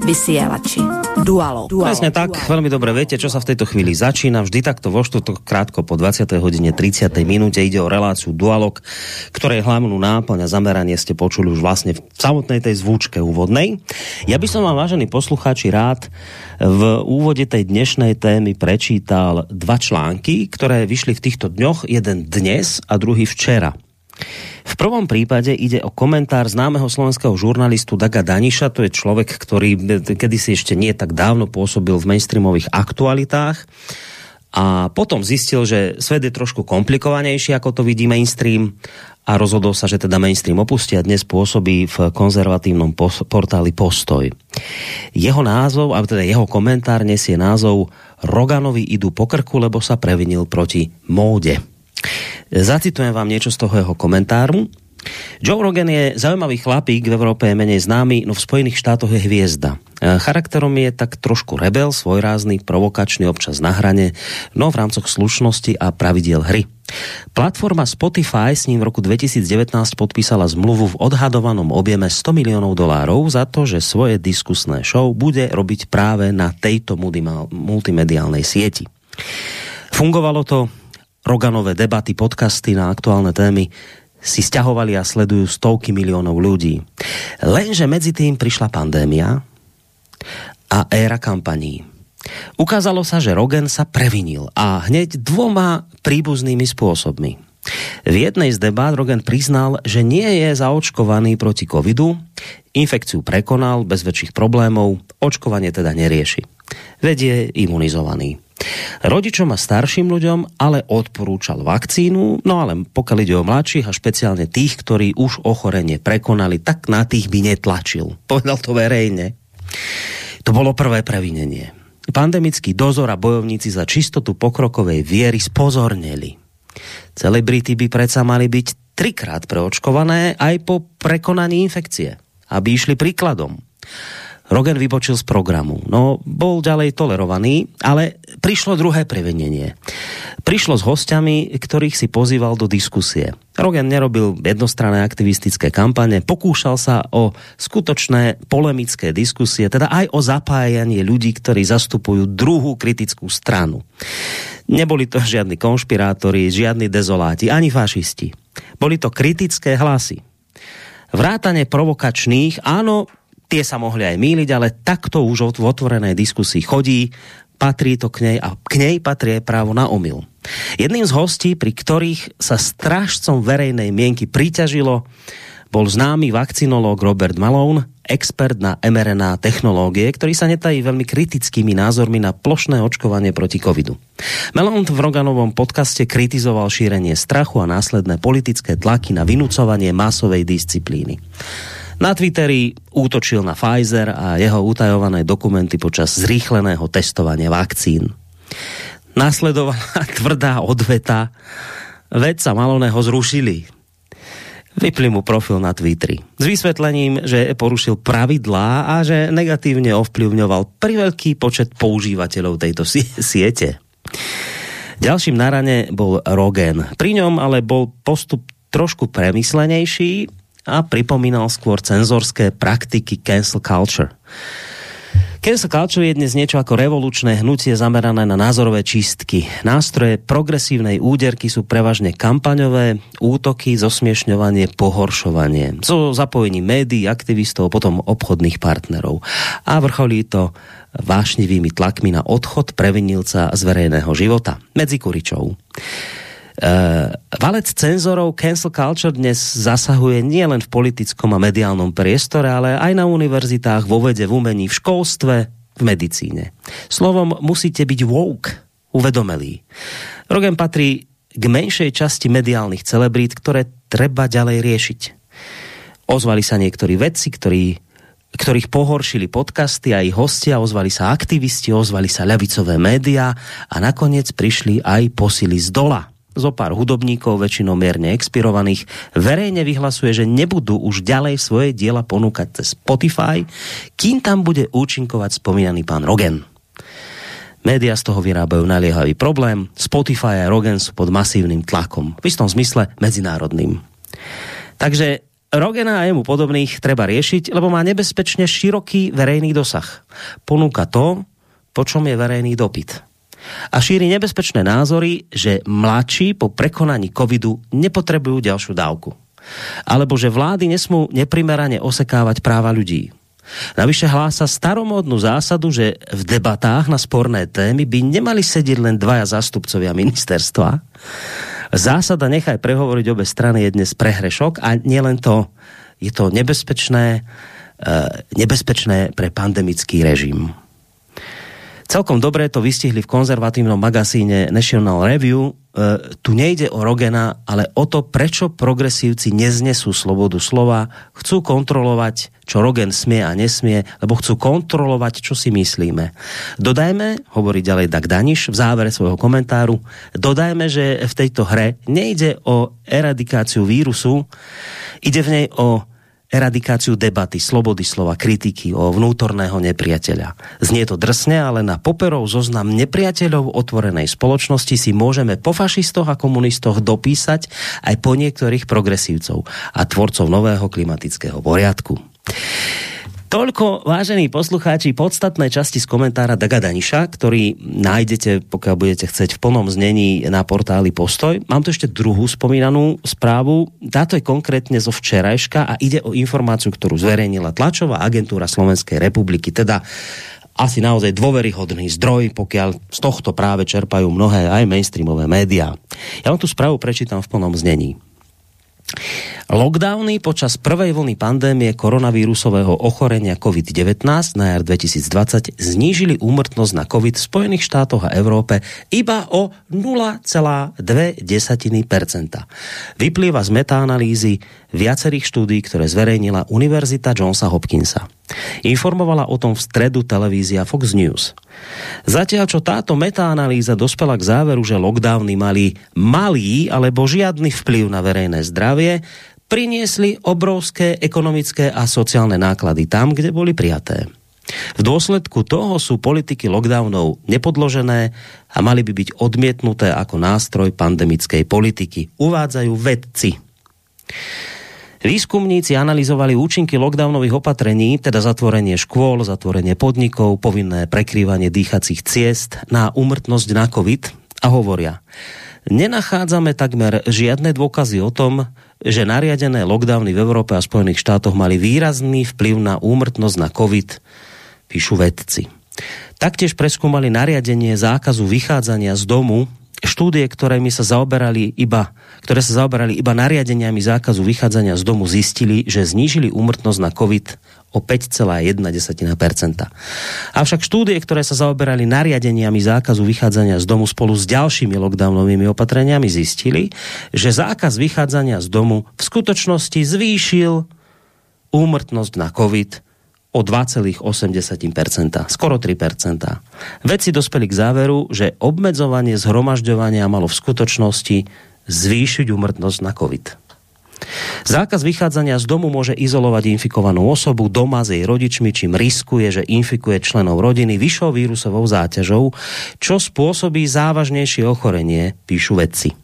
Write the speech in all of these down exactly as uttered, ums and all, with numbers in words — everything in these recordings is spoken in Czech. vysielači. Dualo. Presne tak, Dualo. Veľmi dobre viete, čo sa v tejto chvíli začína. Vždy takto vo štvrtok krátko po dvadsiatej hodine tridsiatej minúte ide o reláciu Dualog, ktorej hlavnú náplň a zameranie ste počuli už vlastne v samotnej tej zvúčke úvodnej. Ja by som vám, vážení poslucháči, rád v úvode tej dnešnej témy prečítal dva články, ktoré vyšli v týchto dňoch, jeden dnes a druhý včera. V prvom prípade ide o komentár známeho slovenského žurnalistu Daga Daniša, to je človek, ktorý kedysi ešte nie tak dávno pôsobil v mainstreamových aktualitách a potom zistil, že svet je trošku komplikovanejší, ako to vidí mainstream, a rozhodol sa, že teda mainstream opustí a dnes pôsobí v konzervatívnom pos- portáli Postoj. Jeho názov, alebo teda jeho komentár nesie názov Roganovi idú po krku, lebo sa previnil proti móde. Zacitujem vám niečo z toho jeho komentáru. Joe Rogan je zaujímavý chlapík, v Európe je menej známy, no v Spojených štátoch je hviezda. Charakterom je tak trošku rebel, svojrázny, provokačný, občas na hrane, no v rámcoch slušnosti a pravidiel hry. Platforma Spotify s ním v roku dvetisícdevätnásť podpísala zmluvu v odhadovanom objeme sto miliónov dolárov za to, že svoje diskusné show bude robiť práve na tejto multimediálnej sieti. Fungovalo to. Roganové debaty, podcasty na aktuálne témy si sťahovali a sledujú stovky miliónov ľudí. Lenže medzi tým prišla pandémia a éra kampaní. Ukázalo sa, že Rogan sa previnil a hneď dvoma príbuznými spôsobmi. V jednej z debát Rogan priznal, že nie je zaočkovaný proti covidu, infekciu prekonal bez väčších problémov, očkovanie teda nerieši. Veď je imunizovaný. Rodičom a starším ľuďom ale odporúčal vakcínu, no ale pokiaľ ide o mladších a špeciálne tých, ktorí už ochorenie prekonali, tak na tých by netlačil. Povedal to verejne. To bolo prvé previnenie. Pandemický dozor a bojovníci za čistotu pokrokovej viery spozorneli. Celebrity by predsa mali byť trikrát preočkované aj po prekonaní infekcie, aby išli príkladom. Rogan vybočil z programu. No, bol ďalej tolerovaný, ale prišlo druhé previnenie. Prišlo s hostiami, ktorých si pozýval do diskusie. Rogan nerobil jednostranné aktivistické kampane, pokúšal sa o skutočné polemické diskusie, teda aj o zapájanie ľudí, ktorí zastupujú druhú kritickú stranu. Neboli to žiadni konšpirátori, žiadni dezoláti, ani fašisti. Boli to kritické hlasy. Vrátane provokačných, áno, tie sa mohli aj mýliť, ale takto už v otvorenej diskusii chodí, patrí to k nej a k nej patrí právo na omyl. Jedným z hostí, pri ktorých sa strážcom verejnej mienky priťažilo, bol známy vakcinológ Robert Malone, expert na em er en á technológie, ktorý sa netají veľmi kritickými názormi na plošné očkovanie proti covidu. Malone v Roganovom podcaste kritizoval šírenie strachu a následné politické tlaky na vynúcovanie masovej disciplíny. Na Twitteri útočil na Pfizer a jeho utajované dokumenty počas zrýchleného testovania vakcín. Nasledovala tvrdá odveta, veď sa Maloneho zrušili. Vypli mu profil na Twitteri s vysvetlením, že porušil pravidlá a že negatívne ovplyvňoval priveľký počet používateľov tejto siete. Ďalším na rane bol Rogan. Pri ňom ale bol postup trošku premyslenejší a pripomínal skôr cenzorské praktiky cancel culture. Cancel culture je dnes niečo ako revolučné hnutie zamerané na názorové čistky. Nástroje progresívnej úderky sú prevažne kampaňové, útoky, zosmiešňovanie, pohoršovanie. So zapojením médií, aktivistov, potom obchodných partnerov. A vrcholí to vášnivými tlakmi na odchod previnilca z verejného života. Medzi kuričou. Uh, valec cenzorov cancel culture dnes zasahuje nielen v politickom a mediálnom priestore, ale aj na univerzitách, vo vede, v umení, v školstve, v medicíne. Slovom, musíte byť woke, uvedomelí. Rogan patrí k menšej časti mediálnych celebrít, ktoré treba ďalej riešiť. Ozvali sa niektorí vedci, ktorí ktorých pohoršili podcasty a ich hostia, ozvali sa aktivisti, ozvali sa ľavicové médiá a nakoniec prišli aj posily z dola. Zo pár hudobníkov, väčšinou mierne expirovaných, verejne vyhlasuje, že nebudú už ďalej svoje diela ponúkať cez Spotify, kým tam bude účinkovať spomínaný pán Rogan. Média z toho vyrábajú naliehavý problém. Spotify a Rogen sú pod masívnym tlakom. V istom zmysle medzinárodným. Takže Rogena a jemu podobných treba riešiť, lebo má nebezpečne široký verejný dosah. Ponúka to, po čom je verejný dopyt. A šíri nebezpečné názory, že mladší po prekonaní covidu nepotrebujú ďalšiu dávku. Alebo že vlády nesmú neprimerane osekávať práva ľudí. Navyše hlása staromódnu zásadu, že v debatách na sporné témy by nemali sedieť len dvaja zástupcovia ministerstva. Zásada nechaj prehovoriť obe strany je dnes prehrešok a nielen to, je to nebezpečné, nebezpečné pre pandemický režim. Celkom dobre to vystihli v konzervatívnom magazíne National Review. E, tu nejde o Rogena, ale o to, prečo progresívci neznesú slobodu slova, chcú kontrolovať, čo Rogen smie a nesmie, lebo chcú kontrolovať, čo si myslíme. Dodajme, hovorí ďalej Dag Daniš v závere svojho komentáru, dodajme, že v tejto hre nejde o eradikáciu vírusu, ide v nej o eradikáciu debaty, slobody slova, kritiky, o vnútorného nepriateľa. Znie to drsne, ale na Popperov zoznam nepriateľov otvorenej spoločnosti si môžeme po fašistoch a komunistoch dopísať aj po niektorých progresívcov a tvorcov nového klimatického poriadku. Toľko, vážení poslucháči, podstatné časti z komentára Daga Daniša, ktorý nájdete, pokiaľ budete chcieť, v plnom znení na portáli Postoj. Mám tu ešte druhú spomínanú správu. Táto je konkrétne zo včerajška a ide o informáciu, ktorú zverejnila tlačová agentúra Slovenskej republiky, teda asi naozaj dôveryhodný zdroj, pokiaľ z tohto práve čerpajú mnohé aj mainstreamové médiá. Ja vám tú správu prečítam v plnom znení. Lockdowny počas prvej vlny pandémie koronavírusového ochorenia covid devätnásť na jar dvetisícdvadsať znížili úmrtnosť na COVID v Spojených štátoch a Európe iba o nula celá dve percentá. Vyplýva z metaanalýzy viacerých štúdií, ktoré zverejnila Univerzita Johnsa Hopkinsa. Informovala o tom v stredu televízia Fox News. Zatiaľ, čo táto metaanalýza dospela k záveru, že lockdowny mali malý alebo žiadny vplyv na verejné zdravie, priniesli obrovské ekonomické a sociálne náklady tam, kde boli prijaté. V dôsledku toho sú politiky lockdownov nepodložené a mali by byť odmietnuté ako nástroj pandemickej politiky, uvádzajú vedci. Výskumníci analyzovali účinky lockdownových opatrení, teda zatvorenie škôl, zatvorenie podnikov, povinné prekrývanie dýchacích ciest na úmrtnosť na COVID a hovoria, nenachádzame takmer žiadne dôkazy o tom, že nariadené lockdowny v Európe a Spojených štátoch mali výrazný vplyv na úmrtnosť na COVID, píšu vedci. Taktiež preskúmali nariadenie zákazu vychádzania z domu, štúdie, ktoré sa zaoberali iba, ktoré sa zaoberali iba nariadeniami zákazu vychádzania z domu, zistili, že znížili úmrtnosť na COVID o päť celá jedna percenta. Avšak štúdie, ktoré sa zaoberali nariadeniami zákazu vychádzania z domu spolu s ďalšími lockdownovými opatreniami, zistili, že zákaz vychádzania z domu v skutočnosti zvýšil úmrtnosť na COVID o dva celá osem percenta, skoro tri percentá. Vedci dospeli k záveru, že obmedzovanie zhromažďovania malo v skutočnosti zvýšiť úmrtnosť na COVID. Zákaz vychádzania z domu môže izolovať infikovanú osobu doma s jej rodičmi, čím riskuje, že infikuje členov rodiny vyššou vírusovou záťažou, čo spôsobí závažnejšie ochorenie, píšu vedci.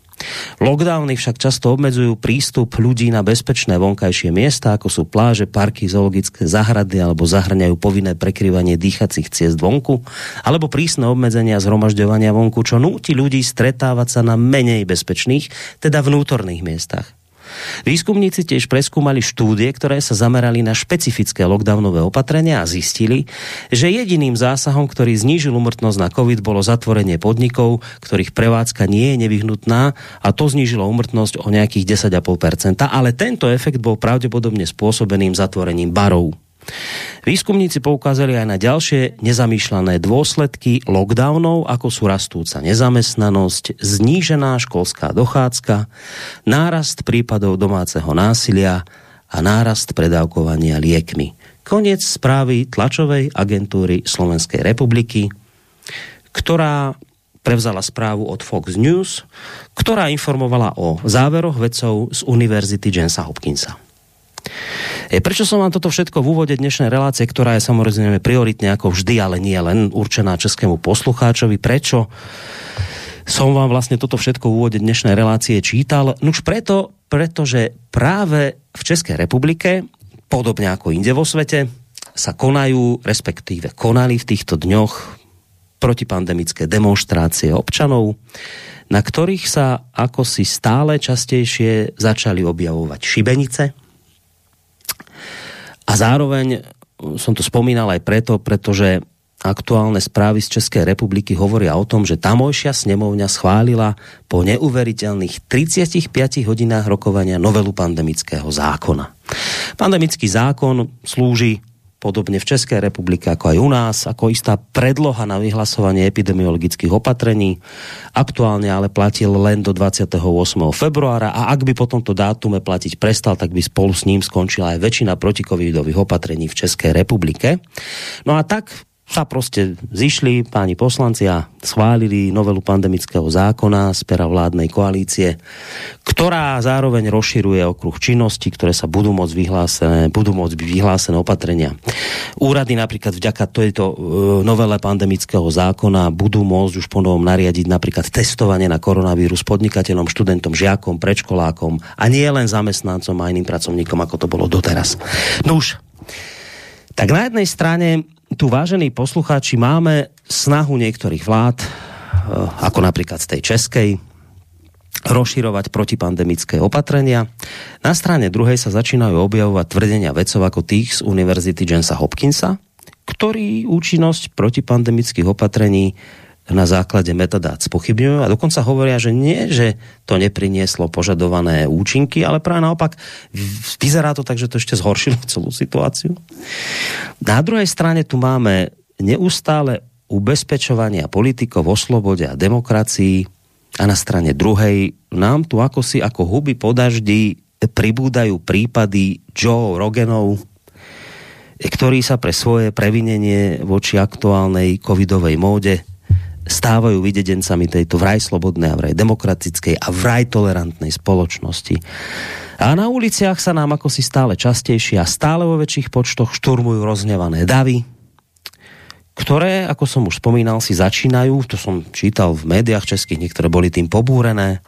Lockdowny však často obmedzujú prístup ľudí na bezpečné vonkajšie miesta, ako sú pláže, parky, zoologické záhrady, alebo zahrňajú povinné prekryvanie dýchacích ciest vonku, alebo prísne obmedzenia zhromažďovania vonku, čo núti ľudí stretávať sa na menej bezpečných, teda vnútorných miestach. Výskumníci tiež preskúmali štúdie, ktoré sa zamerali na špecifické lockdownové opatrenia a zistili, že jediným zásahom, ktorý znížil úmrtnosť na COVID, bolo zatvorenie podnikov, ktorých prevádzka nie je nevyhnutná, a to znížilo úmrtnosť o nejakých desať celá päť percenta, ale tento efekt bol pravdepodobne spôsobeným zatvorením barov. Výskumníci poukázali aj na ďalšie nezamýšľané dôsledky lockdownov, ako sú rastúca nezamestnanosť, znížená školská dochádzka, nárast prípadov domáceho násilia a nárast predávkovania liekmi. Koniec správy tlačovej agentúry Slovenskej republiky, ktorá prevzala správu od Fox News, ktorá informovala o záveroch vedcov z Univerzity Johnsa Hopkinsa. Prečo som vám toto všetko v úvode dnešnej relácie, ktorá je samozrejme prioritne ako vždy, ale nie len určená českému poslucháčovi, prečo som vám vlastne toto všetko v úvode dnešnej relácie čítal? Nuž preto, pretože práve v Českej republike, podobne ako inde vo svete, sa konajú, respektíve konali v týchto dňoch protipandemické demonštrácie občanov, na ktorých sa akosi stále častejšie začali objavovať šibenice. A zároveň som to spomínal aj preto, pretože aktuálne správy z Českej republiky hovoria o tom, že tamojšia snemovňa schválila po neuveriteľných tridsiatich piatich hodinách rokovania novelu pandemického zákona. Pandemický zákon slúži podobne v Českej republike ako aj u nás, ako istá predloha na vyhlasovanie epidemiologických opatrení. Aktuálne ale platil len do dvadsiateho ôsmeho februára a ak by po tomto dátume platiť prestal, tak by spolu s ním skončila aj väčšina protikovidových opatrení v Českej republike. No a tak sa proste zišli páni poslanci a schválili novelu pandemického zákona z pera vládnej koalície, ktorá zároveň rozširuje okruh činností, ktoré sa budú môcť vyhlásené, budú môcť byť vyhlásené opatrenia. Úrady napríklad vďaka tejto novele pandemického zákona budú môcť už ponovom nariadiť napríklad testovanie na koronavírus podnikateľom, študentom, žiakom, predškolákom a nie len zamestnancom a iným pracovníkom, ako to bolo doteraz. No už, tak na jednej strane tu, vážení poslucháči, máme snahu niektorých vlád, ako napríklad z tej českej, rozširovať protipandemické opatrenia. Na strane druhej sa začínajú objavovať tvrdenia vedcov ako tých z Univerzity Jonsa Hopkinsa, ktorí účinnosť protipandemických opatrení na základe metadát spochybňujú a dokonca hovoria, že nie, že to neprinieslo požadované účinky, ale práve naopak vyzerá to tak, že to ešte zhoršilo celú situáciu. Na druhej strane tu máme neustále ubezpečovania politikov o slobode a demokracii a na strane druhej nám tu akosi ako huby po daždi pribúdajú prípady Joe Roganov, ktorí sa pre svoje previnenie voči aktuálnej covidovej móde stávajú videdencami tejto vraj slobodnej a vraj demokratickej a vraj tolerantnej spoločnosti. A na uliciach sa nám akosi stále častejšie a stále vo väčších počtoch šturmujú roznevané davy, ktoré, ako som už spomínal, si začínajú, to som čítal v médiách českých, niektoré boli tým pobúrené,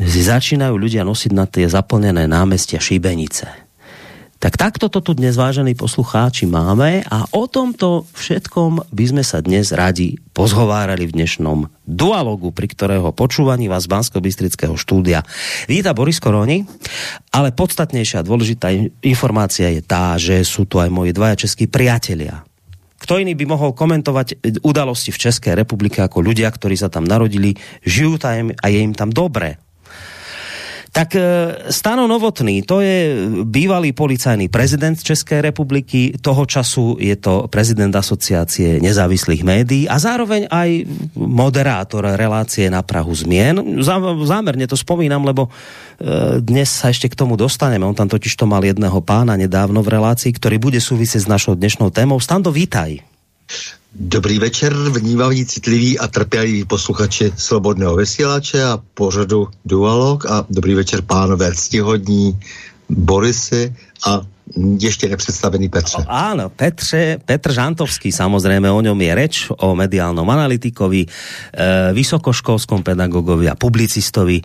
si začínajú ľudia nosiť na tie zaplnené námestia šibenice. Tak takto to tu dnes, vážení poslucháči, máme a o tomto všetkom by sme sa dnes radi pozhovárali v dnešnom dualogu, pri ktorého počúvaní vás z Banskobystrického štúdia víta Boris Koroni, ale podstatnejšia a dôležitá informácia je tá, že sú tu aj moji dvaja českí priatelia. Kto iný by mohol komentovať udalosti v Českej republike ako ľudia, ktorí sa tam narodili, žijú tam a je im tam dobre. Tak Stano Novotný, to je bývalý policajný prezident Českej republiky, toho času je to prezident Asociácie nezávislých médií a zároveň aj moderátor relácie Na prahu zmien. Zámerne to spomínam, lebo dnes sa ešte k tomu dostaneme. On tam totiž to mal jedného pána nedávno v relácii, ktorý bude súvisieť s našou dnešnou témou. Stando, vítaj. Dobrý večer, vnímaví, citliví a trpěliví posluchači Slobodného vysílače a pořadu Dualog a dobrý večer pánové ctihodní Borisy a ešte nepredstavený Petře. Áno, Petře, Petr Žantovský, samozrejme o ňom je reč, o mediálnom analytikovi, e, vysokoškolskom pedagogovi a publicistovi,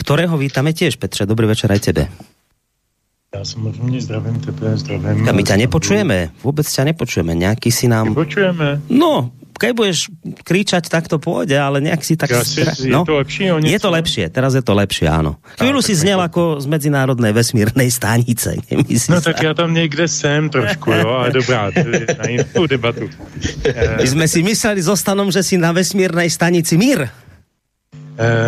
ktorého vítame tiež. Petře, dobrý večer aj tebe. Ja samozrejme zdravím tebe, zdravím. A my ťa nepočujeme, vôbec ťa nepočujeme, nejaký si nám... Nepočujeme? No, keď budeš kričať, tak to pôjde, ale nejak si tak... Ja si, no, je to lepšie? Je to lepšie, teraz je to lepšie, áno. Chvíľu si znel ako z medzinárodnej vesmírnej stanice. No tak ja tam niekde sem trošku, jo, ale dobrá, na inú debatu. My sme si mysleli so Stanom, že si na vesmírnej stanici Mír.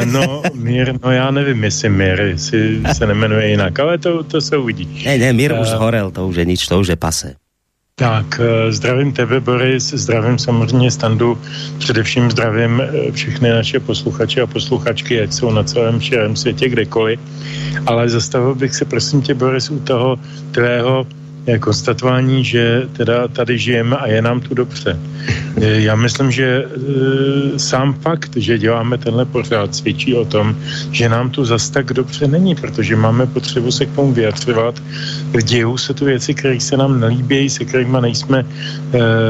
No, Mír, no já nevím, jestli Mír, jestli se nemenuje jinak, ale to, to se uvidí. Ne, ne, Mír už zhorel, to už je nič, to už je pase. Tak, zdravím tebe, Boris, zdravím samozřejmě Standu, především zdravím všechny naše posluchače a posluchačky, ať jsou na celém širém světě kdekoliv, ale zastavil bych se, prosím tě, Boris, u toho tvého konstatování, že teda tady žijeme a je nám tu dobře. Já myslím, že e, sám fakt, že děláme tenhle pořád, svědčí o tom, že nám tu zas tak dobře není, protože máme potřebu se k tomu vyjadřovat. Dějou se tu věci, které se nám nelíbějí, se kterými nejsme e,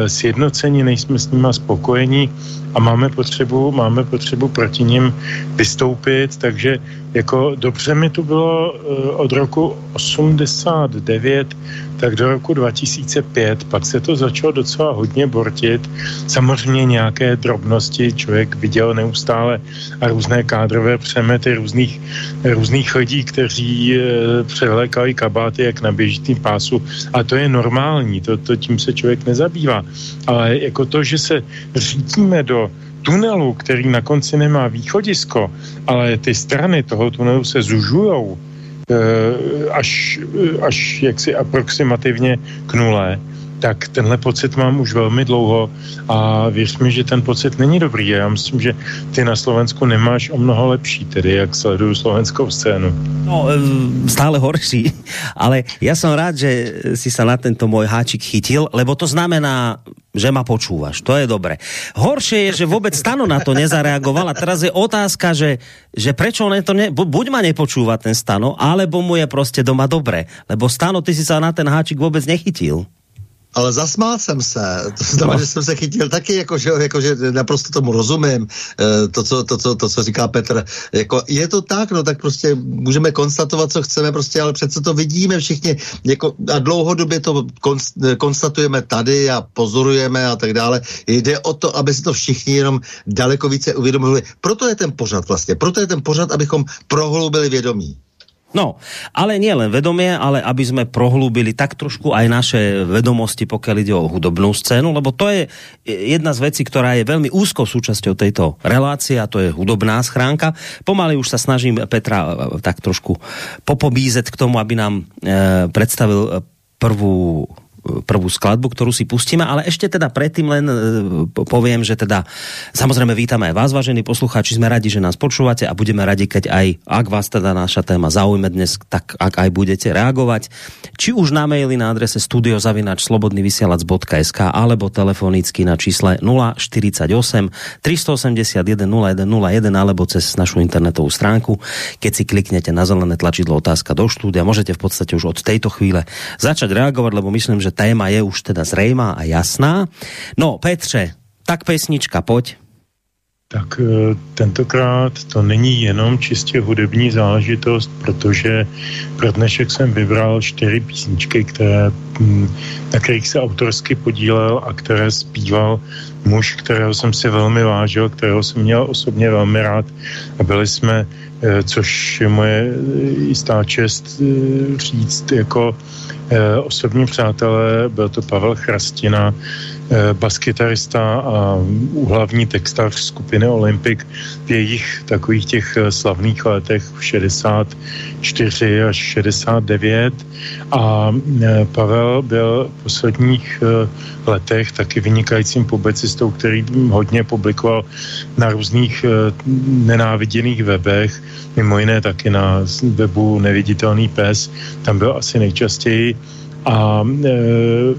sjednoceni, nejsme s nimi spokojeni a máme potřebu, máme potřebu proti nim vystoupit, takže jako dobře mi tu bylo e, od roku osmdesát devět, tak do roku dva tisíce pět, pak se to začalo docela hodně bortit. Samozřejmě nějaké drobnosti člověk viděl neustále a různé kádrové přemety různých, různých lidí, kteří e, převlékali kabáty jak na běžitým pásu. A to je normální, to, to tím se člověk nezabývá. Ale jako to, že se řítíme do tunelu, který na konci nemá východisko, ale ty strany toho tunelu se zužujou, až, až jaksi aproximativně k nule, tak tenhle pocit mám už velmi dlouho a věř mi, že ten pocit není dobrý. Já myslím, že ty na Slovensku nemáš o mnoho lepší, tedy jak sledujú slovenskou scénu. No, stále horší, ale ja som rád, že si sa na tento môj háčik chytil, lebo to znamená, že ma počúvaš, to je dobre. Horšie je, že vôbec Stano na to nezareagoval a teraz je otázka, že, že prečo on to ne... buď ma nepočúva ten Stano, alebo mu je proste doma dobre, lebo Stano, ty si sa na ten háčik vôbec nechytil. Ale zasmál jsem se, to znamená, no. Že jsem se chytil taky, jakože, jakože naprosto tomu rozumím, e, to, co, to, co, to, co říká Petr, jako, je to tak, no tak prostě můžeme konstatovat, co chceme, prostě, ale přece to vidíme všichni, jako, a dlouhodobě to konst, konstatujeme tady a pozorujeme a tak dále, jde o to, aby si to všichni jenom daleko více uvědomili, proto je ten pořad vlastně, proto je ten pořad, abychom prohloubili vědomí. No, ale nie len vedomie, ale aby sme prohlúbili tak trošku aj naše vedomosti, pokiaľ ide o hudobnú scénu, lebo to je jedna z vecí, ktorá je veľmi úzkou súčasťou tejto relácie a to je hudobná schránka. Pomaly už sa snažím Petra tak trošku popobízať k tomu, aby nám e, predstavil prvú prvú skladbu, ktorú si pustíme, ale ešte teda predtým len poviem, že teda samozrejme vítame aj vás, vážení poslucháči, sme radi, že nás počúvate a budeme radi, keď aj, ak vás teda naša téma zaujme dnes, tak ak aj budete reagovať, či už na maili na adrese studio zavináč slobodný vysielač bodka es ká alebo telefonicky na čísle nula štyridsaťosem tristoosemdesiatjeden nula jeden nula jeden alebo cez našu internetovú stránku. Keď si kliknete na zelené tlačidlo otázka do štúdia, môžete v podstate už od tejto chvíle začať reagovať, lebo myslím, že téma je už teda zrejmá a jasná. No, Petře, tak pesnička, pojď. Tak tentokrát to není jenom čistě hudební záležitost, protože pro dnešek jsem vybral čtyři písničky, které, na kterých se autorsky podílel a které zpíval muž, kterého jsem si velmi vážil, kterého jsem měl osobně velmi rád a byli jsme, což je moje jistá čest říct, jako osobní přátelé, byl to Pavel Chrastina, baskytarista a hlavní textař skupiny Olympic v jejich takových těch slavných letech šedesát čtyři až šedesát devět a Pavel byl v posledních letech taky vynikajícím publicistou, který hodně publikoval na různých nenáviděných webech, mimo jiné taky na webu Neviditelný pes, tam byl asi nejčastěji a e,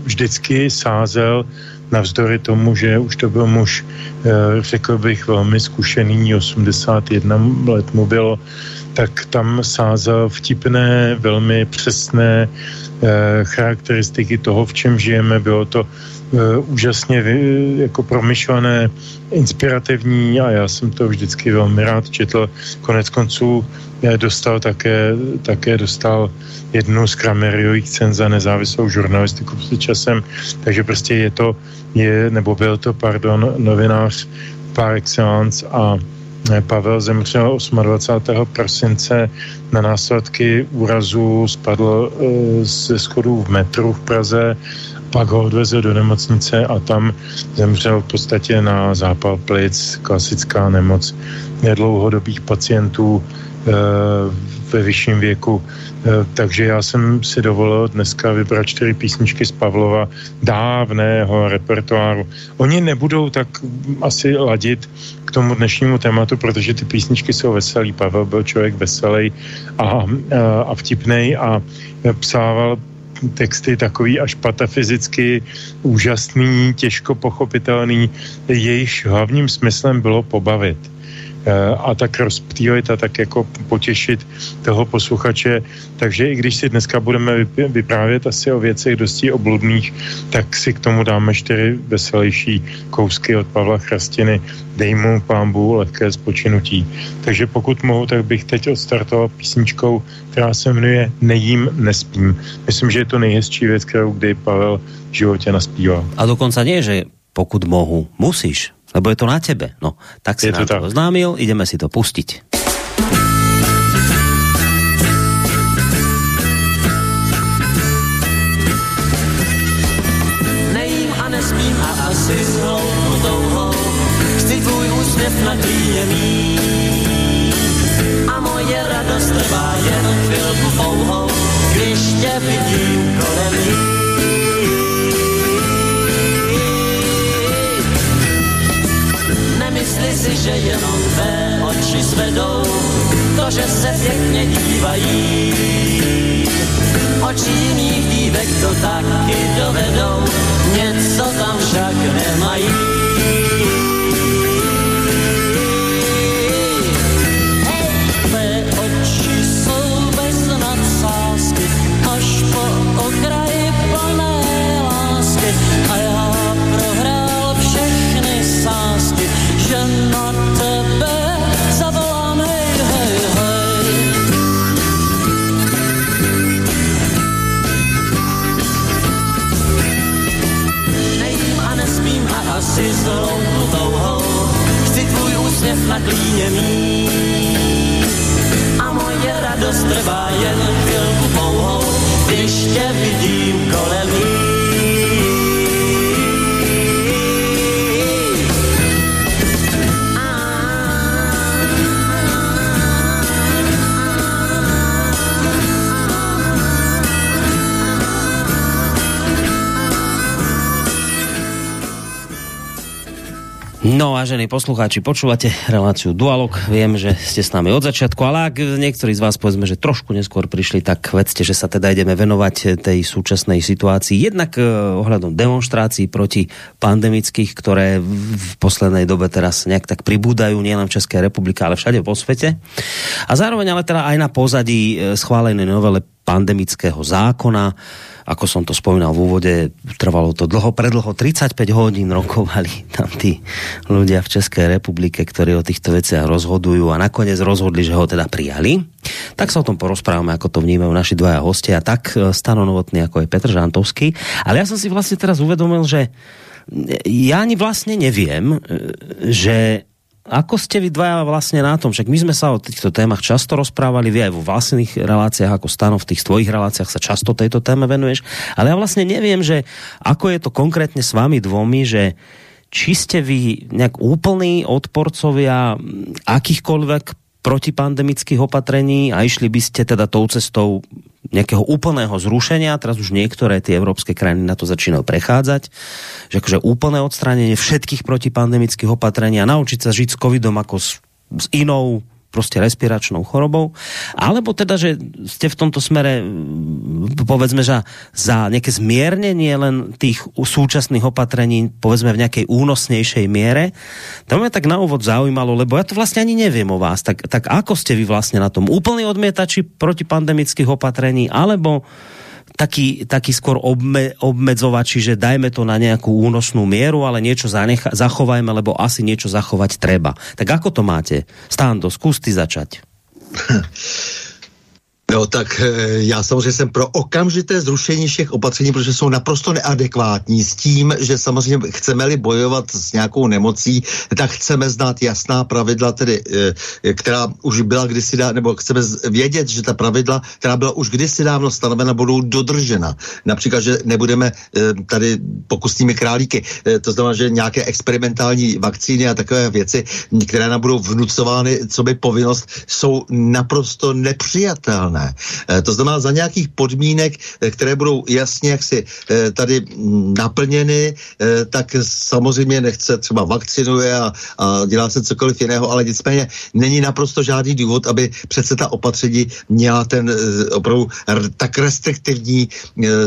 vždycky sázel navzdory tomu, že už to byl muž, e, řekl bych, velmi zkušený, osmdesát jedna let mu bylo, tak tam sázel vtipné, velmi přesné e, charakteristiky toho, v čem žijeme. Bylo to e, úžasně jako promyšlené, inspirativní a já jsem to vždycky velmi rád četl. Konec konců dostal také, také dostal jednu z Krameriových cen za nezávislou žurnalistiku před časem, takže prostě je to, je, nebo byl to, pardon, novinář par excellence a Pavel zemřel dvacátého osmého prosince na následky úrazu, spadl e, ze schodů v metru v Praze, pak ho odvezl do nemocnice a tam zemřel v podstatě na zápal plic, klasická nemoc dlouhodobých pacientů e, ve vyšším věku. E, takže já jsem si dovolil dneska vybrat čtyři písničky z Pavlova dávného repertoáru. Oni nebudou tak asi ladit k tomu dnešnímu tématu, protože ty písničky jsou veselý. Pavel byl člověk veselý a, a, a vtipnej a psával texty takový až patafyzicky úžasný, těžko pochopitelný, jejichž hlavním smyslem bylo pobavit a tak rozptýlit a tak jako potěšit toho posluchače. Takže i když si dneska budeme vyprávět asi o věcech dosti obludných, tak si k tomu dáme čtyři veselější kousky od Pavla Chrastiny. Dej mu pánbu lehké spočinutí. Takže pokud mohu, tak bych teď odstartoval písničkou, která se jmenuje Nejím, nespím. Myslím, že je to nejhezčí věc, kterou kdy Pavel v životě naspíval. A dokonce nie, že pokud mohu, musíš. Lebo je to na tebe. No, tak si nám to oznámil, ideme si to pustiť. Nejím a nespím a asi s hloubou touhou chci tvůj úsměv nadýjený a moje radost trvá jen chvilku pouhou, když tě vidím kolem ní. Myslí si, že jenom tvé oči svedou to, že se pěkně dívají. Oči jiných dívek to taky dovedou, něco tam však nemají. Tvé oči jsou bez nadsázky, až po okraji plné lásky. A já prohrál všechny sázky, že na tebe zavolám, hej, hej, hej. Nejím a nespím a asi s hloubou touhou chci tvůj úsměv naklíněný a moje radost trvá jen chvilku pouhou, když tě vidím kolem ní. No, vážení poslucháči, počúvate reláciu Dualog. Viem, že ste s nami od začiatku, ale ak niektorí z vás, povedzme, že trošku neskôr prišli, tak vedzte, že sa teda ideme venovať tej súčasnej situácii. Jednak ohľadom demonštrácií proti pandemických, ktoré v poslednej dobe teraz nejak tak pribúdajú, nielen v Českej republike, ale všade po svete. A zároveň ale teda aj na pozadí schválenej novele pandemického zákona. Ako som to spomínal v úvode, trvalo to dlho, predlho, tridsaťpäť hodín rokovali tam tí ľudia v Českej republike, ktorí o týchto veciach rozhodujú a nakoniec rozhodli, že ho teda prijali. Tak sa o tom porozprávame, ako to vnímajú naši dvaja hostia, tak Stano Novotný, ako aj Petr Žantovský. Ale ja som si vlastne teraz uvedomil, že ja ani vlastne neviem, že ako ste vy dvaja vlastne na tom? Však my sme sa o týchto témach často rozprávali, vy aj vo vlastných reláciách, ako Stano, v tých tvojich reláciách sa často tejto téme venuješ, ale ja vlastne neviem, že ako je to konkrétne s vami dvomi, že či ste vy nejak úplní odporcovia akýchkoľvek protipandemických opatrení a išli by ste teda tou cestou nejakého úplného zrušenia, teraz už niektoré tie európske krajiny na to začínajú prechádzať, že akože úplné odstránenie všetkých protipandemických opatrení a naučiť sa žiť s covidom ako s, s inou proste respiračnou chorobou, alebo teda, že ste v tomto smere, povedzme, že za nejaké zmiernenie len tých súčasných opatrení, povedzme v nejakej únosnejšej miere. To ma tak na úvod zaujímalo, lebo ja to vlastne ani neviem o vás. Tak, tak ako ste vy vlastne na tom? Úplný odmietači protipandemických opatrení, alebo taký, taký skôr obme, obmedzovači, že dajme to na nejakú únosnú mieru, ale niečo zanecha, zachovajme, lebo asi niečo zachovať treba. Tak ako to máte? Stando, skús ty začať. No tak já samozřejmě jsem pro okamžité zrušení všech opatření, protože jsou naprosto neadekvátní s tím, že samozřejmě chceme-li bojovat s nějakou nemocí, tak chceme znát jasná pravidla, tedy, která už byla kdysi dávno, nebo chceme vědět, že ta pravidla, která byla už kdysi dávno stanovena, budou dodržena. Například, že nebudeme tady pokusnými králíky. To znamená, že nějaké experimentální vakcíny a takové věci, které nám budou vnucovány, co by povinnost, jsou naprosto nepřijatelné. realizovatelné. To znamená za nějakých podmínek, které budou jasně jaksi tady naplněny, tak samozřejmě nechce třeba vakcinuje a, a dělá se cokoliv jiného, ale nicméně není naprosto žádný důvod, aby přece ta opatření měla ten opravdu tak restriktivní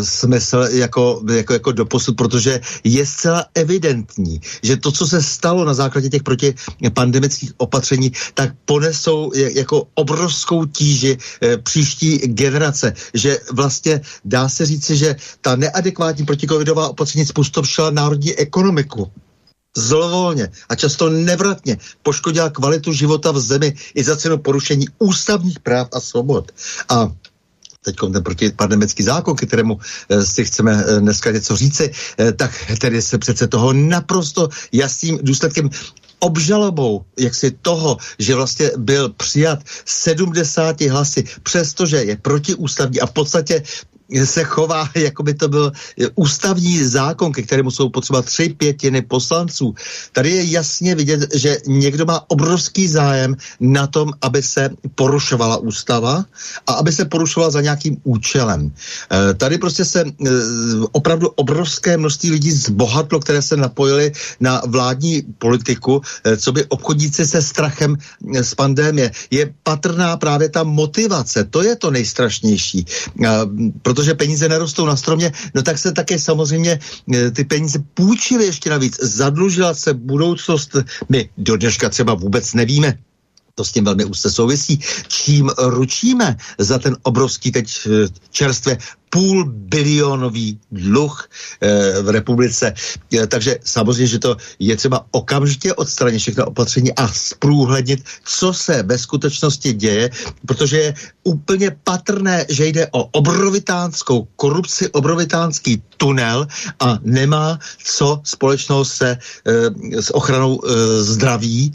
smysl jako, jako, jako doposud, protože je zcela evidentní, že to, co se stalo na základě těch protipandemických opatření, tak ponesou jako obrovskou tíži příští generace, že vlastně dá se říci, že ta neadekvátní protikovidová opatření způsobila národní ekonomiku. Zlovolně a často nevratně poškodila kvalitu života v zemi i za cenu porušení ústavních práv a svobod. A teď ten protipandemický zákon, k kterému e, si chceme e, dneska něco říci, e, tak tedy se přece toho naprosto jasným důsledkem obžalobou, jak si toho, že vlastně byl přijat sedmdesáti hlasy, přestože je protiústavní a v podstatě se chová, jako by to byl ústavní zákon, ke kterému jsou potřeba tři pětiny poslanců. Tady je jasně vidět, že někdo má obrovský zájem na tom, aby se porušovala ústava a aby se porušovala za nějakým účelem. Tady prostě se opravdu obrovské množství lidí zbohatlo, které se napojili na vládní politiku, co by obchodníci se strachem z pandémie. Je patrná právě ta motivace, to je to nejstrašnější. Proto protože peníze nerostou na stromě, no tak se také samozřejmě ty peníze půjčily ještě navíc. Zadlužila se budoucnost, my do dneška třeba vůbec nevíme, to s tím velmi úzce souvisí, čím ručíme za ten obrovský teď čerstvě půlbilionový dluh e, v republice. E, takže samozřejmě, že to je třeba okamžitě odstranit všechno opatření a zprůhlednit, co se ve skutečnosti děje, protože je úplně patrné, že jde o obrovitánskou korupci, obrovitánský tunel a nemá co společného se e, s ochranou e, zdraví e,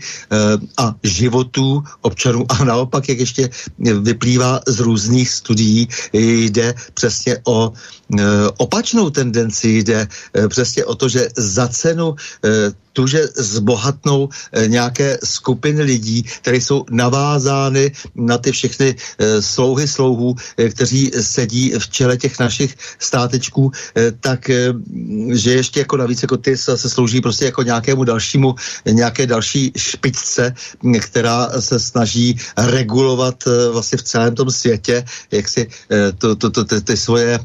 a životů občanů. A naopak, jak ještě vyplývá z různých studií, jde přesně o e, opačnou tendenci, jde e, přesně o to, že za cenu e, tu, že zbohatnou e, nějaké skupiny lidí, které jsou navázány na ty všechny e, slouhy slouhů, e, kteří sedí v čele těch našich státečků, e, tak e, že ještě jako navíc jako ty se slouží prostě jako nějakému dalšímu, nějaké další špičce, která se snaží regulovat e, vlastně v celém tom světě, jak si e, to, to, to, ty svoje,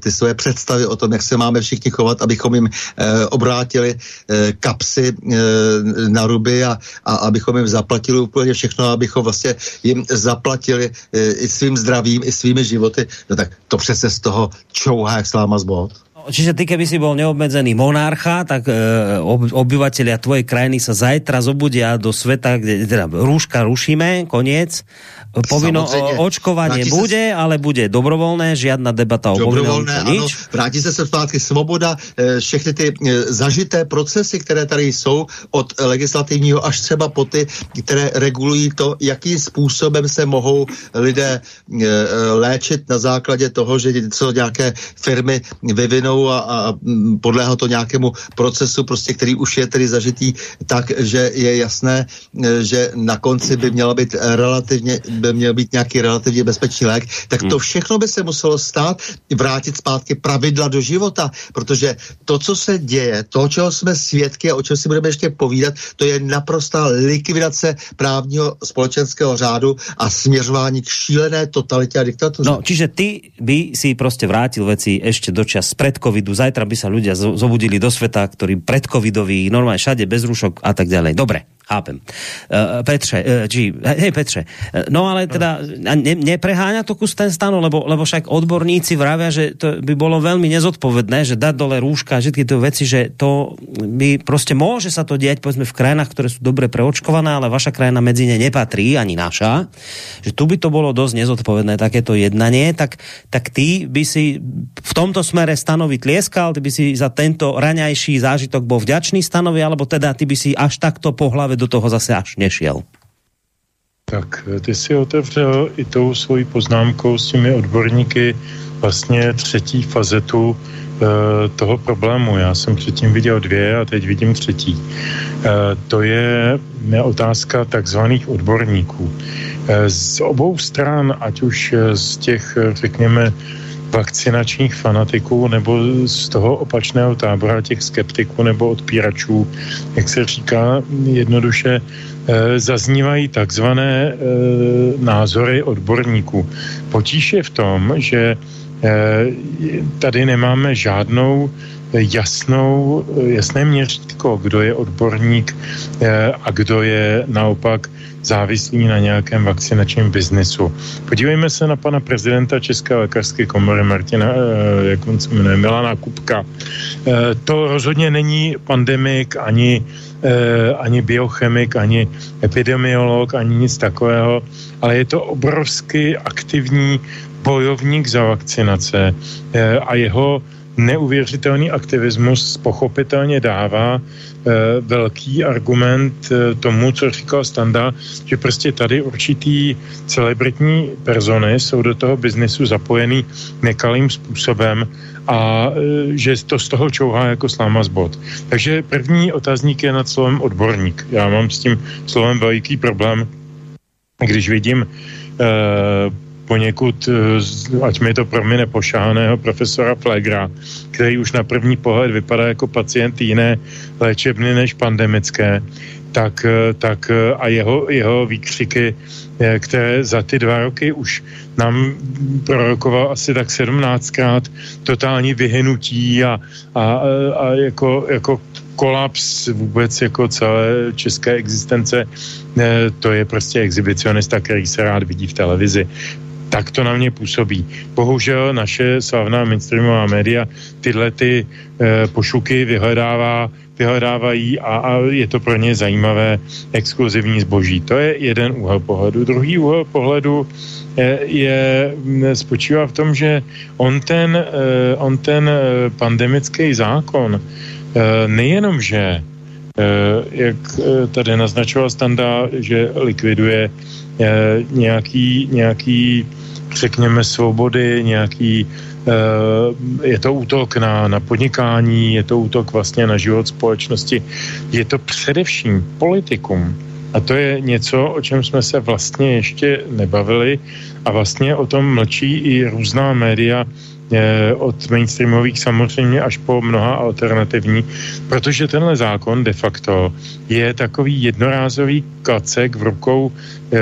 ty svoje představy o tom, jak se máme všichni chovat, abychom jim e, obrátili e, kapsy e, na ruby a, a abychom jim zaplatili úplně všechno, abychom vlastně jim zaplatili e, i svým zdravím, i svými životy. No tak to přece z toho čouhá jak sláma z bot. Čiže ty, keby si bol neobmedzený monarcha, tak e, obyvateľia tvojej krajiny sa zajtra zobudia do sveta, kde teda rúška rušíme, koniec. Povinno o, očkovanie bude, sa... ale bude dobrovoľné, žiadna debata o povinnom nič. Vráti sa zpátky svoboda, e, všechny ty e, zažité procesy, které tady jsou od legislativního až třeba po ty, které regulují to, jakým způsobem se mohou lidé e, léčit na základě toho, že co nějaké firmy vyvinou a, a podléhá to nějakému procesu, prostě, který už je tedy zažitý, tak, že je jasné, že na konci by, měla být relativně, by měl být nějaký relativně bezpečný lék, tak to všechno by se muselo stát, vrátit zpátky pravidla do života, protože to, co se děje, to, čeho jsme svědky a o čem si budeme ještě povídat, to je naprostá likvidace právního společenského řádu a směřování k šílené totalitě a diktatuře. No, čiže ty by si prostě vrátil veci ještě do čas pred covidu, zajtra by sa ľudia zobudili do sveta, ktorí predcovidoví, normálne všade bez rúšok a tak ďalej. Dobre, chápem. Uh, Petre, uh, či, hej Petre, uh, no ale teda ne, nepreháňa to kus ten stano, lebo, lebo však odborníci vravia, že to by bolo veľmi nezodpovedné, že dať dole rúška a všetky tie veci, že to by proste môže sa to diať, povedzme v krajinách, ktoré sú dobre preočkované, ale vaša krajina medzi ne nepatrí, ani naša, že tu by to bolo dosť nezodpovedné takéto jednanie, tak, tak ty by si v tomto smere Stanovi tlieskal, ty by si za tento raňajší zážitok bol vďačný Stanovi, alebo teda ty by si až takto po hlave do toho zase až nešiel? Tak, ty si otevřel i tou svojí poznámkou s těmi odborníky vlastně třetí fazetu e, toho problému. Já jsem předtím viděl dvě a teď vidím třetí. E, to je otázka takzvaných odborníků. E, z obou stran, ať už z těch, řekněme, vakcinačních fanatiků nebo z toho opačného tábora těch skeptiků nebo odpíračů, jak se říká jednoduše, e, zaznívají takzvané e, názory odborníků. Potíž je v tom, že e, tady nemáme žádnou jasnou, jasné měřítko, kdo je odborník e, a kdo je naopak závislí na nějakém vakcinačním biznesu. Podívejme se na pana prezidenta České lékařské komory Martina, jak on se jmenuje, Milana Kupka. To rozhodně není pandemik, ani, ani biochemik, ani epidemiolog, ani nic takového, ale je to obrovsky aktivní bojovník za vakcinace a jeho neuvěřitelný aktivismus pochopitelně dává e, velký argument e, tomu, co říkal Standa, že prostě tady určitý celebritní persony jsou do toho biznesu zapojený nekalým způsobem a e, že to z toho čouhá jako sláma z bot. Takže první otazník je nad slovem odborník. Já mám s tím slovem veliký problém, když vidím e, poněkud, ať mi to promine, pošahaného profesora Flegra, který už na první pohled vypadá jako pacient jiné léčebny než pandemické, tak, tak a jeho, jeho výkřiky, které za ty dva roky už nám prorokoval asi tak sedmnáctkrát totální vyhynutí a, a, a jako, jako kolaps vůbec jako celé české existence, to je prostě exhibicionista, který se rád vidí v televizi. Tak to na mě působí. Bohužel naše slavná mainstreamová média tyhle ty e, pošuky vyhledává, vyhledávají a, a je to pro ně zajímavé exkluzivní zboží. To je jeden úhel pohledu. Druhý úhel pohledu je, je, spočívá v tom, že on ten, e, on ten pandemický zákon e, nejenom, že jak tady naznačoval Standa, že likviduje nějaký, nějaký řekněme, svobody, nějaký, je to útok na, na podnikání, je to útok vlastně na život společnosti, je to především politikum. A to je něco, o čem jsme se vlastně ještě nebavili a vlastně o tom mlčí i různá média, od mainstreamových samozřejmě až po mnoha alternativní, protože tenhle zákon de facto je takový jednorázový klacek v rukou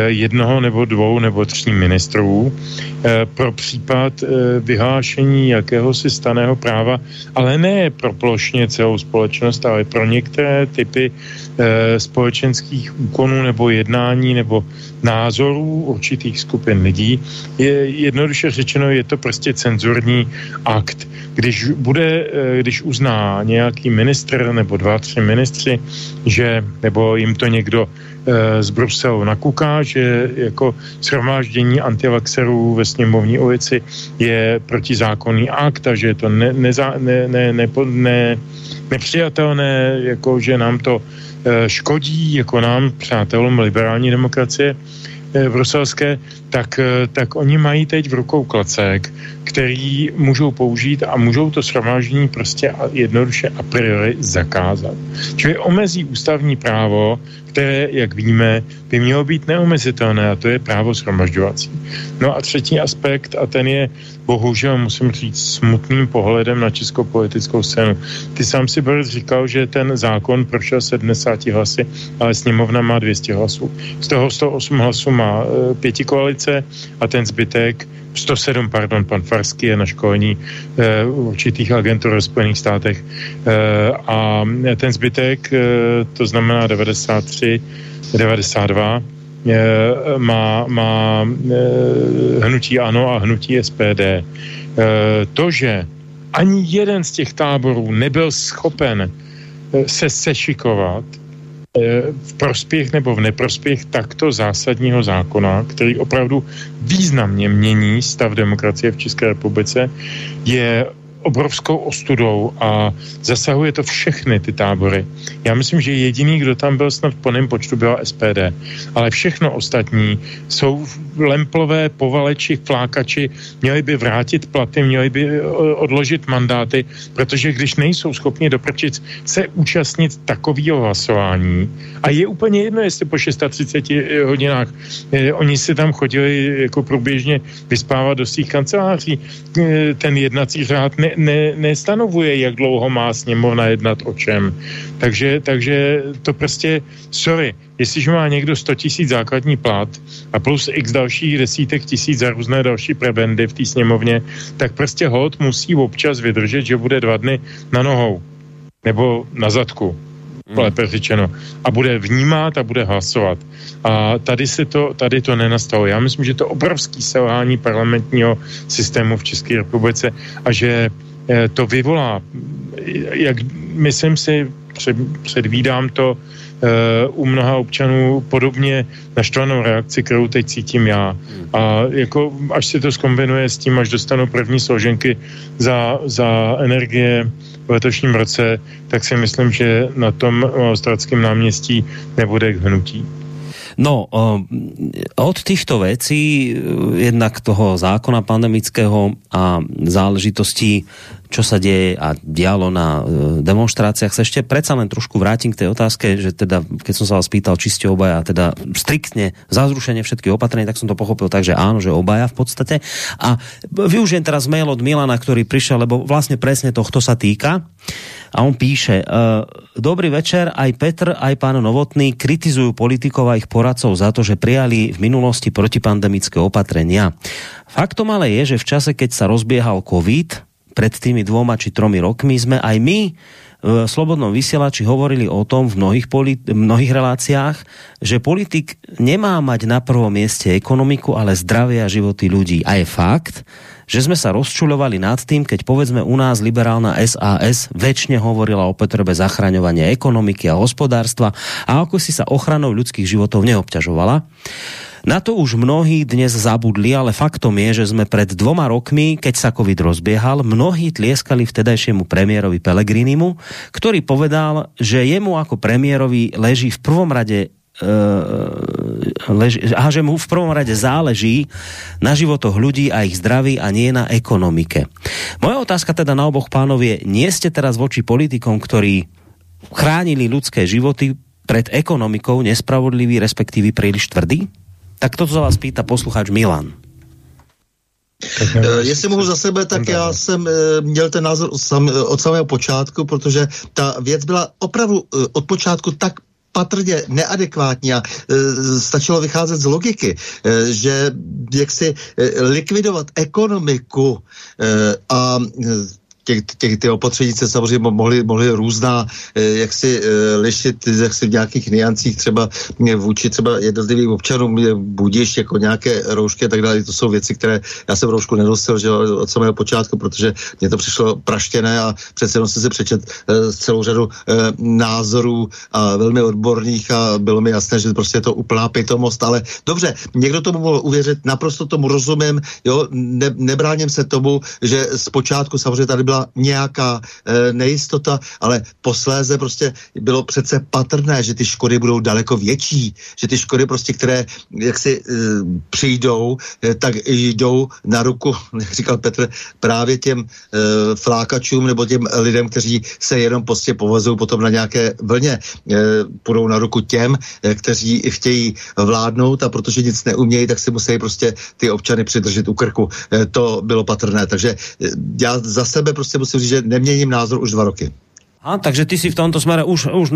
jednoho nebo dvou nebo tří ministrů pro případ vyhlášení jakéhosi staného práva, ale ne pro plošně celou společnost, ale pro některé typy společenských úkonů nebo jednání nebo názorů určitých skupin lidí. Je, jednoduše řečeno, je to prostě cenzurní akt. Když bude, když uzná nějaký ministr nebo dva, tři ministři, že, nebo jim to někdo z Bruselu nakuká, že jako shromáždění antivaxerů ve Sněmovní ulici je protizákonný akt a že je to ne, neza, ne, ne, ne, ne, nepřijatelné, jako že nám to škodí, jako nám, přátelům liberální demokracie bruselské, tak, tak oni mají teď v rukou klacek, který můžou použít a můžou to shromáždění prostě jednoduše a priori zakázat. Čili omezí ústavní právo, které, jak víme, by mělo být neomezitelné, a to je právo shromažďovací. No a třetí aspekt, a ten je bohužel, musím říct, smutným pohledem na českou politickou scénu. Ty sám si, Boris, říkal, že ten zákon prošel sedmdesáti hlasy, ale sněmovna má dvě stě hlasů. Z toho sto osm hlasů má e, pětikoalice a ten zbytek sto sedm, pardon, pan Farský je na školení e, určitých agentur ve Spojených státech e, a ten zbytek, e, to znamená devadesát tři, devadesát dva, e, má, má e, hnutí ANO a hnutí S P D. E, to, že ani jeden z těch táborů nebyl schopen se sešikovat v prospěch nebo v neprospěch takto zásadního zákona, který opravdu významně mění stav demokracie v České republice, je obrovskou ostudou a zasahuje to všechny ty tábory. Já myslím, že jediný, kdo tam byl snad v plném počtu, byla S P D. Ale všechno ostatní jsou lemplové, povaleči, flákači, měli by vrátit platy, měli by odložit mandáty, protože když nejsou schopni doprčit se účastnit takového hlasování, a je úplně jedno, jestli po třicet šest hodinách eh, oni si tam chodili jako průběžně vyspávat do svých kanceláří, eh, ten jednací řád ne, ne, nestanovuje, jak dlouho má sněmovna jednat o čem. Takže, takže to prostě, sorry, jestliže má někdo sto tisíc základní plat a plus x dalších desítek tisíc za různé další prebendy v té sněmovně, tak prostě hod musí občas vydržet, že bude dva dny na nohou nebo na zadku, hmm. lépe řečeno. A bude vnímat a bude hlasovat. A tady, se to, tady to nenastalo. Já myslím, že to je obrovské selhání parlamentního systému v České republice a že to vyvolá, jak myslím si, před, předvídám to, u mnoha občanů podobně naštvanou reakci, kterou teď cítím já. A jako, až se to zkombinuje s tím, až dostanu první složenky za, za energie v letošním roce, tak si myslím, že na tom Ostravském náměstí nebude k hnutí. No, od týchto vecí, jednak toho zákona pandemického a záležitostí, čo sa deje a dialo na demonstráciách, sa ešte predsa len trošku vrátim k tej otázke, že teda, keď som sa vás pýtal, či ste obaja, teda striktne za zrušenie všetkých opatrení, tak som to pochopil tak, že áno, že obaja v podstate. A využijem teraz mail od Milana, ktorý prišiel, lebo vlastne presne tohto sa týka. A on píše: Dobrý večer, aj Petr, aj pán Novotný kritizujú politikov a ich poradcov za to, že prijali v minulosti protipandemické opatrenia. Faktom ale je, že v čase, keď sa rozbiehal COVID, pred tými dvoma či tromi rokmi, sme aj my v Slobodnom vysielači hovorili o tom v mnohých, politi- mnohých reláciách, že politik nemá mať na prvom mieste ekonomiku, ale zdravie a životy ľudí. A je fakt, že sme sa rozčuľovali nad tým, keď povedzme u nás liberálna es a es väčšine hovorila o potrebe zachraňovania ekonomiky a hospodárstva a ako si sa ochranou ľudských životov neobťažovala. Na to už mnohí dnes zabudli, ale faktom je, že sme pred dvoma rokmi, keď sa COVID rozbiehal, mnohí tlieskali vtedajšiemu premiérovi Pellegrinimu, ktorý povedal, že jemu ako premiérovi leží v prvom rade Leži, a že mu v prvom rade záleží na životoch ľudí a ich zdraví a nie na ekonomike. Moja otázka teda na oboch pánov je, nie ste teraz voči politikom, ktorí chránili ľudské životy pred ekonomikou nespravodliví, respektíve príliš tvrdí? Tak to sa vás pýta posluchač Milan. Jestli mohu za sebe, tak já jsem měl ten názor od samého počátku, protože ta věc byla opravdu od počátku tak patrně neadekvátní a e, stačilo vycházet z logiky, e, že jaksi e, likvidovat ekonomiku e, a e, Těch, těch, ty opatření se samozřejmě mohly, mohly různá, jak si lišit, jak si v nějakých niancích třeba vůči třeba jednotlivým občanům budíš jako nějaké roušky a tak dále. To jsou věci, které já jsem roušku nedosil, že od samého počátku, protože mě to přišlo praštěné a přece jenom jsem si přečet eh, celou řadu eh, názorů a velmi odborných a bylo mi jasné, že prostě je to úplná pitomost, ale dobře, někdo tomu mohl uvěřit, naprosto tomu rozumím, jo, ne, nebráním se tomu, že zpočátku samozřejmě tady byla nějaká e, nejistota, ale posléze prostě bylo přece patrné, že ty škody budou daleko větší, že ty škody prostě, které jaksi e, přijdou, e, tak jdou na ruku, jak říkal Petr, právě těm e, flákačům nebo těm lidem, kteří se jenom prostě povazují potom na nějaké vlně, e, půjdou na ruku těm, e, kteří chtějí vládnout a protože nic neumějí, tak si musí prostě ty občany přidržet u krku. E, to bylo patrné, takže e, já za sebe prostě musím říct, že neměním názor už dva roky. A takže ty si v tomto smere už, už,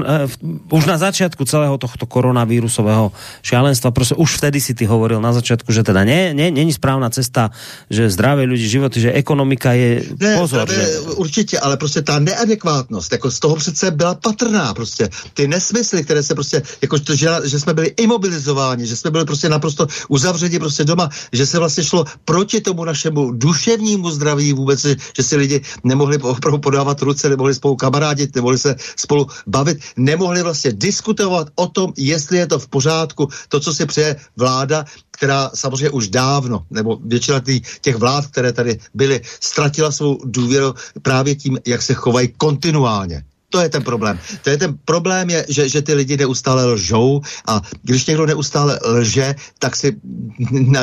už na začiatku celého tohto koronavírusového šialenstva, proste už vtedy si ty hovoril na začiatku, že teda nie, nie, nie je správna cesta, že zdravie ľudí, životy, že ekonomika je ne, pozor. Tady, že... Určitě, ale prostě ta neadekvátnost, jako z toho přece byla patrná prostě. Ty nesmysly, které se prostě, jako to, že, že jsme byli imobilizováni, že jsme byli prostě naprosto uzavřeni prostě doma, že se vlastně šlo proti tomu našemu duševnímu zdraví vůbec, že si lidi nemohli opravdu podávat ruce, nemohli spolu kamarádi uvádět, nemohli se spolu bavit, nemohli vlastně diskutovat o tom, jestli je to v pořádku, to, co si přeje vláda, která samozřejmě už dávno, nebo většina těch vlád, které tady byly, ztratila svou důvěru právě tím, jak se chovají kontinuálně. To je ten problém. To je ten problém, je, že, že ty lidi neustále lžou, a když někdo neustále lže, tak si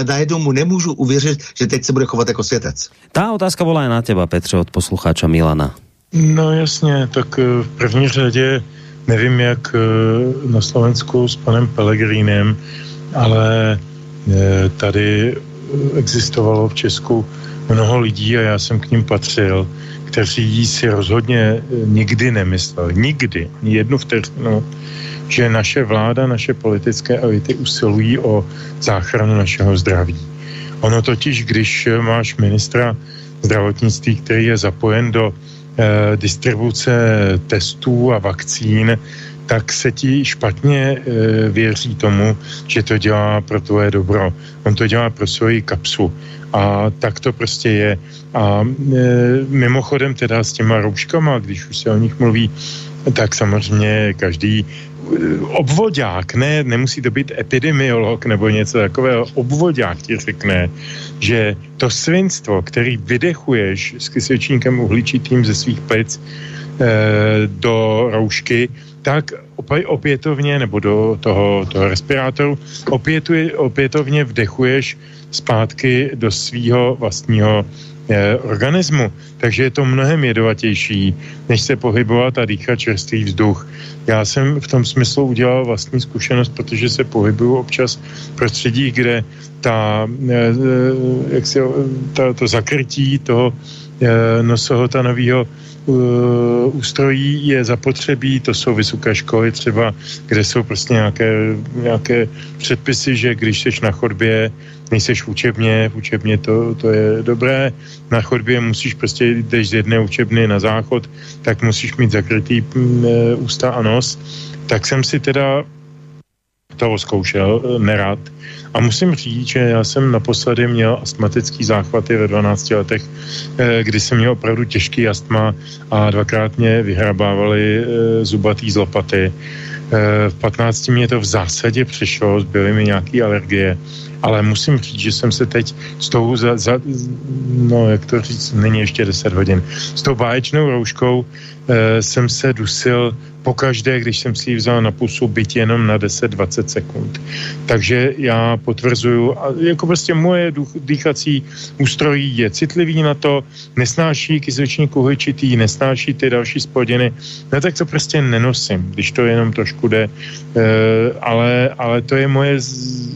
najednou mu nemůžu uvěřit, že teď se bude chovat jako světec. Tá otázka bola aj na teba, Petře, od poslucháča Milana. No jasně, tak v první řadě nevím, jak na Slovensku s panem Pellegrinem, ale tady existovalo v Česku mnoho lidí a já jsem k ním patřil, kteří si rozhodně nikdy nemysleli, nikdy, jednu vteřinu, že naše vláda, naše politické elity usilují o záchranu našeho zdraví. Ono totiž, když máš ministra zdravotnictví, který je zapojen do eh, distribuce testů a vakcín, tak se ti špatně e, věří tomu, že to dělá pro tvoje dobro. On to dělá pro svoji kapsu. A tak to prostě je. A e, mimochodem teda s těma rouškama, když už se o nich mluví, tak samozřejmě každý obvodák, ne, nemusí to být epidemiolog nebo něco takového, obvodák ti řekne, že to svinstvo, který vydechuješ s kysličníkem uhličitým ze svých plic e, do roušky, tak opětovně, nebo do toho, toho respirátoru, opětuje, opětovně vdechuješ zpátky do svýho vlastního eh, organismu. Takže je to mnohem jedovatější, než se pohybovat a dýchat čerstvý vzduch. Já jsem v tom smyslu udělal vlastní zkušenost, protože se pohybuju občas v prostředí, kde ta, eh, jak si, ta, to zakrytí toho eh, nosohotanového ústrojí je zapotřebí, to jsou vysoké školy třeba, kde jsou prostě nějaké, nějaké předpisy, že když jsi na chodbě, nejseš v učebně, v učebně to, to je dobré, na chodbě musíš prostě, jdeš z jedné učebny na záchod, tak musíš mít zakrytý ústa a nos, tak jsem si teda toho zkoušel nerad. A musím říct, že já jsem naposledy měl astmatický záchvaty ve dvanácti letech, kdy jsem měl opravdu těžký astma a dvakrát mě vyhrabávali zubatý z lopaty. V patnácti mě to v zásadě přišlo, zbyly mi nějaké alergie, ale musím říct, že jsem se teď s tou, za, za, no jak to říct, není ještě deset hodin, s tou báječnou rouškou eh, jsem se dusil pokaždé, když jsem si ji vzal na pusu, byť jenom na deset dvacet sekund. Takže já potvrzuju, a jako prostě moje duch, dýchací ústrojí je citlivý na to, nesnáší kysličník uhličitý, nesnáší ty další spodiny, no tak to prostě nenosím, když to jenom trošku jde, eh, ale, ale to je moje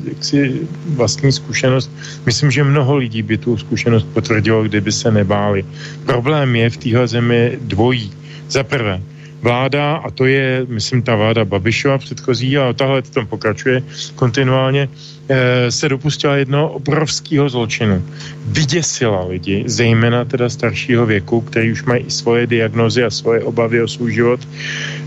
jaksi vlastní zkušenost. Myslím, že mnoho lidí by tu zkušenost potvrdilo, kdyby se nebáli. Problém je v téhle zemi dvojí. Za prvé, vláda, a to je, myslím, ta vláda Babišova předchozí, a tahle to tam pokračuje kontinuálně, eh, se dopustila jednoho obrovského zločinu. Vyděsila lidi, zejména teda staršího věku, který už mají i svoje diagnózy a svoje obavy o svůj život,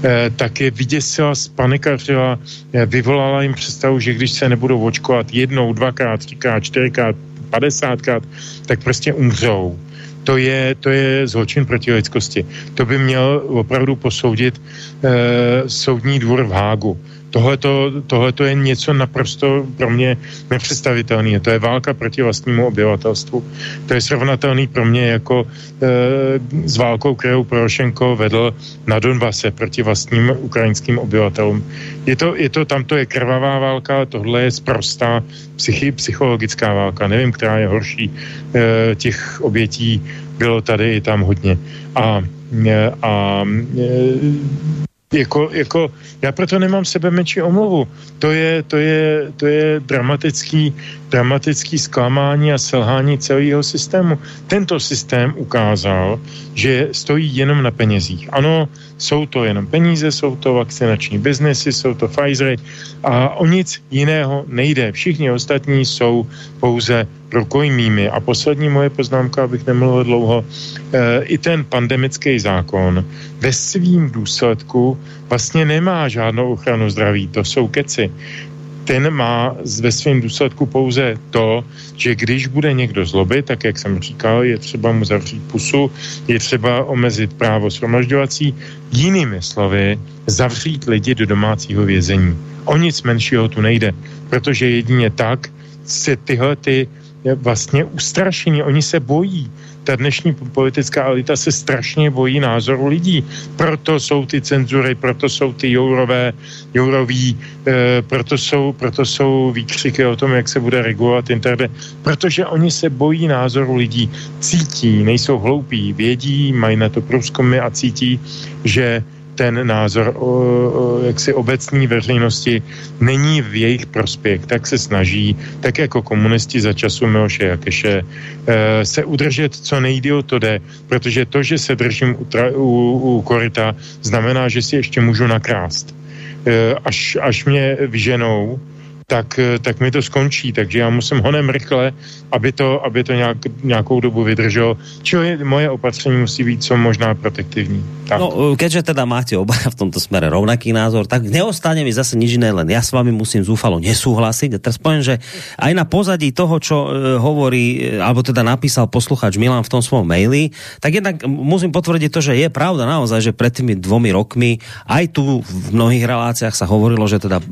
eh, tak je vyděsila, spanikařila, eh, vyvolala jim představu, že když se nebudou očkovat jednou, dvakrát, třikrát, čtyřikrát, padesátkrát, tak prostě umřou. To je, to je zločin proti lidskosti. To by měl opravdu posoudit eh, soudní dvůr v Hágu. Tohle to je něco naprosto pro mě nepředstavitelné. To je válka proti vlastnímu obyvatelstvu. To je srovnatelný pro mě jako eh, s válkou, kterou Porošenko vedl na Donbase proti vlastním ukrajinským obyvatelům. Je to, je to, tamto je krvavá válka, tohle je sprostá psychi, psychologická válka. Nevím, která je horší. Eh, těch obětí bylo tady i tam hodně. A, a Jako, jako, já proto nemám sebe menší omluvu. To je, to je, to je dramatický, dramatický zklamání a selhání celého systému. Tento systém ukázal, že stojí jenom na penězích. Ano, jsou to jenom peníze, jsou to vakcinační biznesy, jsou to Pfizery a o nic jiného nejde. Všichni ostatní jsou pouze rukojmími. A poslední moje poznámka, abych nemluvil dlouho, e, i ten pandemický zákon ve svým důsledku vlastně nemá žádnou ochranu zdraví. To jsou keci. ten má ve svým důsledku pouze to, že když bude někdo zlobit, tak jak jsem říkal, je třeba mu zavřít pusu, je třeba omezit právo shromažďovací, jinými slovy zavřít lidi do domácího vězení. O nic menšího tu nejde, protože jedině tak se tyhle ty vlastně ustrašení, oni se bojí. Ta dnešní politická elita se strašně bojí názoru lidí. Proto jsou ty cenzury, proto jsou ty jourové, jouroví, e, proto jsou, proto jsou výkřiky o tom, jak se bude regulovat internet. Protože oni se bojí názoru lidí. Cítí, nejsou hloupí, vědí, mají na to průzkumy a cítí, že ten názor o, o, jaksi obecní veřejnosti není v jejich prospěch, tak se snaží, tak jako komunisti za času Miloše Jakeše, e, se udržet co nejdýl to jde, protože to, že se držím u, tra, u, u koryta, znamená, že si ještě můžu nakrást. E, až, až mě vyženou, tak, tak mi to skončí, takže já musím honem rychle, aby to, aby to nějak, nějakou dobu vydrželo. Čili moje opatření musí být co možná protektivní. Tak. No, keďže teda máte obaja v tomto smere rovnaký názor, tak neostane mi zase nič iné, len ja s vami musím zúfalo nesúhlasiť. A teraz poviem, že aj na pozadí toho, čo hovorí, alebo teda napísal poslucháč Milan v tom svojom maili, tak jednak musím potvrdiť to, že je pravda naozaj, že pred tými dvomi rokmi aj tu v mnohých reláciách sa hovorilo, že teda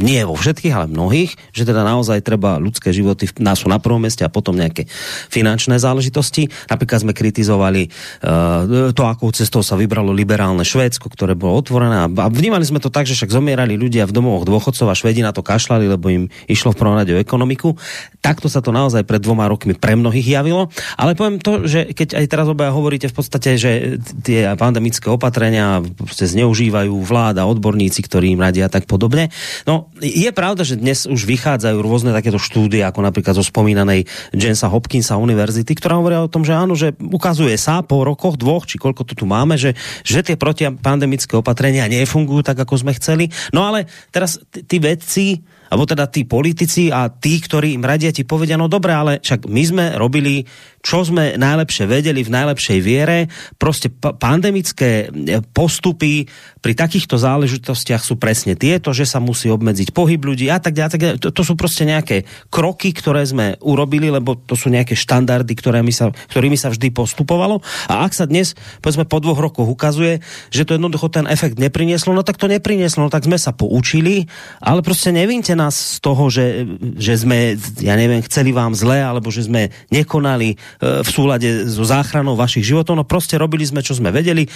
nie vo všetkých, ale mnohých, že teda naozaj treba ľudské životy na, sú na prvom meste a potom nejaké finančné záležitosti. Napríklad sme kritizovali uh, to, akou cestou sa vybralo liberálne Švédsko, ktoré bolo otvorené a vnímali sme to tak, že však zomierali ľudia v domovoch dôchodcov a Švédi na to kašľali, lebo im išlo v prvom rade o ekonomiku. Takto sa to naozaj pred dvoma rokmi pre mnohých javilo, ale poviem to, že keď aj teraz obaja hovoríte v podstate, že tie pandemické opatrenia zneužívajú vláda, odborníci, ktorí im radia tak podobne. No, je pravda, že dnes už vychádzajú rôzne takéto štúdie, ako napríklad zo spomínanej Jensa Hopkinsa univerzity, ktorá hovoria o tom, že áno, že ukazuje sa po rokoch dvoch, či koľko to tu máme, že, že tie protipandemické opatrenia nefungujú tak, ako sme chceli. No ale teraz t- tí vedci, alebo teda tí politici a tí, ktorí im radia, ti povedia, no dobre, ale však my sme robili, čo sme najlepšie vedeli v najlepšej viere, proste pandemické postupy pri takýchto záležitostiach sú presne tieto, že sa musí obmedziť pohyb ľudí a tak ďalej. To, to sú proste nejaké kroky, ktoré sme urobili, lebo to sú nejaké štandardy, ktorými sa, ktorými sa vždy postupovalo. A ak sa dnes, povedzme, po dvoch rokoch ukazuje, že to jednoducho ten efekt neprinieslo, no tak to neprinieslo, no tak sme sa poučili, ale proste nevinte nás z toho, že, že sme, ja neviem, chceli vám zle, alebo že sme nekonali v súlade so záchranou vašich životov. No proste robili sme, čo sme vedeli,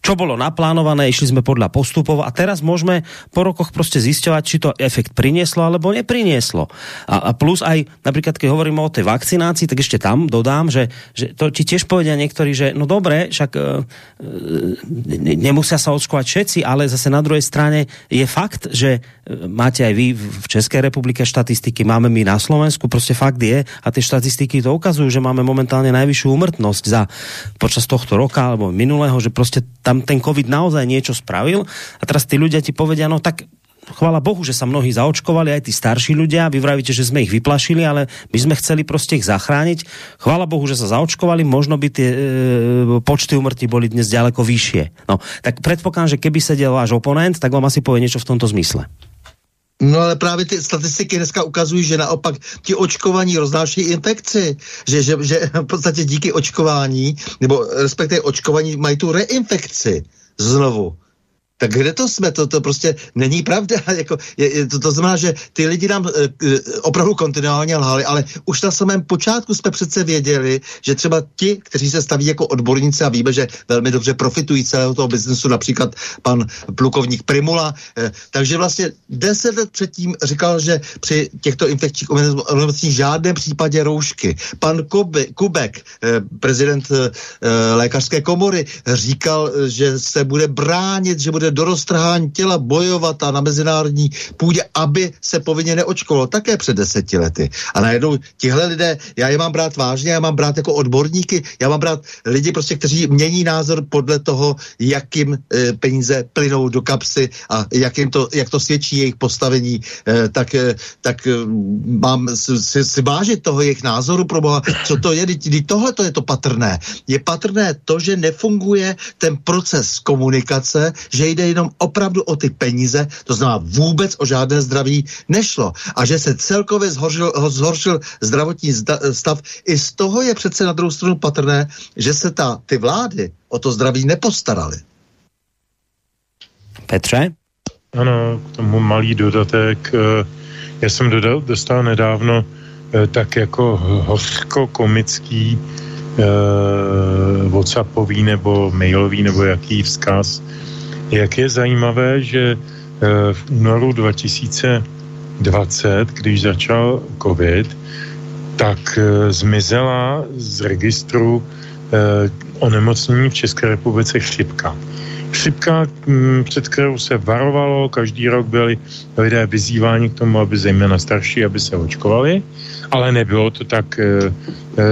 čo bolo naplánované, išli sme podľa postupov a teraz môžeme po rokoch proste zisťovať, či to efekt prinieslo alebo neprinieslo. A, a plus aj napríklad, keď hovoríme o tej vakcinácii, tak ešte tam dodám, že, že to ti tiež povedia niektorí, že no dobre, však e, e, nemusia sa očkovať všetci, ale zase na druhej strane je fakt, že máte aj vy v Českej republike štatistiky, máme my na Slovensku, proste fakt je a tie štatistiky to ukazujú, že máme moment momentálne najvyššiu úmrtnosť za počas tohto roka alebo minulého, že proste tam ten COVID naozaj niečo spravil a teraz tí ľudia ti povedia, no tak chvála Bohu, že sa mnohí zaočkovali, aj tí starší ľudia, vy vravíte, že sme ich vyplašili, ale my sme chceli proste ich zachrániť. Chvála Bohu, že sa zaočkovali, možno by tie e, počty úmrtí boli dnes ďaleko vyššie. No, tak predpokladám, že keby sedel váš oponent, tak vám asi povie niečo v tomto zmysle. No ale právě ty statistiky dneska ukazují, že naopak ti očkovaní roznáší infekci, že, že, že v podstatě díky očkování, nebo respektive očkovaní mají tu reinfekci znovu. Tak kde to jsme? To, to prostě není pravda. Jako, je, je, to, to znamená, že ty lidi nám e, opravdu kontinuálně lhali, ale už na samém počátku jsme přece věděli, že třeba ti, kteří se staví jako odborníci a víme, že velmi dobře profitují celého toho biznesu, například pan plukovník Primula, e, takže vlastně deset let předtím říkal, že při těchto infekčních onemocněních v žádném případě roušky. Pan Kuby, Kubek, e, prezident e, lékařské komory, říkal, že se bude bránit, že bude do roztrhání těla bojovat a na mezinárodní půdě, aby se povinně neočkovalo také před deseti lety. A najednou tihle lidé, já je mám brát vážně, já mám brát jako odborníky, já mám brát lidi prostě, kteří mění názor podle toho, jakým e, peníze plynou do kapsy a jak, jim to, jak to svědčí jejich postavení, e, tak, e, tak e, mám si, si vážit toho jejich názoru, pro Boha, co to je, tohle to je to patrné. Je patrné to, že nefunguje ten proces komunikace, že jde jenom opravdu o ty peníze, to znamená vůbec o žádné zdraví nešlo. A že se celkově zhoršil, zhoršil zdravotní stav, i z toho je přece na druhou stranu patrné, že se ta, ty vlády o to zdraví nepostaraly. Petře? Ano, k tomu malý dodatek. Já jsem dodal, dostal nedávno tak jako hořko-komický eh, whatsappový nebo mailový nebo jaký vzkaz. Jak je zajímavé, že eh, v únoru dva tisíce dvacet, když začal covid, tak eh, zmizela z registru eh, onemocnění v České republice chřipka. Chřipka, před kterou se varovalo, každý rok byli lidé vyzýváni k tomu, aby zejména starší, aby se očkovali, ale nebylo to tak e,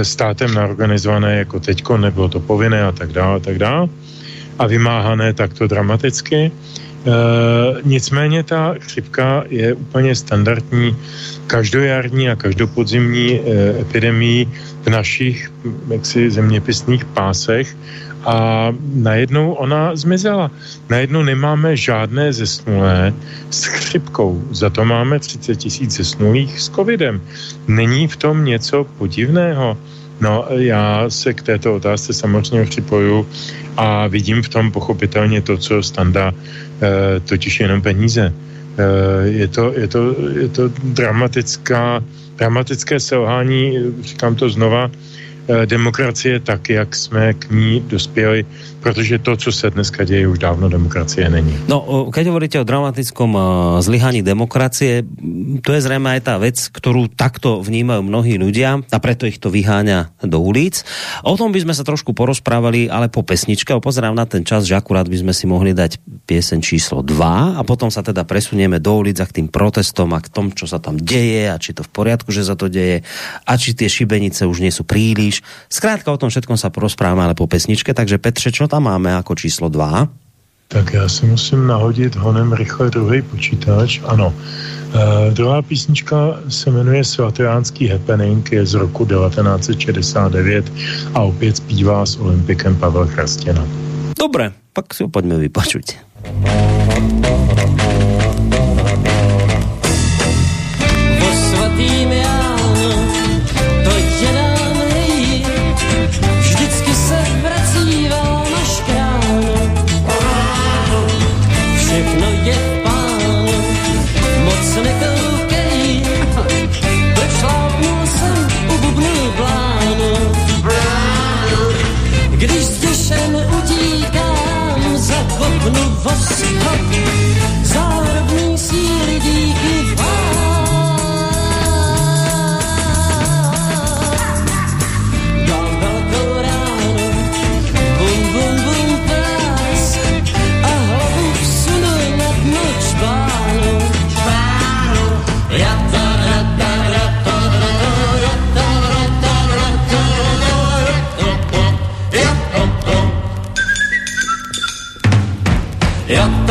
státem naorganizované jako teďko, nebylo to povinné a tak dále a tak dále a vymáhané takto dramaticky. E, nicméně ta chřipka je úplně standardní každojarní a každopodzimní e, epidemii v našich jaksi, zeměpisných pásech. A najednou ona zmizela. Najednou nemáme žádné zesnulé s chřipkou. Za to máme třicet tisíc zesnulých s covidem. Není v tom něco podivného? No, já se k této otázce samozřejmě připoju a vidím v tom pochopitelně to, co Standa, eh, totiž jenom peníze. Eh, je to, je to, je to dramatická, dramatické selhání, říkám to znova, demokracie tak, jak jsme k ní dospěli, protože to, co se dneska děje, už dávno demokracie není. No, keď hovoríte o dramatickom zlyhaní demokracie, to je zrejme aj tá vec, ktorú takto vnímajú mnohí ľudia a preto ich to vyháňa do ulic. O tom by sme sa trošku porozprávali, ale po pesničke. Pozerám na ten čas, že akurát by sme si mohli dať pieseň číslo dva a potom sa teda presunieme do ulic a k tým protestom a k tomu, čo sa tam deje a či to v poriadku, že sa to deje a či tie šibenice už nie sú príliš. Skrátka o tom všetkom sa porozprávame, ale po pesničke, takže Petře, čo tam máme ako číslo dva? Tak já si musím nahodit honem rychle druhý počítač, ano. E, druhá písnička se jmenuje Svatejánský happening, je z roku devatenáct set šedesát devět a opět zpívá s olympikem Pavel Chrastěna. Dobre, tak si ho poďme vypočuť. O svatým já, to je zárodní síly díky vám. Dám velkou ránu, bum, bum, bum, pás a hlavu vsunu na dno čbánu. Rata, rata, rata, rata, rata, rata, rata, rata, rata, rata. Yep.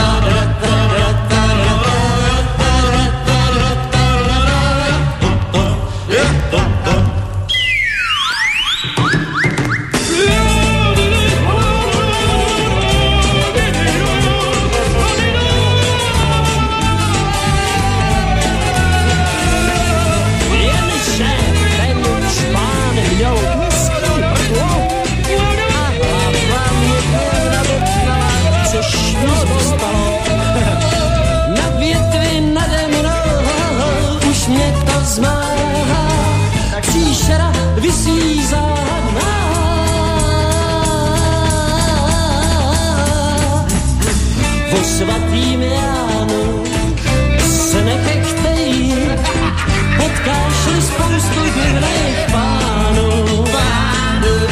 Svatým ránu se nekechtej, potkáš-li spoustu dobrých pánů. Pánů,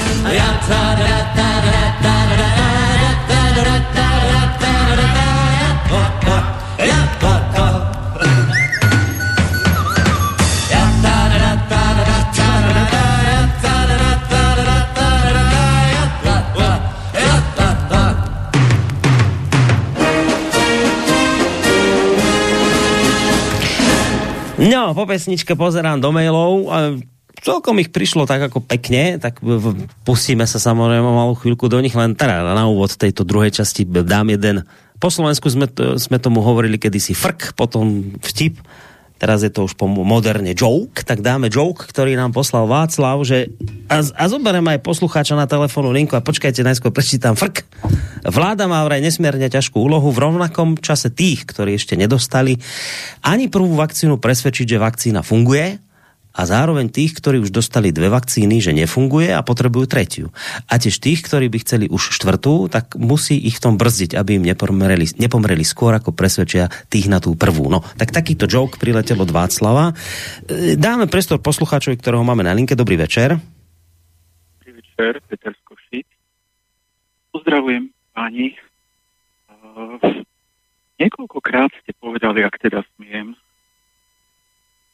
no, po pesničke pozerám do mailov a celkom ich prišlo tak ako pekne, tak pustíme sa samozrejme malú chvíľku do nich, len teda na úvod tejto druhej časti dám jeden Po Slovensku sme, sme tomu hovorili kedysi frk, potom vtip, teraz je to už po moderne joke, tak dáme joke, ktorý nám poslal Václav, že a, a zobereme aj poslucháča na telefónu linku a počkajte, najskôr prečítam frk. Vláda má vraj nesmierne ťažkú úlohu v rovnakom čase tých, ktorí ešte nedostali ani prvú vakcínu presvedčiť, že vakcína funguje, a zároveň tých, ktorí už dostali dve vakcíny, že nefunguje a potrebujú tretiu. A tiež tých, ktorí by chceli už štvrtú, tak musí ich v tom brzdiť, aby im nepomreli, nepomreli skôr, ako presvedčia tých na tú prvú. No, tak takýto joke priletel od Václava. Dáme priestor poslucháčovi, ktorého máme na linke. Dobrý večer. Dobrý večer, Peter Skošic. Pozdravujem páni. Uh, niekoľkokrát ste povedali, ak teda smiem,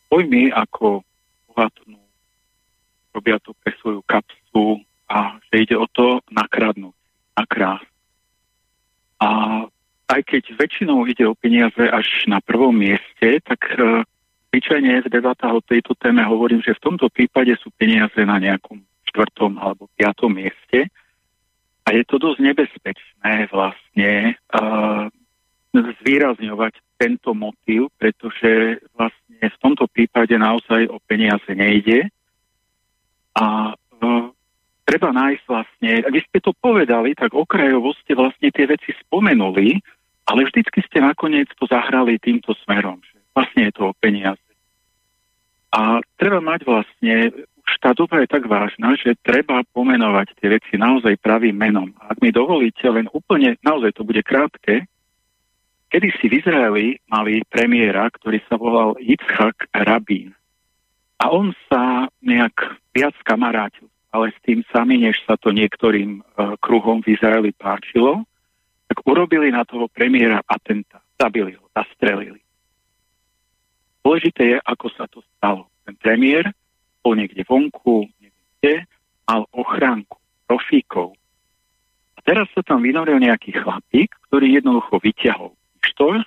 pojmy ako bohatnú, robia to pre svoju kapsu a že ide o to nakradnúť, nakrásť. A aj keď väčšinou ide o peniaze až na prvom mieste, tak e, zvyčajne v debatách o tejto téme hovorím, že v tomto prípade sú peniaze na nejakom štvrtom alebo piatom mieste a je to dosť nebezpečné vlastne e, zvýrazňovať tento motív, pretože vlastne v tomto prípade naozaj o peniaze nejde a e, treba nájsť vlastne, ak ste to povedali, tak okrajovo ste vlastne tie veci spomenuli, ale vždycky ste nakoniec to zahrali týmto smerom, že vlastne je to o peniaze. A treba mať vlastne, už tá doba je tak vážna, že treba pomenovať tie veci naozaj pravým menom. Ak mi dovolíte, len úplne, naozaj to bude krátke. Kedysi v Izraeli mali premiéra, ktorý sa volal Jicchak Rabín. A on sa nejak viac kamarátil, ale s tým sami, než sa to niektorým e, kruhom v Izraeli páčilo, tak urobili na toho premiéra atentát. Zabili ho, zastrelili. Dôležité je, ako sa to stalo. Ten premiér bol niekde vonku, neviem kde, mal ochránku, profíkov. A teraz sa tam vynoril nejaký chlapík, ktorý jednoducho vyťahol pištol,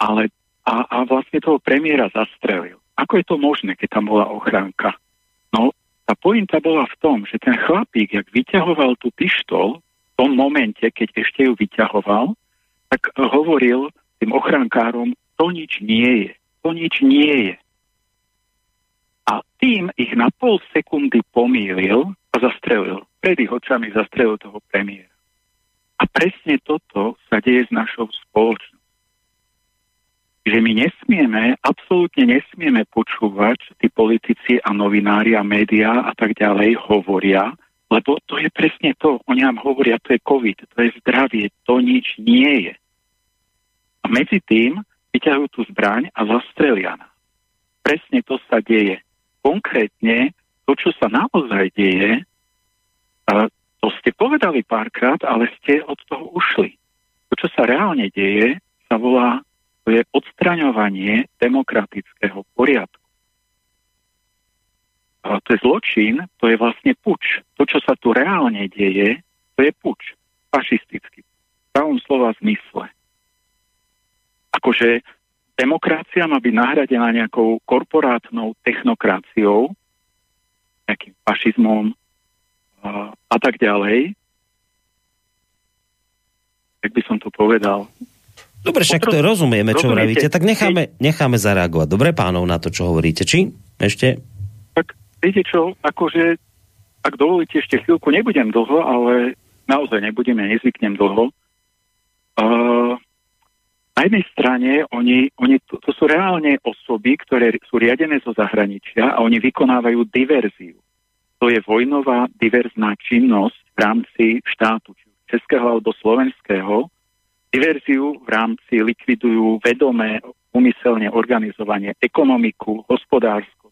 ale a, a vlastne toho premiéra zastrelil. Ako je to možné, keď tam bola ochránka? No, tá pointa bola v tom, že ten chlapík, jak vyťahoval tú pištol, v tom momente, keď ešte ju vyťahoval, tak hovoril tým ochránkárom, to nič nie je, to nič nie je. A tým ich na pol sekundy pomýlil a zastrelil. Pred ich očami zastrelil toho premiéra. A presne toto sa deje s našou spoločnosťou. Že my nesmieme, absolútne nesmieme počúvať, čo tí politici a novinári a médiá a tak ďalej hovoria, lebo to je presne to. Oni nám hovoria, to je COVID, to je zdravie, to nič nie je. A medzi tým vyťahujú tú zbraň a zastrelia nás. Presne to sa deje. Konkrétne to, čo sa naozaj deje, to ste povedali párkrát, ale ste od toho ušli. To, čo sa reálne deje, sa volá, to je odstraňovanie demokratického poriadku. A to je zločin, to je vlastne puč. To, čo sa tu reálne deje, to je puč. Fašistický. V pravom slova zmysle. Akože demokracia má byť nahradená nejakou korporátnou technokraciou, nejakým fašizmom, a tak ďalej. Tak by som to povedal. Dobre, však to rozumieme, čo hovoríte. Tak necháme, necháme zareagovať. Dobre pánov na to, čo hovoríte. Či? Ešte? Tak viete čo, akože, ak dovolíte ešte chvíľku, nebudem dlho, ale naozaj nebudem, ja nezvyknem dlho. Uh, na jednej strane, oni, oni to, to sú reálne osoby, ktoré sú riadené zo zahraničia a oni vykonávajú diverziu. To je vojnová diverzná činnosť v rámci štátu, či českého alebo slovenského. Diverziu v rámci likvidujú vedomé, úmyselne organizovanie ekonomiku, hospodárstvo,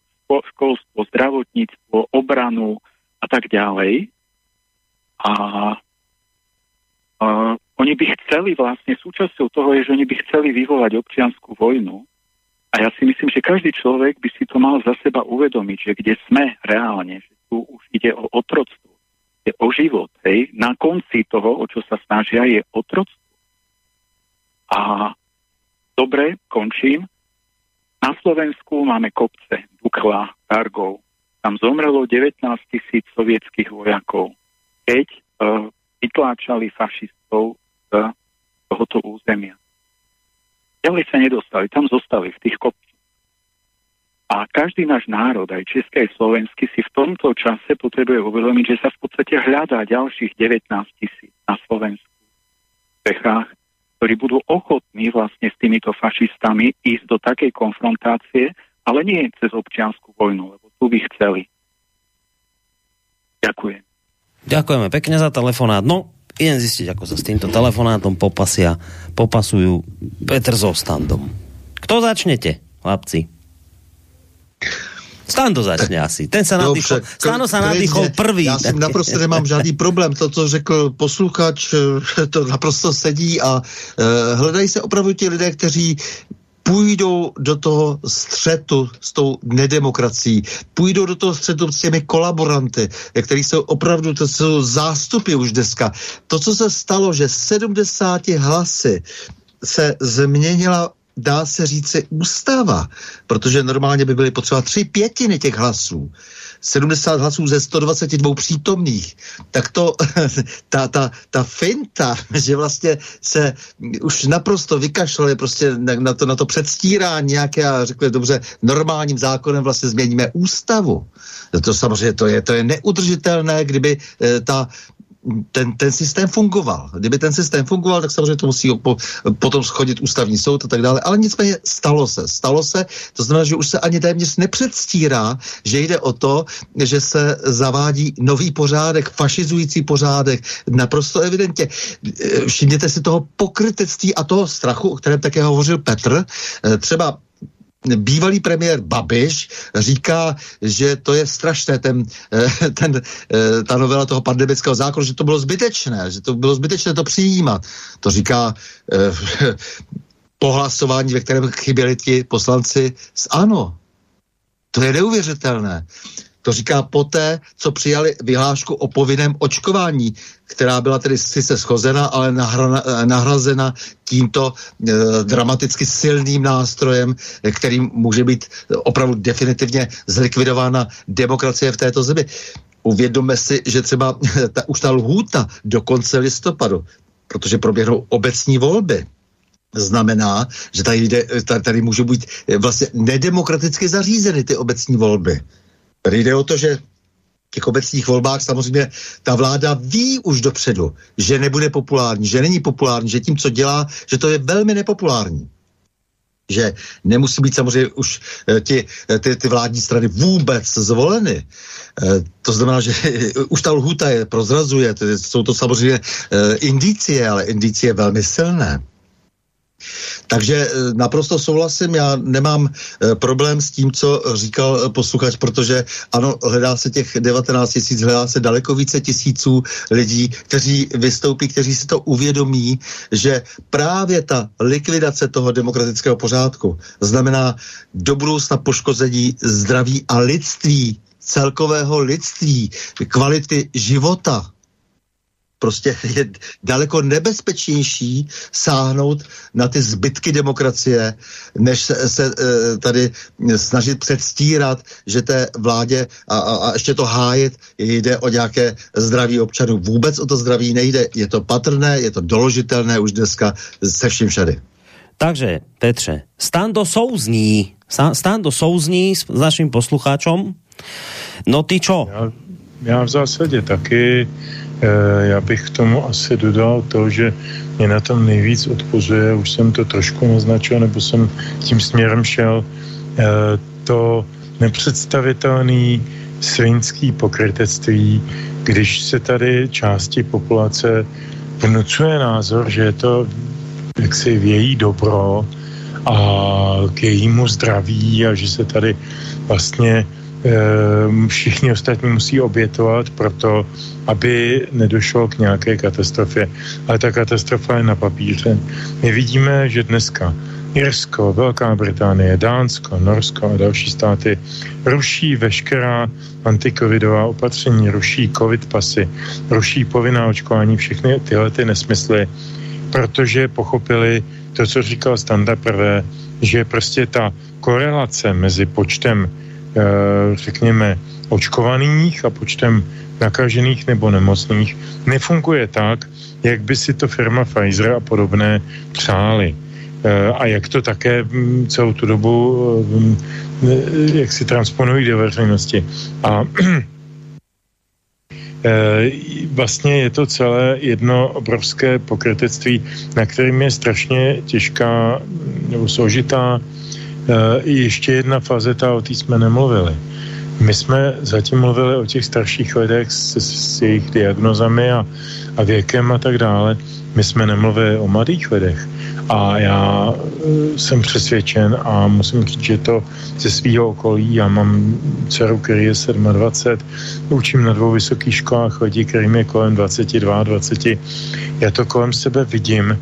školstvo, zdravotníctvo, obranu a tak ďalej. A, a oni by chceli vlastne, súčasťou toho je, že oni by chceli vyvolať občiansku vojnu. A ja si myslím, že každý človek by si to mal za seba uvedomiť, že kde sme reálne, že tu už ide o otroctvo, ide o život. Hej. Na konci toho, o čo sa snažia, je otroctvo. A dobre, končím. Na Slovensku máme kopce, Dukla, Targov. Tam zomrelo devätnásť tisíc sovietských vojakov, keď e, vytláčali fašistov tohoto územia. Ďalej sa nedostali, tam zostali v tých kopcoch. A každý náš národ, aj český, aj slovenský, si v tomto čase potrebuje uvedomiť, že sa v podstate hľadá ďalších devätnásť tisíc na Slovensku, v Čechách, ktorí budú ochotní vlastne s týmito fašistami ísť do takej konfrontácie, ale nie cez občiansku vojnu, lebo tu by chceli. Ďakujem. Ďakujeme pekne za telefonát. No, idem zistiť, ako sa s týmto telefonátom popasia, popasujú Petr so Standom. Kto začnete, chlapci? Stando začne asi. Ten sa nadýchol. Stano sa nadýchol prvý. Já si naprosto nemám žádný problém. To, co řekl posluchač, to naprosto sedí a e, hledají se opravdu ti lidé, kteří půjdou do toho střetu s tou nedemokracií, půjdou do toho střetu s těmi kolaboranty, který jsou opravdu, to jsou zástupy už dneska. To, co se stalo, že sedmdesát hlasy se změnila, dá se říci, ústava, protože normálně by byly potřeba tři pětiny těch hlasů. sedmdesát hlasů ze sto dvacet dva přítomných. Tak to, ta, ta, ta finta, že vlastně se už naprosto vykašlali prostě na to, na to předstírání nějaké a řekli, dobře, normálním zákonem vlastně změníme ústavu. To samozřejmě to je, to je neudržitelné, kdyby eh, ta Ten, ten systém fungoval. Kdyby ten systém fungoval, tak samozřejmě to musí po, potom schodit ústavní soud a tak dále, ale nicméně stalo se. Stalo se, to znamená, že už se ani téměř nepředstírá, že jde o to, že se zavádí nový pořádek, fašizující pořádek, naprosto evidentně. Všimněte si toho pokrytectví a toho strachu, o kterém také hovořil Petr. Třeba bývalý premiér Babiš říká, že to je strašné, ten, ten, ta novela toho pandemického zákona, že to bylo zbytečné, že to bylo zbytečné to přijímat. To říká eh, po hlasování, ve kterém chyběli ti poslanci z ANO. To je neuvěřitelné. To říká poté, co přijali vyhlášku o povinném očkování, která byla tedy sice schozena, ale nahra, nahrazena tímto e, dramaticky silným nástrojem, kterým může být opravdu definitivně zlikvidována demokracie v této zemi. Uvědomme si, že třeba ta, už ta lhůta do konce listopadu, protože proběhnou obecní volby, znamená, že tady, tady můžou být vlastně nedemokraticky zařízeny ty obecní volby. Tady jde o to, že v těch obecních volbách samozřejmě ta vláda ví už dopředu, že nebude populární, že není populární, že tím, co dělá, že to je velmi nepopulární. Že nemusí být samozřejmě už ty, ty, ty vládní strany vůbec zvoleny. To znamená, že už ta lhůta je prozrazuje, jsou to samozřejmě indicie, ale indicie velmi silné. Takže naprosto souhlasím, já nemám problém s tím, co říkal posluchač, protože ano, hledá se těch devatenáct tisíc, hledá se daleko více tisíců lidí, kteří vystoupí, kteří si to uvědomí, že právě ta likvidace toho demokratického pořádku znamená do budoucna poškození zdraví a lidství, celkového lidství, kvality života. Prostě je daleko nebezpečnější sáhnout na ty zbytky demokracie, než se, se tady snažit předstírat, že té vládě a, a, a ještě to hájit, jde o nějaké zdraví občanů. Vůbec o to zdraví nejde. Je to patrné, je to doložitelné už dneska se vším všady. Takže, Petře, Stando souzní. Stando souzní s naším poslucháčom. No ty čo? Já, já v zásadě taky. Já bych k tomu asi dodal to, že mě na tom nejvíc odpozuje, už jsem to trošku naznačil, nebo jsem tím směrem šel, to nepředstavitelný svinský pokrytectví, když se tady části populace vnucuje názor, že je to jaksi v její dobro a k jejímu zdraví a že se tady vlastně všichni ostatní musí obětovat proto, aby nedošlo k nějaké katastrofě. Ale ta katastrofa je na papíře. My vidíme, že dneska Irsko, Velká Británie, Dánsko, Norsko a další státy ruší veškerá antikovidová opatření, ruší covid pasy, ruší povinná očkování, všechny tyhle ty nesmysly, protože pochopili to, co říkal Standa prvé, že prostě ta korelace mezi počtem řekněme, očkovaných a počtem nakažených nebo nemocných nefunguje tak, jak by si to firma Pfizer a podobné přáli. A jak to také celou tu dobu, jak si transponují do veřejnosti. A vlastně je to celé jedno obrovské pokrytectví, na kterým je strašně těžká nebo složitá ještě jedna fazeta, o té jsme nemluvili. My jsme zatím mluvili o těch starších lidech s, s jejich diagnozami a, a věkem a tak dále. My jsme nemluvili o mladých lidech. A já jsem přesvědčen a musím říct, že to ze svého okolí, já mám dceru, který je dvacet sedm, učím na dvou vysokých školách lidí, kterým je kolem dvacet dva, dvacet. Já to kolem sebe vidím.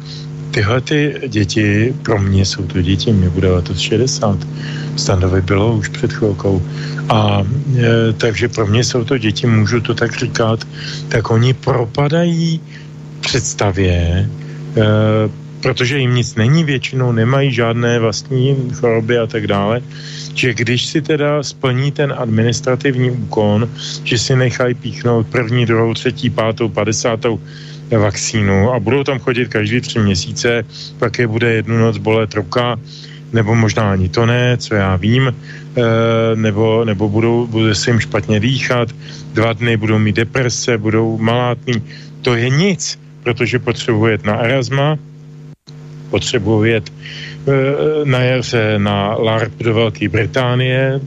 Tyhle ty děti, pro mě jsou to děti, mě bude letos šedesát, Standovi bylo už před chvilkou. A e, takže pro mě jsou to děti, můžu to tak říkat, tak oni propadají představě, e, protože jim nic není většinou, nemají žádné vlastní choroby a tak dále, že když si teda splní ten administrativní úkon, že si nechají píchnout první, druhou, třetí, pátou, padesátou vakcínu a budou tam chodit každý tři měsíce, pak je bude jednu noc bolet ruka, nebo možná ani to ne, co já vím, e, nebo, nebo budou, bude se jim špatně dýchat, dva dny budou mít deprese, budou malátní, to je nic, protože potřebuje jet na Erasma, potřebuje jet e, na jaře na LARP do Velké Británie,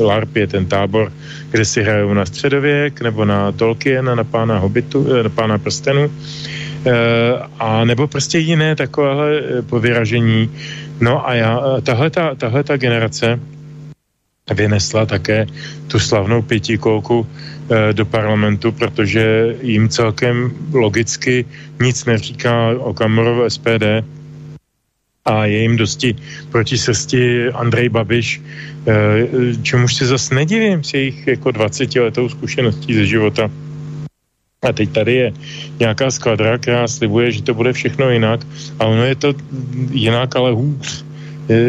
LARP je ten tábor, kde si hrajou na středověk, nebo na Tolkiena, na pána Hobitu, na pána prstenu, e, a nebo prostě jiné takovéhle povyražení. No a já, tahleta, tahleta generace vynesla také tu slavnou pětikolku e, do parlamentu, protože jim celkem logicky nic neříká o Okamurovu S P D, a je jim dosti proti srsti Andrej Babiš, čemuž se zase nedivím s jejich jako dvacetiletou zkušeností ze života. A teď tady je nějaká skladra, která slibuje, že to bude všechno jinak, a ono je to jinak, ale hůř.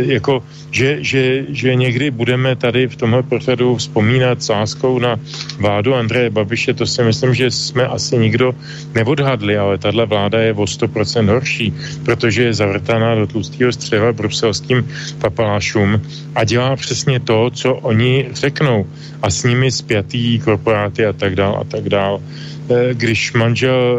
Jako, že, že, že někdy budeme tady v tomhle pořadu vzpomínat s láskou na vládu Andreje Babiše, to si myslím, že jsme asi nikdo neodhadli, ale tahle vláda je o sto procent horší, protože je zavrtaná do tlustého střeva bruselským papalášům a dělá přesně to, co oni řeknou, a s nimi spjatý korporáty a tak dál a tak dál. Když manžel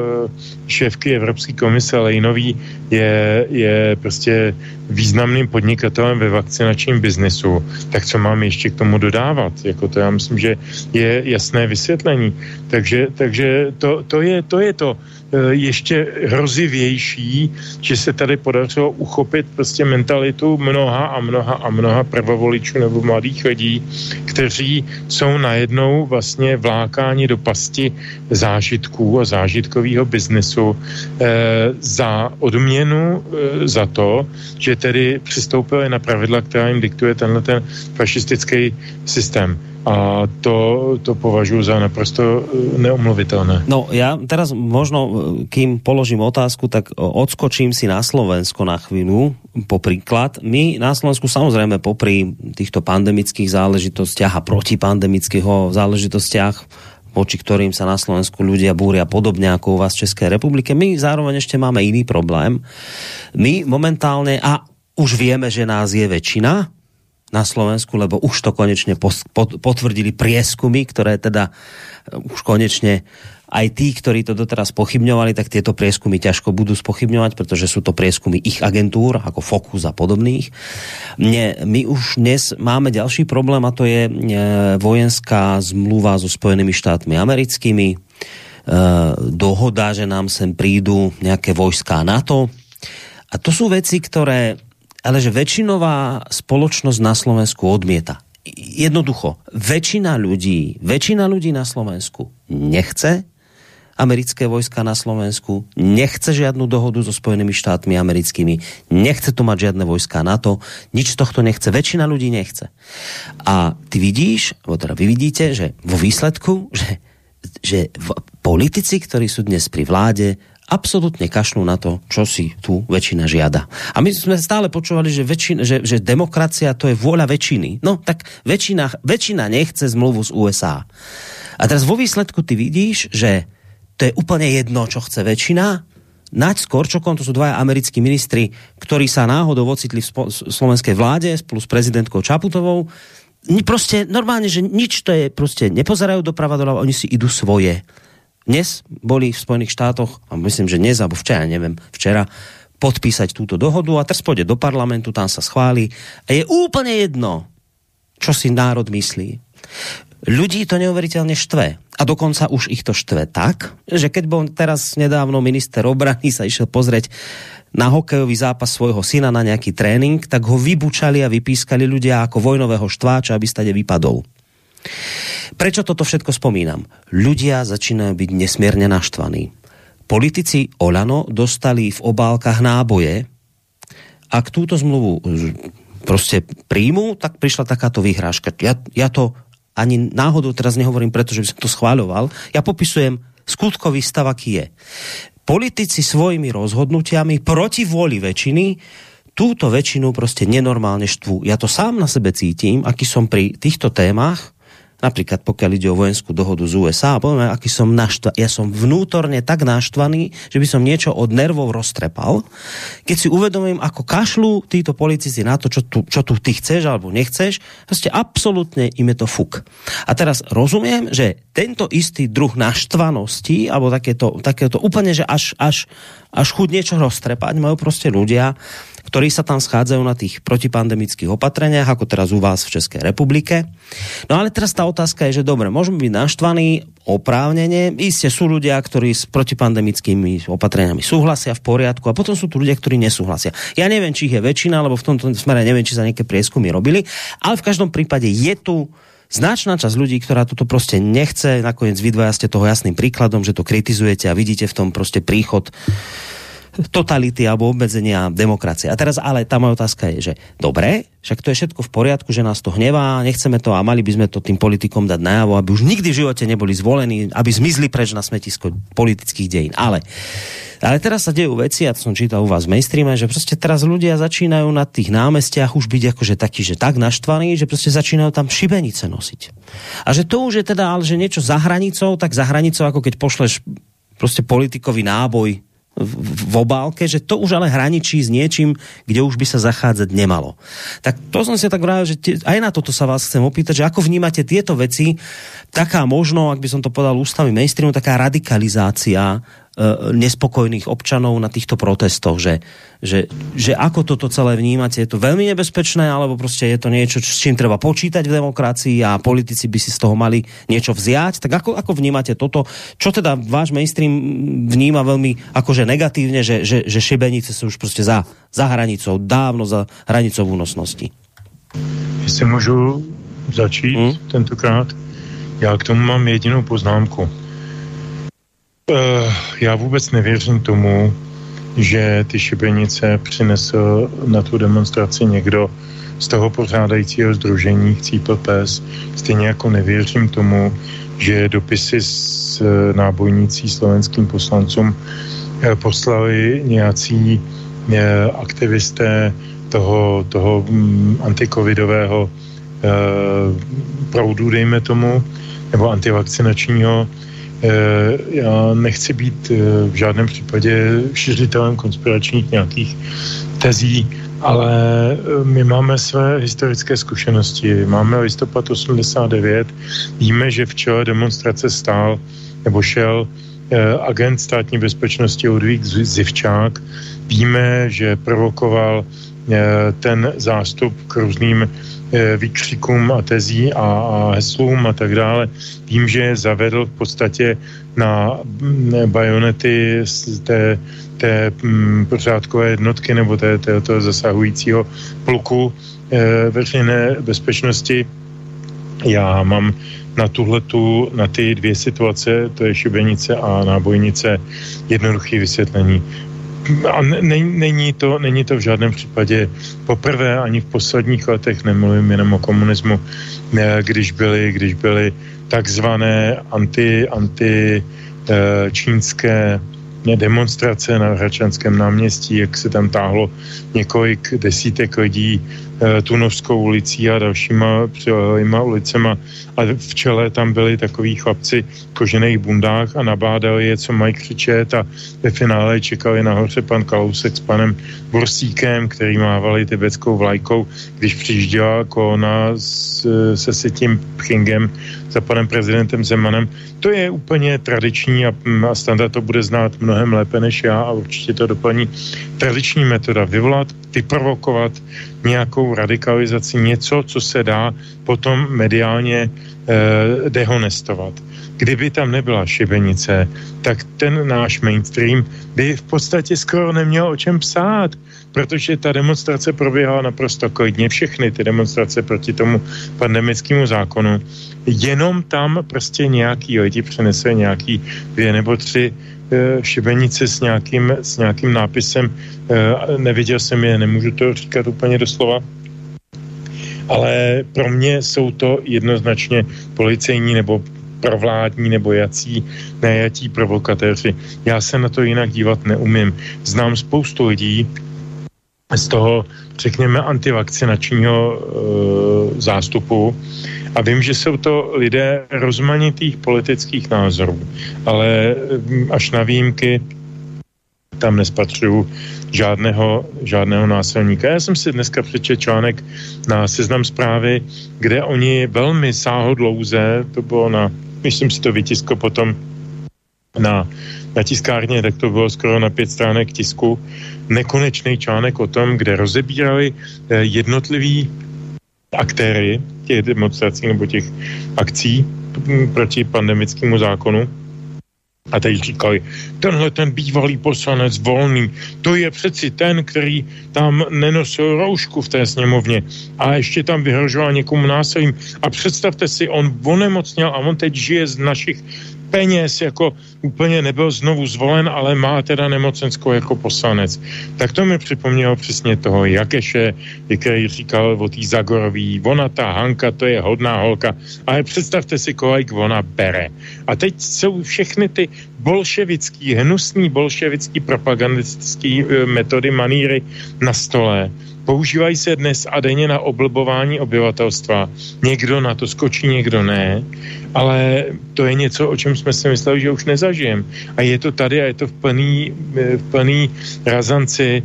šéfky Evropské komise Lejnový je, je prostě významným podnikatelem ve vakcinačním biznesu, tak co mám ještě k tomu dodávat? Jako to já myslím, že je jasné vysvětlení. Takže, takže to, to je to. Je to. Ještě hrozivější, že se tady podařilo uchopit prostě mentalitu mnoha a mnoha a mnoha prvovoličů nebo mladých lidí, kteří jsou najednou vlastně vlákáni do pasti zážitků a zážitkového biznesu eh, za odměnu eh, za to, že tedy přistoupili na pravidla, která jim diktuje tenhle ten fašistický systém. A to, to považujú za naprosto neomluviteľné. No ja teraz možno, kým položím otázku, tak odskočím si na Slovensko na chvíľu, po príklad. My na Slovensku samozrejme popri týchto pandemických záležitostiach a protipandemického záležitostiach, voči ktorým sa na Slovensku ľudia búria podobne ako u vás v Českej republike, my zároveň ešte máme iný problém. My momentálne, a už vieme, že nás je väčšina na Slovensku, lebo už to konečne potvrdili prieskumy, ktoré teda už konečne aj tí, ktorí to doteraz pochybňovali, tak tieto prieskumy ťažko budú spochybňovať, pretože sú to prieskumy ich agentúr, ako Focus a podobných. My už dnes máme ďalší problém, a to je vojenská zmluva so Spojenými štátmi americkými, dohoda, že nám sem prídu nejaké vojská NATO. A to sú veci, ktoré ale že väčšinová spoločnosť na Slovensku odmieta. Jednoducho, väčšina ľudí, väčšina ľudí na Slovensku nechce americké vojska na Slovensku, nechce žiadnu dohodu so Spojenými štátmi americkými, nechce tu mať žiadne vojska NATO, nič z tohto nechce, väčšina ľudí nechce. A ty vidíš, alebo teda vy vidíte, že vo výsledku, že, že politici, ktorí sú dnes pri vláde, absolútne kašľú na to, čo si tu väčšina žiada. A my sme stále počúvali, že, väčšina, že, že demokracia to je vôľa väčšiny. No tak väčšina, väčšina nechce zmluvu z U S A. A teraz vo výsledku ty vidíš, že to je úplne jedno, čo chce väčšina. Naď s Korčokom, to sú dvaja americkí ministri, ktorí sa náhodou ocitli v spo- slovenskej vláde spolu s prezidentkou Čaputovou. Proste normálne, že nič to je, proste nepozerajú doprava doľava, oni si idú svoje. Dnes boli v Spojených štátoch, a myslím, že dnes, alebo včera, neviem, včera, podpísať túto dohodu a teraz pôjde do parlamentu, tam sa schváli a je úplne jedno, čo si národ myslí. Ľudí to neuveriteľne štve. A dokonca už ich to štve tak, že keď bol teraz nedávno minister obrany sa išiel pozrieť na hokejový zápas svojho syna na nejaký tréning, tak ho vybučali a vypískali ľudia ako vojnového štváča, aby stade vypadol. Prečo toto všetko spomínam? Ľudia začínajú byť nesmierne naštvaní. Politici Olano dostali v obálkach náboje. Ak túto zmluvu proste príjmu, tak prišla takáto výhrážka. Ja, ja to ani náhodou teraz nehovorím, pretože by som to schváľoval. Ja popisujem skutkový stav, aký je. Politici svojimi rozhodnutiami proti vôli väčšiny túto väčšinu proste nenormálne štvú. Ja to sám na sebe cítim, aký som pri týchto témach, napríklad pokiaľ ide o vojenskú dohodu z U S A, poviem, aký som naštvaný. Ja som vnútorne tak naštvaný, že by som niečo od nervov roztrepal, keď si uvedomím, ako kašľú títo politici na to, čo tu, čo tu ty chceš alebo nechceš, proste absolútne im je to fuk. A teraz rozumiem, že tento istý druh naštvanosti, alebo takéto, takéto úplne, že až, až, až chuť niečo roztrepať, majú proste ľudia, ktorí sa tam schádzajú na tých protipandemických opatreniach, ako teraz u vás v Českej republike. No ale teraz tá otázka je, že dobre, môžeme byť naštvaní oprávnene, iste sú ľudia, ktorí s protipandemickými opatreniami súhlasia, v poriadku, a potom sú tu ľudia, ktorí nesúhlasia. Ja neviem, či ich je väčšina, lebo v tomto smere neviem, či sa nejaké prieskumy robili, ale v každom prípade je tu značná časť ľudí, ktorá toto proste nechce, nakoniec vy dvaja ste toho jasným príkladom, že to kritizujete a vidíte v tom proste príchod totality alebo obmedzenia demokracie. A teraz ale tá moja otázka je, že dobre, však to je všetko v poriadku, že nás to hnevá, nechceme to a mali by sme to tým politikom dať najavo, aby už nikdy v živote neboli zvolení, aby zmizli preč na smetisko politických dejín. Ale, ale teraz sa dejú veci, a to som čítal u vás v mainstreame, že proste teraz ľudia začínajú na tých námestiach už byť akože takí, že tak naštvaní, že proste začínajú tam šibenice nosiť. A že to už je teda, ale že niečo za hranicou, tak za hranicou, ako keď pošleš proste politikovi náboj v obálke, že to už ale hraničí s niečím, kde už by sa zachádzať nemalo. Tak to som si tak vravil, že tie, aj na toto sa vás chcem opýtať, že ako vnímate tieto veci, taká možno, ak by som to podal ústavy mainstreamu, taká radikalizácia e, nespokojných občanov na týchto protestoch, že, že, že ako toto celé vnímate, je to veľmi nebezpečné, alebo proste je to niečo, s čím treba počítať v demokracii a politici by si z toho mali niečo vziať, tak ako, ako vnímate toto, čo teda váš mainstream vníma veľmi akože negatívne, že, že, že šibenice sú už proste za, za hranicou, dávno za hranicou únosnosti. Jestli môžu začít hmm? tentokrát, já k tomu mám jedinou poznámku. E, já vůbec nevěřím tomu, že ty šibenice přinesl na tu demonstraci někdo z toho pořádajícího sdružení Chcípl pes. Stejně jako nevěřím tomu, že dopisy s nábojnící slovenským poslancům poslali nějací aktivisté toho, toho antikovidového proudu, dejme tomu, nebo antivakcinačního. Já nechci být v žádném případě šiřitelem konspiračních nějakých tezí, ale my máme své historické zkušenosti. Máme listopad osmdesát devět, víme, že v čele demonstrace stál nebo šel agent státní bezpečnosti Ludvík Zivčák. Víme, že provokoval ten zástup k různým výkřikům a tezí a, a heslům a tak dále. Vím, že je zavedl v podstatě na bajonety z té, té pořádkové jednotky nebo té, té, toho zasahujícího pluku e, veřejné bezpečnosti. Já mám na tuhletu, na ty dvě situace, to je šibenice a nábojnice, jednoduché vysvětlení. A ne, není, to, není to v žádném případě poprvé, ani v posledních letech, nemluvím jenom o komunismu, když byly, když byly takzvané anti, anti čínské na demonstrace na Hradčanském náměstí, jak se tam táhlo několik desítek lidí e, Tunovskou ulicí a dalšíma přilehlejma ulicema. A v čele tam byli takoví chlapci v kožených bundách a nabádali je, co mají křičet, a ve finále čekali nahoře pan Kalousek s panem Borsíkem, který mávali tibetskou vlajkou, když přijížděla kolona s, se Sitím Pchingem za panem prezidentem Zemanem. To je úplně tradiční a, a standard to bude znát mnohem lépe než já a určitě to doplní. Tradiční metoda vyvolat, vyprovokovat nějakou radikalizaci, něco, co se dá potom mediálně eh, dehonestovat. Kdyby tam nebyla šibenice, tak ten náš mainstream by v podstatě skoro neměl o čem psát, protože ta demonstrace proběhala naprosto klidně, všechny ty demonstrace proti tomu pandemickému zákonu. Jenom tam prostě nějaký lidi přinesli nějaký dvě nebo tři šibenice s nějakým, s nějakým nápisem. Neviděl jsem je, nemůžu to říkat úplně doslova, ale pro mě jsou to jednoznačně policejní nebo provládní nebo jací, nejatí provokatéři. Já se na to jinak dívat neumím. Znám spoustu lidí z toho, řekněme, antivakcinačního e, zástupu a vím, že jsou to lidé rozmanitých politických názorů, ale až na výjimky tam nespatřuju žádného, žádného násilníka. Já jsem si dneska přečetl článek na Seznam Zprávy, kde oni velmi sáhodlouze, to bylo na, myslím si to vytisklo potom na, na tiskárně, tak to bylo skoro na pět stránek tisku, nekonečný článek o tom, kde rozebírali jednotlivý aktéry těch demonstrací nebo těch akcí proti pandemickému zákonu. A teď říkali, tenhle ten bývalý poslanec Volný, to je přeci ten, který tam nenosil roušku v té sněmovně a ještě tam vyhrožoval někomu násilím. A představte si, on onemocněl a on teď žije z našich peněz, jako úplně nebyl znovu zvolen, ale má teda nemocenskou jako poslanec. Tak to mi připomnělo přesně toho Jakeše, který říkal o tý Zagorový, ona ta Hanka, to je hodná holka, ale představte si, kolik ona bere. A teď jsou všechny ty bolševický, hnusný bolševický propagandistický metody, maníry na stole. Používají se dnes a denně na oblbování obyvatelstva. Někdo na to skočí, někdo ne, ale to je něco, o čem jsme si mysleli, že už nezažijeme. A je to tady a je to v plný, v plný razanci.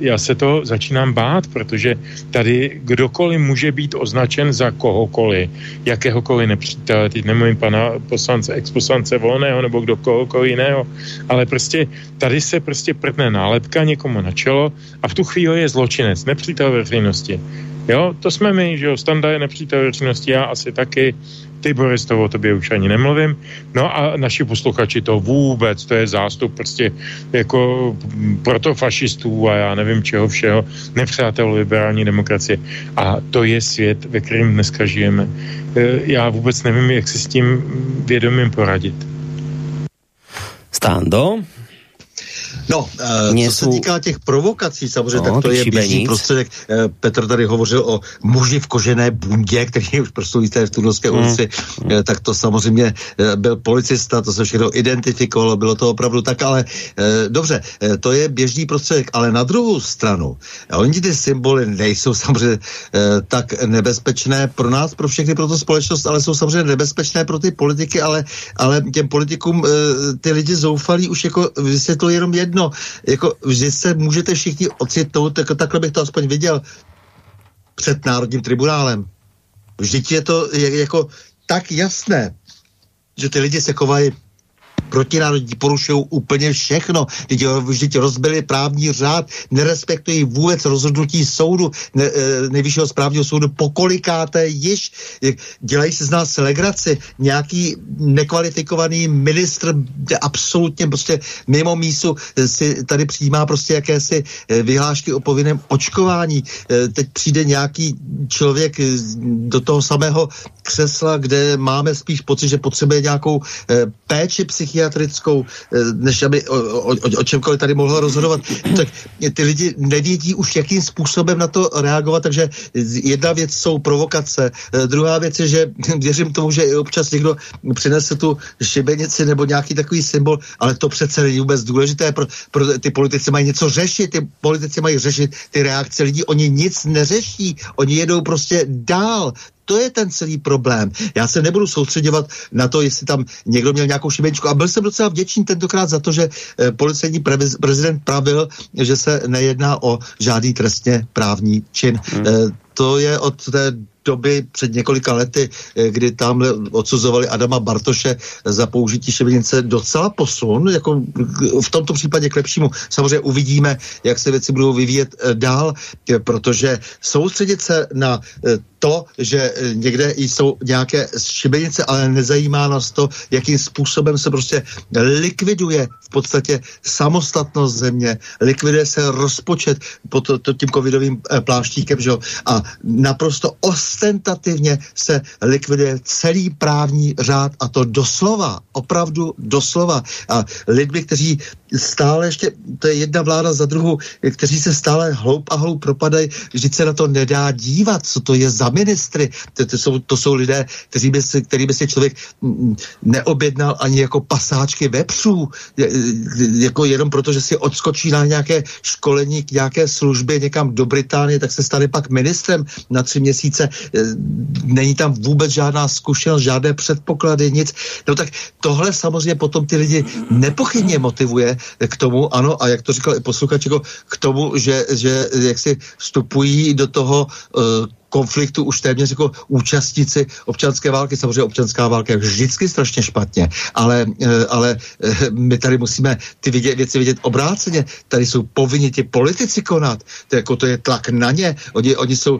Já se to začínám bát, protože tady kdokoliv může být označen za kohokoliv, jakéhokoliv nepřítele, teď nemluvím pana poslance, exposlance Volného nebo kdo kohokoliv jiného, ale prostě tady se prostě prdne nálepka někomu na čelo a v tu chvíli je zločinec, nepřítel veřejnosti. Jo, to jsme my, že jo, Standa je nepřítel veřejnosti, já asi taky, ty Boris, to o tobě už ani nemluvím, no a naši posluchači to vůbec, to je zástup prostě jako protofašistů a já nevím čeho všeho, nepřátel liberální demokracie a to je svět, ve kterém dneska žijeme. Já vůbec nevím, jak si s tím vědomím poradit. Stando? No, e, co se týká těch provokací, samozřejmě, no, tak to je běžný prostředek. E, Petr tady hovořil o muži v kožené bundě, který už prostují v Turnovské mm. ulici, e, tak to samozřejmě e, byl policista, to se všechno identifikovalo, bylo to opravdu tak, ale e, dobře, e, to je běžný prostředek, ale na druhou stranu, oni ty symboly nejsou samozřejmě e, tak nebezpečné pro nás, pro všechny, pro tu společnost, ale jsou samozřejmě nebezpečné pro ty politiky, ale, ale těm politikům e, ty lidi zoufalí už jako vysvětlují jenom jedno. No, jako, že se můžete všichni ocitnout, tak, takhle bych to aspoň viděl před Národním tribunálem. Vždyť je to je, jako tak jasné, že ty lidi se chovají protinárodní, porušují úplně všechno. Vždyť, vždyť rozbili právní řád, nerespektují vůbec rozhodnutí soudu, ne, nejvyššího správního soudu, pokolikáté již. Dělají se z nás legraci. Nějaký nekvalifikovaný ministr absolutně prostě mimo mísu si tady přijímá prostě jakési vyhlášky o povinném očkování. Teď přijde nějaký člověk do toho samého křesla, kde máme spíš pocit, že potřebuje nějakou péči psychický, psychiatrickou, než aby o, o, o čemkoliv tady mohla rozhodovat. Tak ty lidi nevědí už, jakým způsobem na to reagovat, takže jedna věc jsou provokace, druhá věc je, že věřím tomu, že i občas někdo přinese tu šibenici nebo nějaký takový symbol, ale to přece není vůbec důležité, pro, pro ty politici mají něco řešit, ty politici mají řešit ty reakce lidí, oni nic neřeší, oni jedou prostě dál. To je ten celý problém. Já se nebudu soustředovat na to, jestli tam někdo měl nějakou šibeničku. A byl jsem docela vděčný tentokrát za to, že eh, policejní prez, prezident pravil, že se nejedná o žádný trestně právní čin. Hmm. Eh, to je od té doby před několika lety, eh, kdy tamhle odsuzovali Adama Bartoše za použití šibenice, docela posun, jako v tomto případě k lepšímu. Samozřejmě uvidíme, jak se věci budou vyvíjet eh, dál, eh, protože soustředit se na eh, to, že někde jsou nějaké šibenice, ale nezajímá nás to, jakým způsobem se prostě likviduje v podstatě samostatnost země, likviduje se rozpočet pod tím covidovým pláštíkem, že jo? A naprosto ostentativně se likviduje celý právní řád, a to doslova, opravdu doslova. A lidmi, kteří stále ještě, to je jedna vláda za druhou, kteří se stále hloub a hloub propadají, vždyť se na to nedá dívat, co to je za ministry. To, to, jsou, to jsou lidé, kteří by si, který by si člověk neobjednal ani jako pasáčky vepřů, jako jenom proto, že si odskočí na nějaké školení k nějaké službě někam do Británie, tak se stane pak ministrem na tři měsíce. Není tam vůbec žádná zkušenost, žádné předpoklady, nic. No tak tohle samozřejmě potom ty lidi nepochybně motivuje k tomu, ano, a jak to říkal i posluchač, jako k tomu, že, že jak si vstupují do toho uh, konfliktu už téměř jako účastníci občanské války. Samozřejmě občanská válka je vždycky strašně špatně, ale, ale my tady musíme ty vědě, věci vidět obráceně. Tady jsou povinni ti politici konat. To, jako, to je tlak na ně. Oni, oni jsou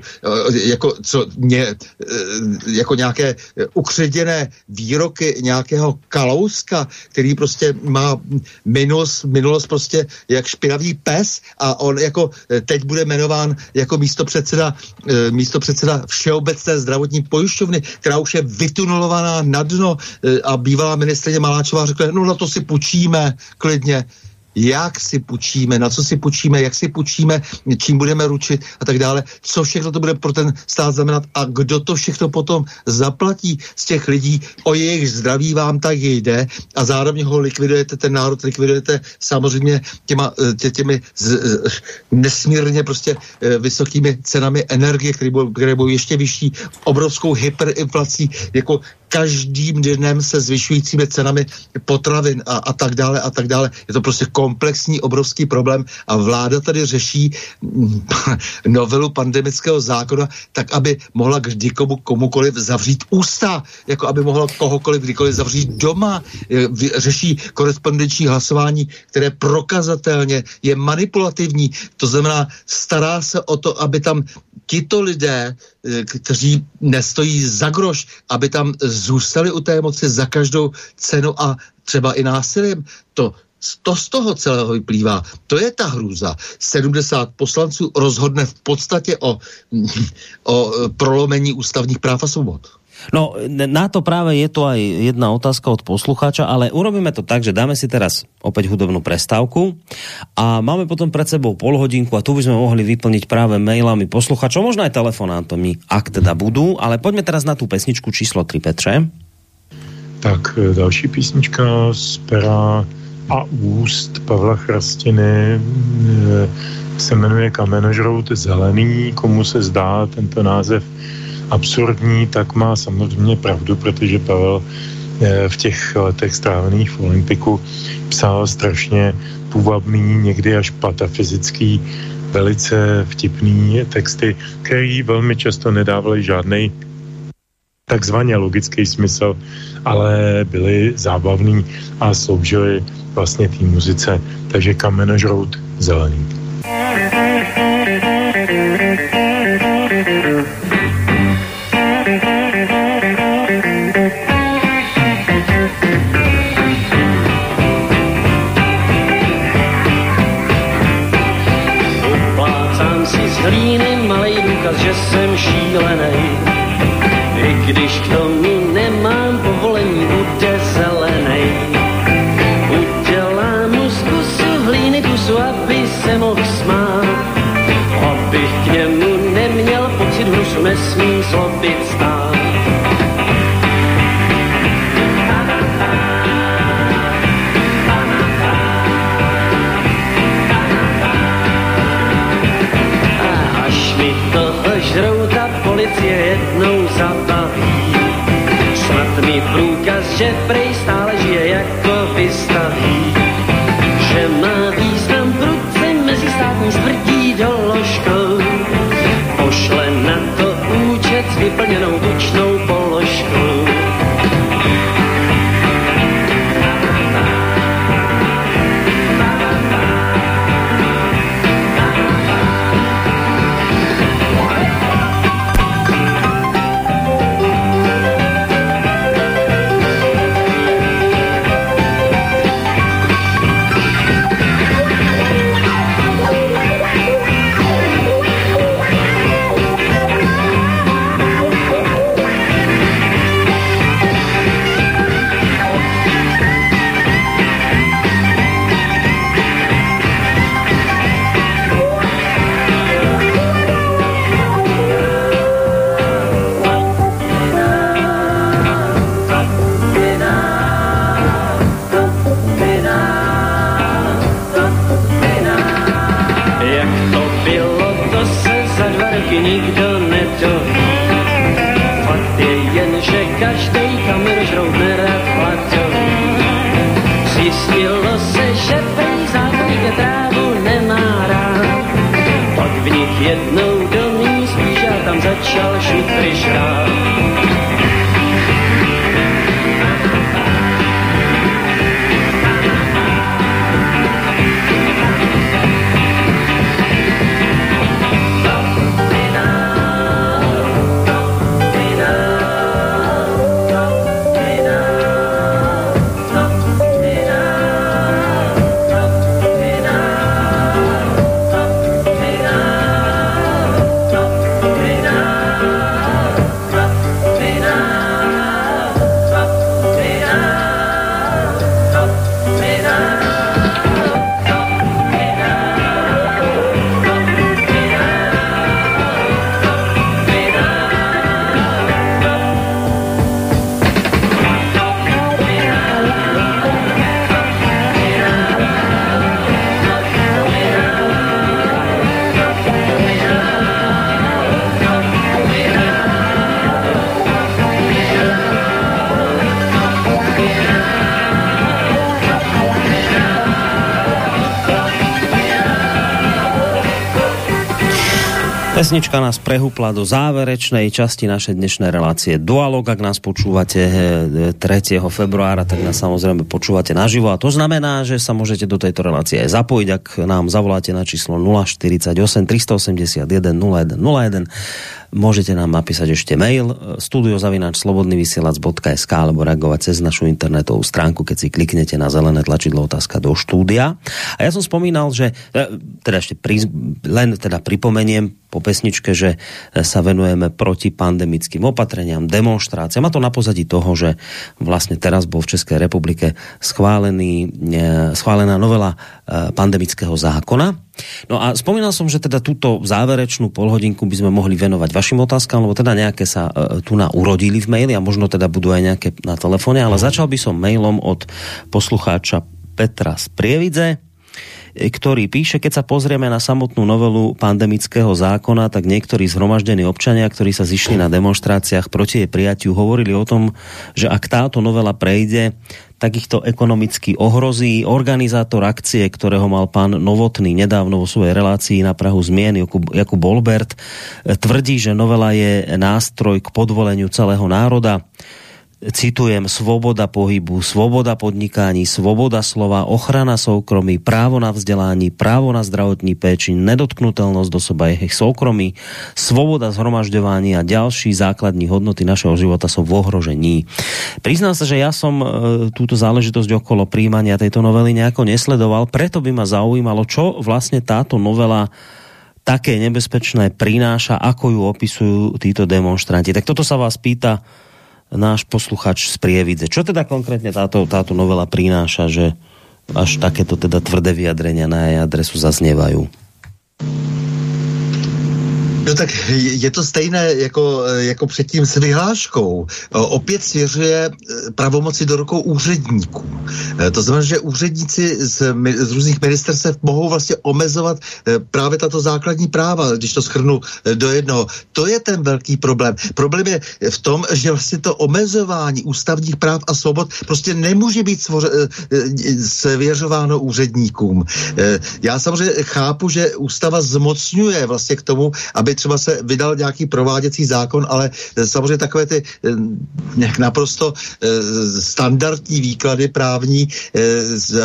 jako, co, ně, jako nějaké ukředěné výroky nějakého Kalouska, který prostě má minulost, minulost prostě jak špinavý pes, a on jako teď bude jmenován jako místopředseda místo předseda Všeobecné zdravotní pojišťovny, která už je vytunelovaná na dno, a bývalá ministryně Maláčová řekla, no na to si půjčíme klidně. Jak si půjčíme, na co si půjčíme, jak si půjčíme, čím budeme ručit a tak dále, co všechno to bude pro ten stát znamenat a kdo to všechno potom zaplatí z těch lidí, o jejich zdraví vám tak jde, a zároveň ho likvidujete, ten národ likvidujete samozřejmě těma, tě, těmi z, nesmírně prostě vysokými cenami energie, které budou, které budou ještě vyšší, obrovskou hyperinflací, jako každým dnem se zvyšujícími cenami potravin a, a tak dále a tak dále. Je to prostě komplexní, obrovský problém, a vláda tady řeší novelu pandemického zákona tak, aby mohla kdykomu komukoliv zavřít ústa, jako aby mohla kohokoliv kdykoliv zavřít doma. Řeší korespondenční hlasování, které prokazatelně je manipulativní. To znamená, stará se o to, aby tam tito lidé, kteří nestojí za groš, aby tam zůstali u té moci za každou cenu a třeba i násilím. To To z toho celého vyplývá. To je ta hrůza. sedmdesát poslanců rozhodne v podstatě o, o prolomení ústavních práv a svobod. No, na to práve je to aj jedna otázka od poslucháča, ale urobíme to tak, že dáme si teraz opäť hudobnú prestávku a máme potom pred sebou polhodinku a tu by sme mohli vyplniť práve mailami poslucháčov, možno aj telefonátmi, ak teda budú, ale poďme teraz na tú pesničku číslo tri, Petře. Tak, další písnička z pera a úst Pavla Chrastiny se jmenuje Kamenožrout zelený. Komu se zdá tento název absurdní, tak má samozřejmě pravdu, protože Pavel v těch letech strávených v Olympiku psal strašně půvabný, někdy až patafyzický, velice vtipný texty, který velmi často nedávaly žádnej takzvaně logický smysl, ale byly zábavný a sloužily vlastně té muzice. Takže Kamenožrout zelený. Uplácám si z hlíny malej důkaz, že jsem šílenej. I když k tomu nemám povolení, bude zelenej. jméno vysmál. Abych k němu neměl pocit, hruš me svým slovy stál. Až mi toho žrouta policie jednou zabaví, snad mi průkaz, že prej stále žije jako vystaví. Že má význam prudce mezi státní smrtí doložkou, pošle na to účet s vyplněnou tučnou položkou. Nikdo nedoví. Fakt je jen, že každej kamerožrout nerad hladový. Zjistilo se, že prej zákonník trávu nemá rád. Pak vnik jednou do míst blížel, tam začal šutry žrát. Pesnička nás prehúpla do záverečnej časti našej dnešnej relácie Dualog. Ak nás počúvate tretieho februára, tak nás samozrejme počúvate naživo a to znamená, že sa môžete do tejto relácie aj zapojiť, ak nám zavoláte na číslo nula štyridsaťosem tristoosemdesiatjeden nula jeden nula jeden. Môžete nám napísať ešte mail studio zavináč slobodnyvysielac bodka es ká alebo reagovať cez našu internetovú stránku, keď si kliknete na zelené tlačidlo otázka do štúdia. A ja som spomínal, že teda ešte pri, len teda pripomeniem po pesničke, že sa venujeme protipandemickým opatreniam, demonštráciám. A to na pozadí toho, že vlastne teraz bol v Českej republike schválený, schválená novela pandemického zákona. No a spomínal som, že teda túto záverečnú polhodinku by sme mohli venovať vašim otázkam, lebo teda nejaké sa tu na urodili v maili a možno teda budú aj nejaké na telefóne, ale začal by som mailom od poslucháča Petra z Prievidze, ktorý píše, keď sa pozrieme na samotnú novelu pandemického zákona, tak niektorí zhromaždení občania, ktorí sa zišli na demonstráciách proti jej prijatiu, hovorili o tom, že ak táto novela prejde, tak ich to ekonomicky ohrozí. Organizátor akcie, ktorého mal pán Novotný nedávno vo svojej relácii na prahu zmien, Jakub Olbert, tvrdí, že novela je nástroj k podvoleniu celého národa. Citujem: svoboda pohybu, svoboda podnikání, svoboda slova, ochrana soukromí, právo na vzdelání, právo na zdravotní péči, nedotknutelnosť osoba jej soukromí, svoboda zhromažďovania a ďalší základní hodnoty našeho života sú v ohrožení. Priznám sa, že ja som e, túto záležitosť okolo príjmania tejto novely nejako nesledoval, preto by ma zaujímalo, čo vlastne táto novela také nebezpečné prináša, ako ju opisujú títo demonštranti. Tak toto sa vás pýta náš posluchač z Prievidze. Čo teda konkrétne táto, táto novela prináša, že až takéto teda tvrdé vyjadrenia na jej adresu zaznievajú? No tak je to stejné jako, jako předtím s vyhláškou. Opět svěřuje pravomoci do rukou úředníků. To znamená, že úředníci z, z různých ministerstev mohou vlastně omezovat právě tato základní práva, když to shrnu do jednoho. To je ten velký problém. Problém je v tom, že vlastně to omezování ústavních práv a svobod prostě nemůže být svoře, svěřováno úředníkům. Já samozřejmě chápu, že ústava zmocňuje vlastně k tomu, aby třeba se vydal nějaký prováděcí zákon, ale samozřejmě takové ty naprosto standardní výklady právní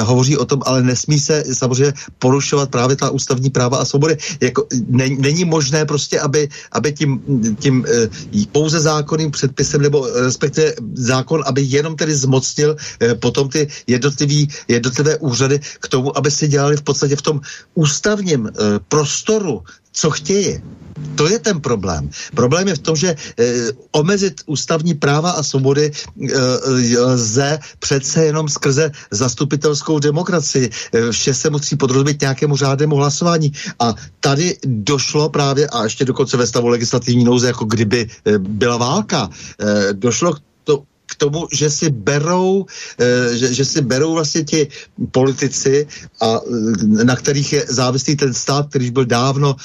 hovoří o tom, ale nesmí se samozřejmě porušovat právě ta ústavní práva a svobody. Jako, ne, není možné prostě, aby, aby tím, tím pouze zákonným předpisem nebo respektive zákon, aby jenom tedy zmocnil potom ty jednotlivý, jednotlivé úřady k tomu, aby si dělali v podstatě v tom ústavním prostoru, co chtějí. To je ten problém. Problém je v tom, že e, omezit ústavní práva a svobody e, lze přece jenom skrze zastupitelskou demokracii. E, vše se musí podrobit nějakému řádnému hlasování. A tady došlo právě, a ještě dokonce ve stavu legislativní nouze, jako kdyby e, byla válka, e, došlo k to, k tomu, že si berou, že, že si berou vlastně ti politici, a na kterých je závislý ten stát, který byl dávno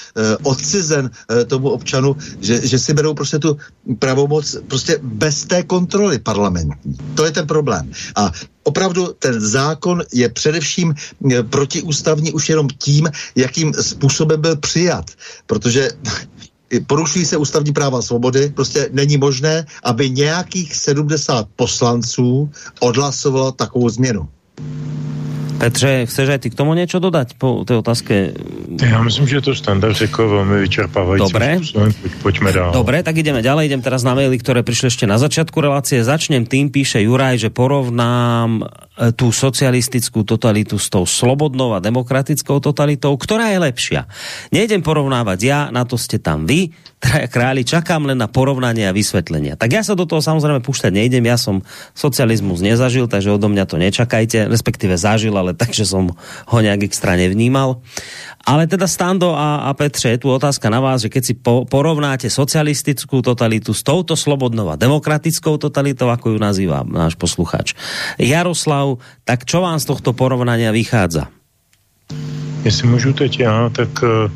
odcizen tomu občanu, že, že si berou prostě tu pravomoc prostě bez té kontroly parlamentní. To je ten problém. A opravdu ten zákon je především protiústavní už jenom tím, jakým způsobem byl přijat. Protože porušují se ústavní práva a svobody, prostě není možné, aby nějakých sedemdesiat poslanců odhlasovalo takovou změnu. Petře, chceš aj ty k tomu niečo dodať po tej otázke? Ja myslím, že to standard řekl veľmi vyčerpávajúci. Dobre. Poď, poďme dál. Dobre, tak ideme ďalej. Idem teraz na maily, ktoré prišli ešte na začiatku relácie. Začnem tým, píše Juraj, že porovnám tú socialistickú totalitu s tou slobodnou a demokratickou totalitou, ktorá je lepšia. Nejdem porovnávať ja, na to ste tam vy, traja králi, čakám len na porovnanie a vysvetlenia. Tak ja sa do toho samozrejme púšťať nejdem, ja som socializmus nezažil, takže odo mňa to nečakajte, respektíve zažil, ale takže som ho nejak extra nevnímal. Ale teda Stando a, a Petře, je tu otázka na vás, že keď si po, porovnáte socialistickú totalitu s touto slobodnou a demokratickou totalitou, ako ju nazýva náš poslucháč Jaroslav, tak čo vám z tohto porovnania vychádza? Jestli môžu teď ja, tak uh,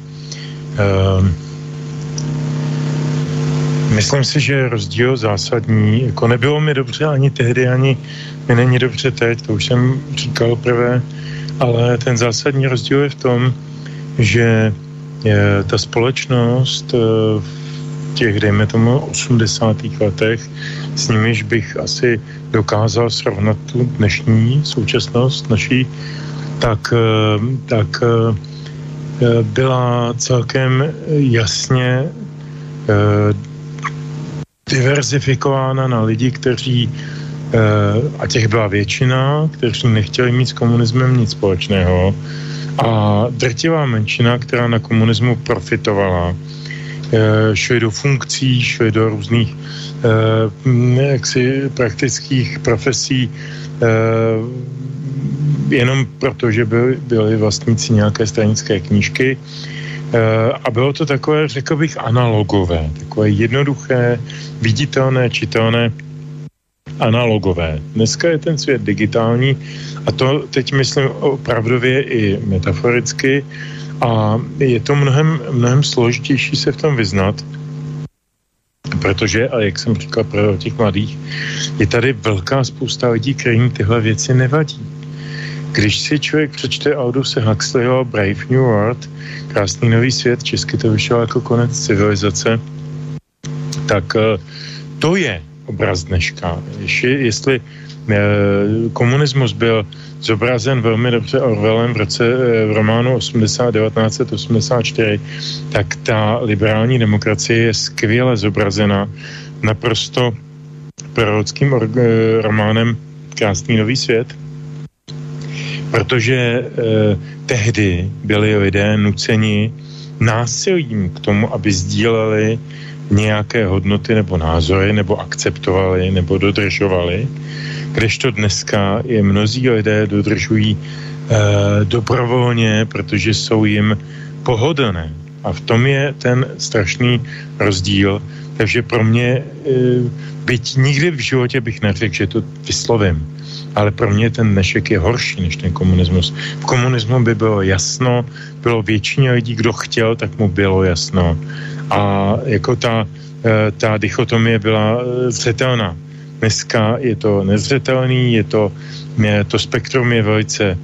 uh, myslím si, že je rozdíl zásadní. Jako nebylo mi dobře ani tehdy, ani mi není dobře teď, to už jsem říkal prvé, ale ten zásadní rozdíl je v tom, že je, ta společnost e, v těch, dejme tomu, osmdesátých letech, s nimiž bych asi dokázal srovnat tu dnešní současnost naší, tak, e, tak e, byla celkem jasně e, diverzifikována na lidi, kteří, a těch byla většina, kteří nechtěli mít s komunismem nic společného, a drtivá menšina, která na komunismu profitovala, šli do funkcí, šli do různých jaksi praktických profesí jenom proto, že byli, byli vlastníci nějaké stranické knížky. A bylo to takové, řekl bych, analogové, takové jednoduché, viditelné, čitelné, analogové. Dneska je ten svět digitální, a to teď myslím opravdově i metaforicky, a je to mnohem, mnohem složitější se v tom vyznat, protože, a jak jsem říkal pro těch mladých, je tady velká spousta lidí, kterým tyhle věci nevadí. Když si člověk přečte Aldous Huxleyho Brave New World, Krásný nový svět, česky to vyšlo jako Konec civilizace, tak to je obraz dneška. Jestli, jestli komunismus byl zobrazen velmi dobře Orwellem v roce v románu osmdesát devatenáct osmdesát čtyři, tak ta liberální demokracie je skvěle zobrazena naprosto prorockým or- románem Krásný nový svět, protože eh, tehdy byli lidé nuceni násilím k tomu, aby sdíleli nějaké hodnoty nebo názory, nebo akceptovali, nebo dodržovali, kdežto dneska je mnozí lidé dodržují eh, dobrovolně, protože jsou jim pohodlné. A v tom je ten strašný rozdíl. Takže pro mě, byť nikdy v životě bych neřekl, že to vyslovím, ale pro mě ten dnešek je horší než ten komunismus. V komunismu by bylo jasno, bylo většině lidí, kdo chtěl, tak mu bylo jasno. A jako ta, ta dichotomie byla zřetelná. Dneska je to nezřetelný, je to, je to spektrum je velice,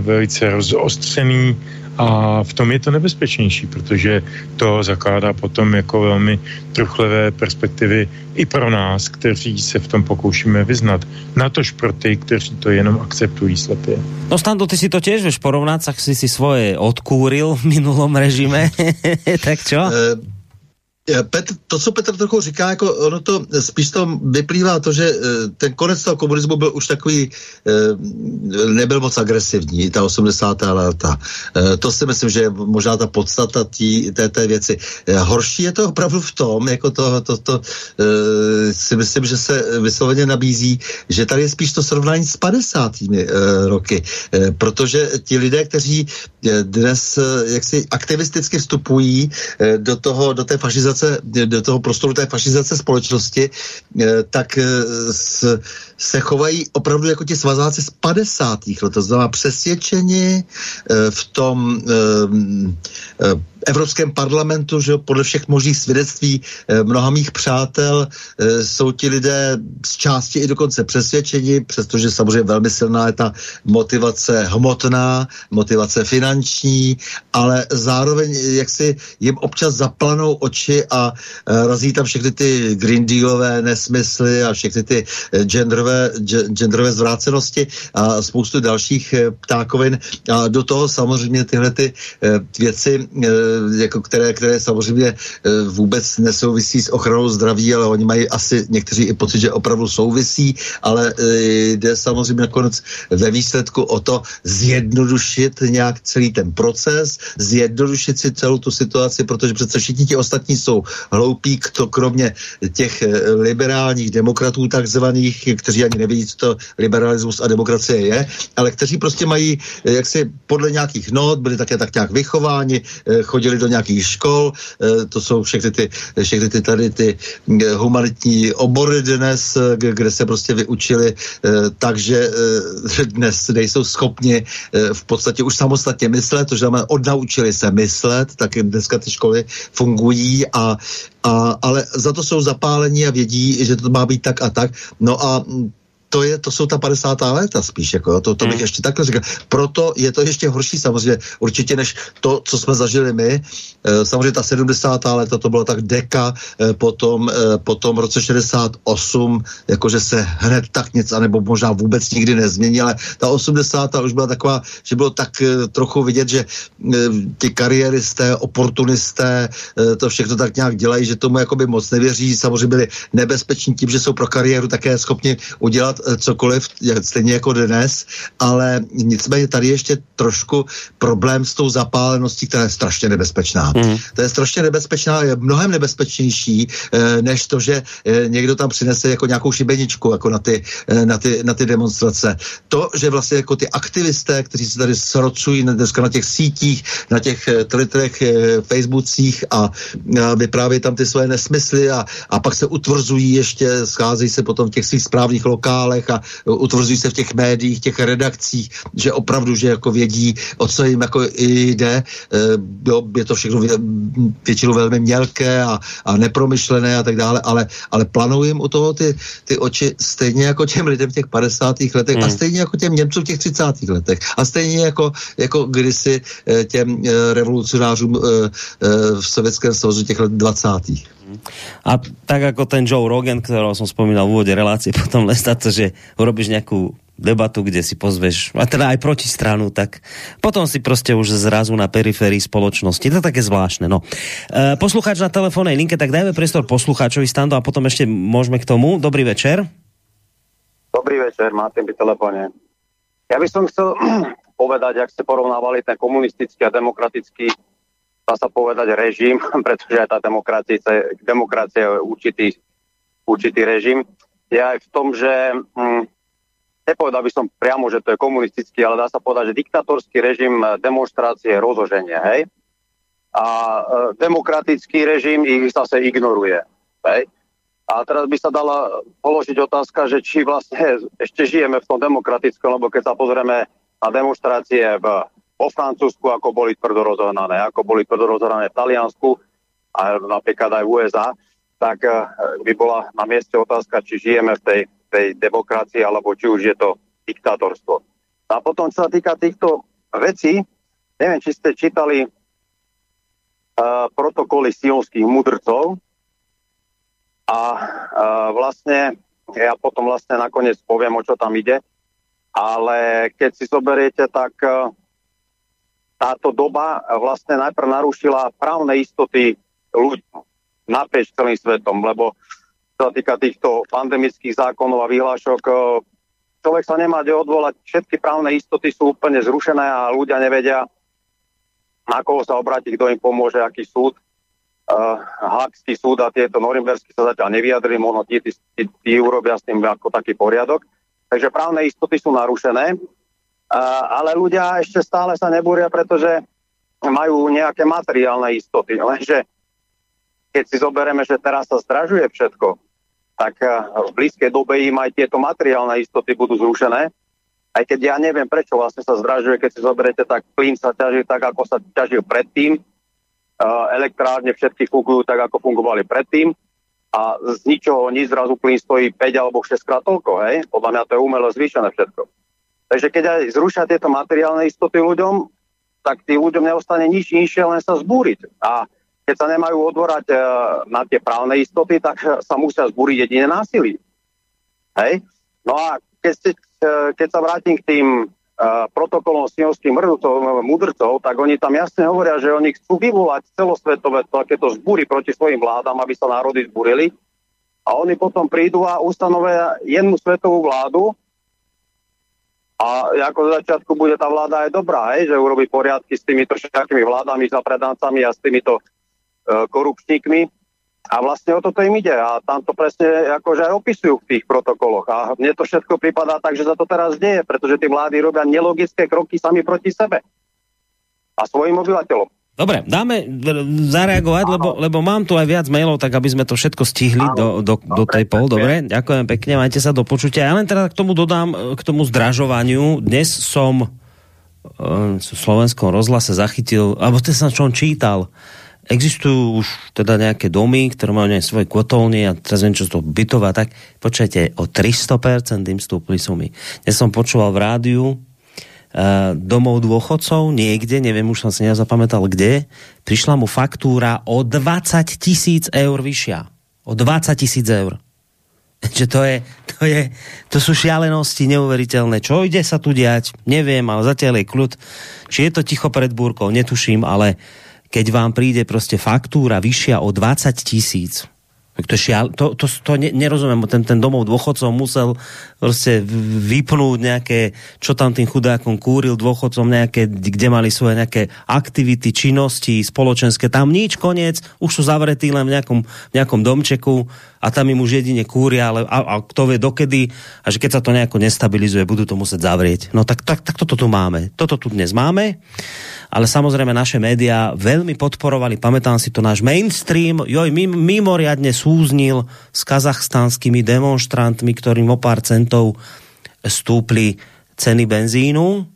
velice rozostřený. A v tom je to nebezpečnější, protože to zakládá potom jako velmi truchlivé perspektivy i pro nás, kteří se v tom pokoušíme vyznat. Natož pro ty, kteří to jenom akceptují slepě. No Stando, ty si to tiež vieš porovnať, ak si si svoje odkúril v minulom režime, tak čo? Uh... Petr, to, co Petr trochu říká, jako ono to spíš to vyplývá to, že ten konec toho komunismu byl už takový, nebyl moc agresivní, ta osmdesátá léta. To si myslím, že je možná ta podstata tí, té, té věci. Horší je to opravdu v tom, jako to, to, to si myslím, že se vysloveně nabízí, že tady je spíš to srovnání s padesátými roky, protože ti lidé, kteří dnes jaksi aktivisticky vstupují do toho, do té fašizace, do toho prostoru té fašizace společnosti, tak se chovají opravdu jako ti svazáci z padesátých let. To znamená přesvědčení v tom Evropském parlamentu, že podle všech možných svědectví mnoha mých přátel jsou ti lidé z části i dokonce přesvědčeni, přestože samozřejmě velmi silná je ta motivace hmotná, motivace finanční, ale zároveň jaksi jim občas zaplanou oči a razí tam všechny ty Green Dealové nesmysly a všechny ty genderové, genderové zvrácenosti a spoustu dalších ptákovin. A do toho samozřejmě tyhle ty věci, jako které, které samozřejmě vůbec nesouvisí s ochranou zdraví, ale oni mají asi někteří i pocit, že opravdu souvisí, ale jde samozřejmě nakonec ve výsledku o to zjednodušit nějak celý ten proces, zjednodušit si celou tu situaci, protože přece všichni ti ostatní jsou hloupí, to kromě těch liberálních demokratů takzvaných, kteří ani nevědí, co to liberalismus a demokracie je, ale kteří prostě mají jaksi podle nějakých not, byli také tak nějak vychováni, chodili do nějakých škol, to jsou všechny ty, všechny ty tady ty humanitní obory dnes, kde se prostě vyučili, takže dnes nejsou schopni v podstatě už samostatně myslet, to znamená, odnaučili se myslet, tak dneska ty školy fungují, a, a, ale za to jsou zapálení a vědí, že to má být tak a tak, no a to, je, to jsou ta padesátá léta spíš, jako, to, to bych ještě takhle říkal. Proto je to ještě horší samozřejmě určitě než to, co jsme zažili my. Samozřejmě ta sedmdesátá léta, to byla tak deka, potom, potom v roce šedesát osm, jakože se hned tak nic, anebo možná vůbec nikdy nezmění, ale ta osmdesátá už byla taková, že bylo tak trochu vidět, že ty kariéristé, oportunisté, to všechno tak nějak dělají, že tomu jakoby moc nevěří, samozřejmě byli nebezpeční tím, že jsou pro kariéru také schopni udělat cokoliv, stejně jako dnes, ale nicméně tady ještě trošku problém s tou zapáleností, která je strašně nebezpečná. Mm. To je strašně nebezpečná, je mnohem nebezpečnější, než to, že někdo tam přinese jako nějakou šibeničku jako na ty, na ty, na ty demonstrace. To, že vlastně jako ty aktivisté, kteří se tady srocují dneska na těch sítích, na těch Twitterech, Facebookích a vyprávějí tam ty své nesmysly a, a pak se utvrzují ještě, scházejí se potom v těch svých správných lokálech a utvrzují se v těch médiích, těch redakcích, že opravdu, že jako vědí, o co jim jako jde. Jo, je to všechno většinou velmi mělké a, a nepromyšlené a tak dále, ale, ale planou jim u toho ty, ty oči stejně jako těm lidem v těch padesátých letech mm. a stejně jako těm Němcům v těch třicátých letech a stejně jako, jako kdysi těm revolucionářům v Sovětském svazu těch let dvacátých A tak ako ten Joe Rogan, ktorého som spomínal v úvode relácie, potom len na to, že urobíš nejakú debatu, kde si pozveš, a teda aj protistranu, tak potom si proste už zrazu na periférii spoločnosti. To je také zvláštne, no. E, poslucháč na telefónnej linke, tak dajme priestor poslucháčovi, Stando, a potom ešte môžeme k tomu. Dobrý večer. Dobrý večer, Martin pri telefóne. Ja by som chcel povedať, ak ste porovnávali ten komunistický a demokratický, dá sa povedať, režim, pretože aj tá demokracia, demokracia je určitý, určitý režim. Je aj v tom, že hm, nepovedal by som priamo, že to je komunistický, ale dá sa povedať, že diktatorský režim demonstrácie rozoženie, hej? A e, demokratický režim ich zase ignoruje, hej? A teraz by sa dala položiť otázka, že či vlastne ešte žijeme v tom demokratickom, lebo keď sa pozrieme na demonstrácie v, vo Francúzsku, ako boli tvrdo rozhrané, ako boli tvrdo rozhrané v Taliansku a napríklad aj v U S A, tak e, by bola na mieste otázka, či žijeme v tej tej demokracii, alebo či už je to diktátorstvo. A potom, čo sa týka týchto vecí, neviem, či ste čítali uh, protokoly sionských mudrcov a uh, vlastne, ja potom vlastne nakoniec poviem, o čo tam ide, ale keď si zoberiete, tak uh, táto doba vlastne najprv narušila právne istoty ľudí naprieč celým svetom, lebo čo sa týka týchto pandemických zákonov a vyhlášok, človek sa nemá kde odvolať. Všetky právne istoty sú úplne zrušené a ľudia nevedia, na koho sa obrátiť, kto im pomôže, aký súd. Uh, Hákský súd a tieto norimberský sa zatiaľ nevyjadrili, možno tí, tí, tí, tí urobia s tým ako taký poriadok. Takže právne istoty sú narušené, uh, ale ľudia ešte stále sa nebúria, pretože majú nejaké materiálne istoty, lenže keď si zoberieme, že teraz sa zdražuje všetko, tak v blízkej dobe im aj tieto materiálne istoty budú zrušené. Aj keď ja neviem, prečo vlastne sa zdražuje, keď si zoberiete, tak plyn sa ťaží tak, ako sa ťažil predtým. Elektrárne všetky fungujú tak, ako fungovali predtým. A z ničoho nič zrazu plyn stojí päť alebo šesť krát toľko, hej? Podľa mňa to je umelo zvýšené všetko. Takže keď aj zrušia tieto materiálne istoty ľuďom, tak tým ľuďom neostane nič inšie, len sa zbúriť. A keď sa nemajú odvorať e, na tie právne istoty, tak sa musia zbúriť jedine násilí. Hej? No a keď, ste, e, keď sa vrátim k tým e, protokolom sionských mudrcov, tak oni tam jasne hovoria, že oni chcú vyvolať celosvetové takéto zbúry proti svojim vládam, aby sa národy zbúrili. A oni potom prídu a ustanovia jednu svetovú vládu. A ako z začiatku bude tá vláda aj dobrá, hej? Že urobí poriadky s týmito všetkými vládami, za predancami a s týmito korupčníkmi a vlastne o toto im ide a tam to presne akože aj opisujú v tých protokoloch a mne to všetko pripadá tak, že sa to teraz deje, pretože tie vlády robia nelogické kroky sami proti sebe a svojim obyvateľom. Dobre, dáme zareagovať, lebo, lebo mám tu aj viac mailov, tak aby sme to všetko stihli do, do, do tej pol. Dobre, ďakujem pekne, majte sa do počutia. Ja len teda k tomu dodám, k tomu zdražovaniu. Dnes som v Slovenskom rozhlase zachytil, alebo to som čo on čítal, existujú už teda nejaké domy, ktoré majú nejaké svoje kotolne a teraz neviem, čo to bytová, tak počujete, o tristo percent im stúpli sumy. Dnes som počúval v rádiu uh, domov dôchodcov, niekde, neviem, už som si nezapamätal kde, prišla mu faktúra o dvadsať tisíc eur vyššia. O dvadsať tisíc eur. Čiže to je, to je, to sú šialenosti neuveriteľné. Čo ide sa tu diať? Neviem, ale zatiaľ je kľud. Či je to ticho pred búrkou? Netuším, ale keď vám príde proste faktúra vyššia o dvadsať tisíc, to, šial, to, to, to ne, nerozumiem, ten, ten domov dôchodcov musel proste vypnúť nejaké, čo tam tým chudákom kúril, dôchodcom nejaké, kde mali svoje nejaké aktivity, činnosti spoločenské, tam nič, koniec, už sú zavretí len v nejakom, nejakom domčeku a tam im už jedine kúria, ale a, a kto vie dokedy, a že keď sa to nejako nestabilizuje, budú to musieť zavrieť. No tak, tak, tak toto tu máme, toto tu dnes máme. Ale samozrejme naše médiá veľmi podporovali, pamätám si to, náš mainstream, joj, mimoriadne súznil s kazachstanskými demonštrantmi, ktorým o pár centov stúpli ceny benzínu.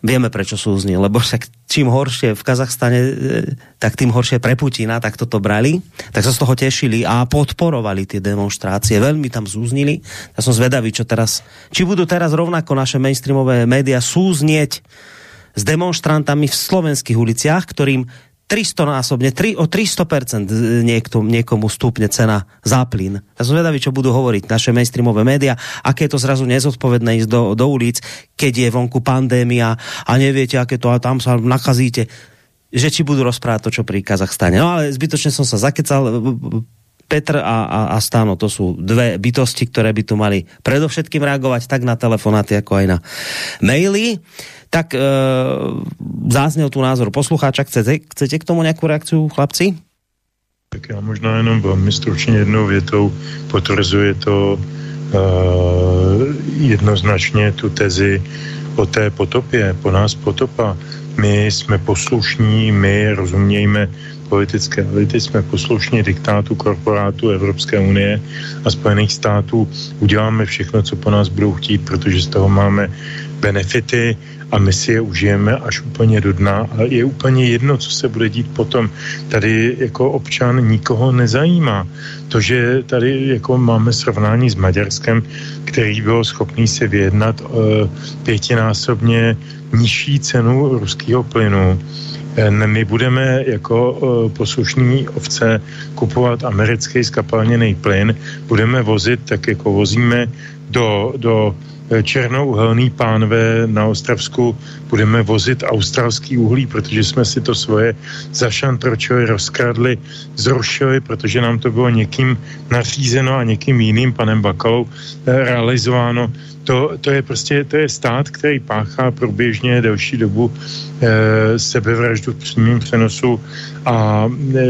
Vieme, prečo súznil, lebo však čím horšie v Kazachstane, tak tým horšie pre Putina, tak toto brali. Tak sa z toho tešili a podporovali tie demonštrácie. Veľmi tam súznili. Ja som zvedavý, čo teraz, či budú teraz rovnako naše mainstreamové médiá súznieť s demonstrantami v slovenských uliciach, ktorým tristonásobne, tri, o tristo percent niekto, niekomu stúpne cena za plyn. Ja som vedavý, čo budú hovoriť naše mainstreamové médiá, aké je to zrazu nezodpovedné ísť do, do ulic, keď je vonku pandémia a neviete, aké to, a tam sa nakazíte, že či budú rozprávať to, čo pri Kazachstane. No ale zbytočne som sa zakecal. Petr a, a, a Stano, to sú dve bytosti, ktoré by tu mali predovšetkým reagovať tak na telefonáty, ako aj na maily. Tak e, záznel tu názor poslucháča. Chcete, chcete k tomu nejakú reakciu, chlapci? Tak ja možná jenom vám stručně jednou větou potvrzuje to, jednoznačně tu tezi o té potopě, po nás potopa. My jsme poslušní, my rozumějme politické elity, jsme poslušní diktátu korporátu Evropské unie a Spojených států. Uděláme všechno, co po nás budou chtít, protože z toho máme benefity a my si je užijeme až úplně do dna. A je úplně jedno, co se bude dít potom. Tady jako občan nikoho nezajímá. To, že tady jako máme srovnání s Maďarskem, který byl schopný si vyjednat e, pětinásobně nižší cenu ruského plynu. My budeme jako poslušní ovce kupovat americký skapalněný plyn, budeme vozit tak, jako vozíme do, do černouhelný pánve na Ostravsku, budeme vozit australský uhlí, protože jsme si to svoje zašantročili, rozkradli, zrušili, protože nám to bylo někým nařízeno a někým jiným, panem Bakalou, realizováno. To, to je prostě to je stát, který páchá průběžně delší dobu e, sebevraždu v přímém přenosu a e,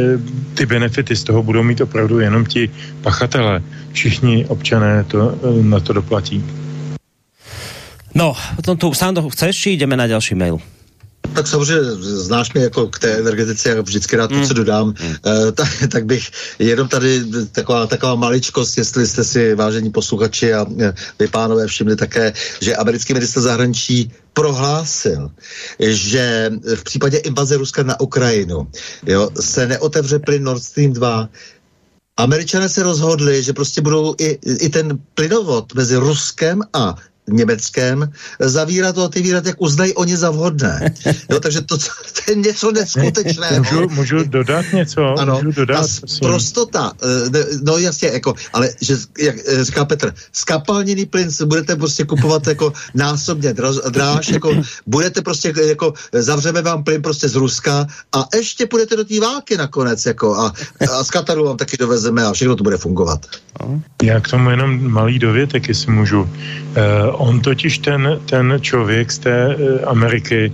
ty benefity z toho budou mít opravdu jenom ti pachatelé. Všichni občané to, e, na to doplatí. No, potom tu Sando, chceš, či jdeme na další mail? Tak samozřejmě znáš mě jako k té energetice, já vždycky rád to, co dodám, mm. eh, tak, tak bych jenom tady taková, taková maličkost, jestli jste si, vážení posluchači a eh, vy pánové všimli také, že americký ministr zahraničí prohlásil, že v případě invaze Ruska na Ukrajinu, jo, se neotevře plyn Nord Stream dva. Američané se rozhodli, že prostě budou i, i ten plynovod mezi Ruskem a Německém zavírat a otevírat, jak uznají oni za vhodné. Jo, takže to, to je něco neskutečného. Můžu, můžu dodat něco? Ano, můžu dodat, ta prostota, no jasně, jako, ale že, jak říká Petr, skapalněný plyn budete prostě kupovat jako násobně dráž, jako budete prostě, jako zavřeme vám plyn prostě z Ruska a ještě půjdete do té války nakonec, jako a, a z Kataru vám taky dovezeme a všechno to bude fungovat. Já k tomu jenom malý dovětek, jestli můžu. Uh, On totiž ten, ten člověk z té e, Ameriky e,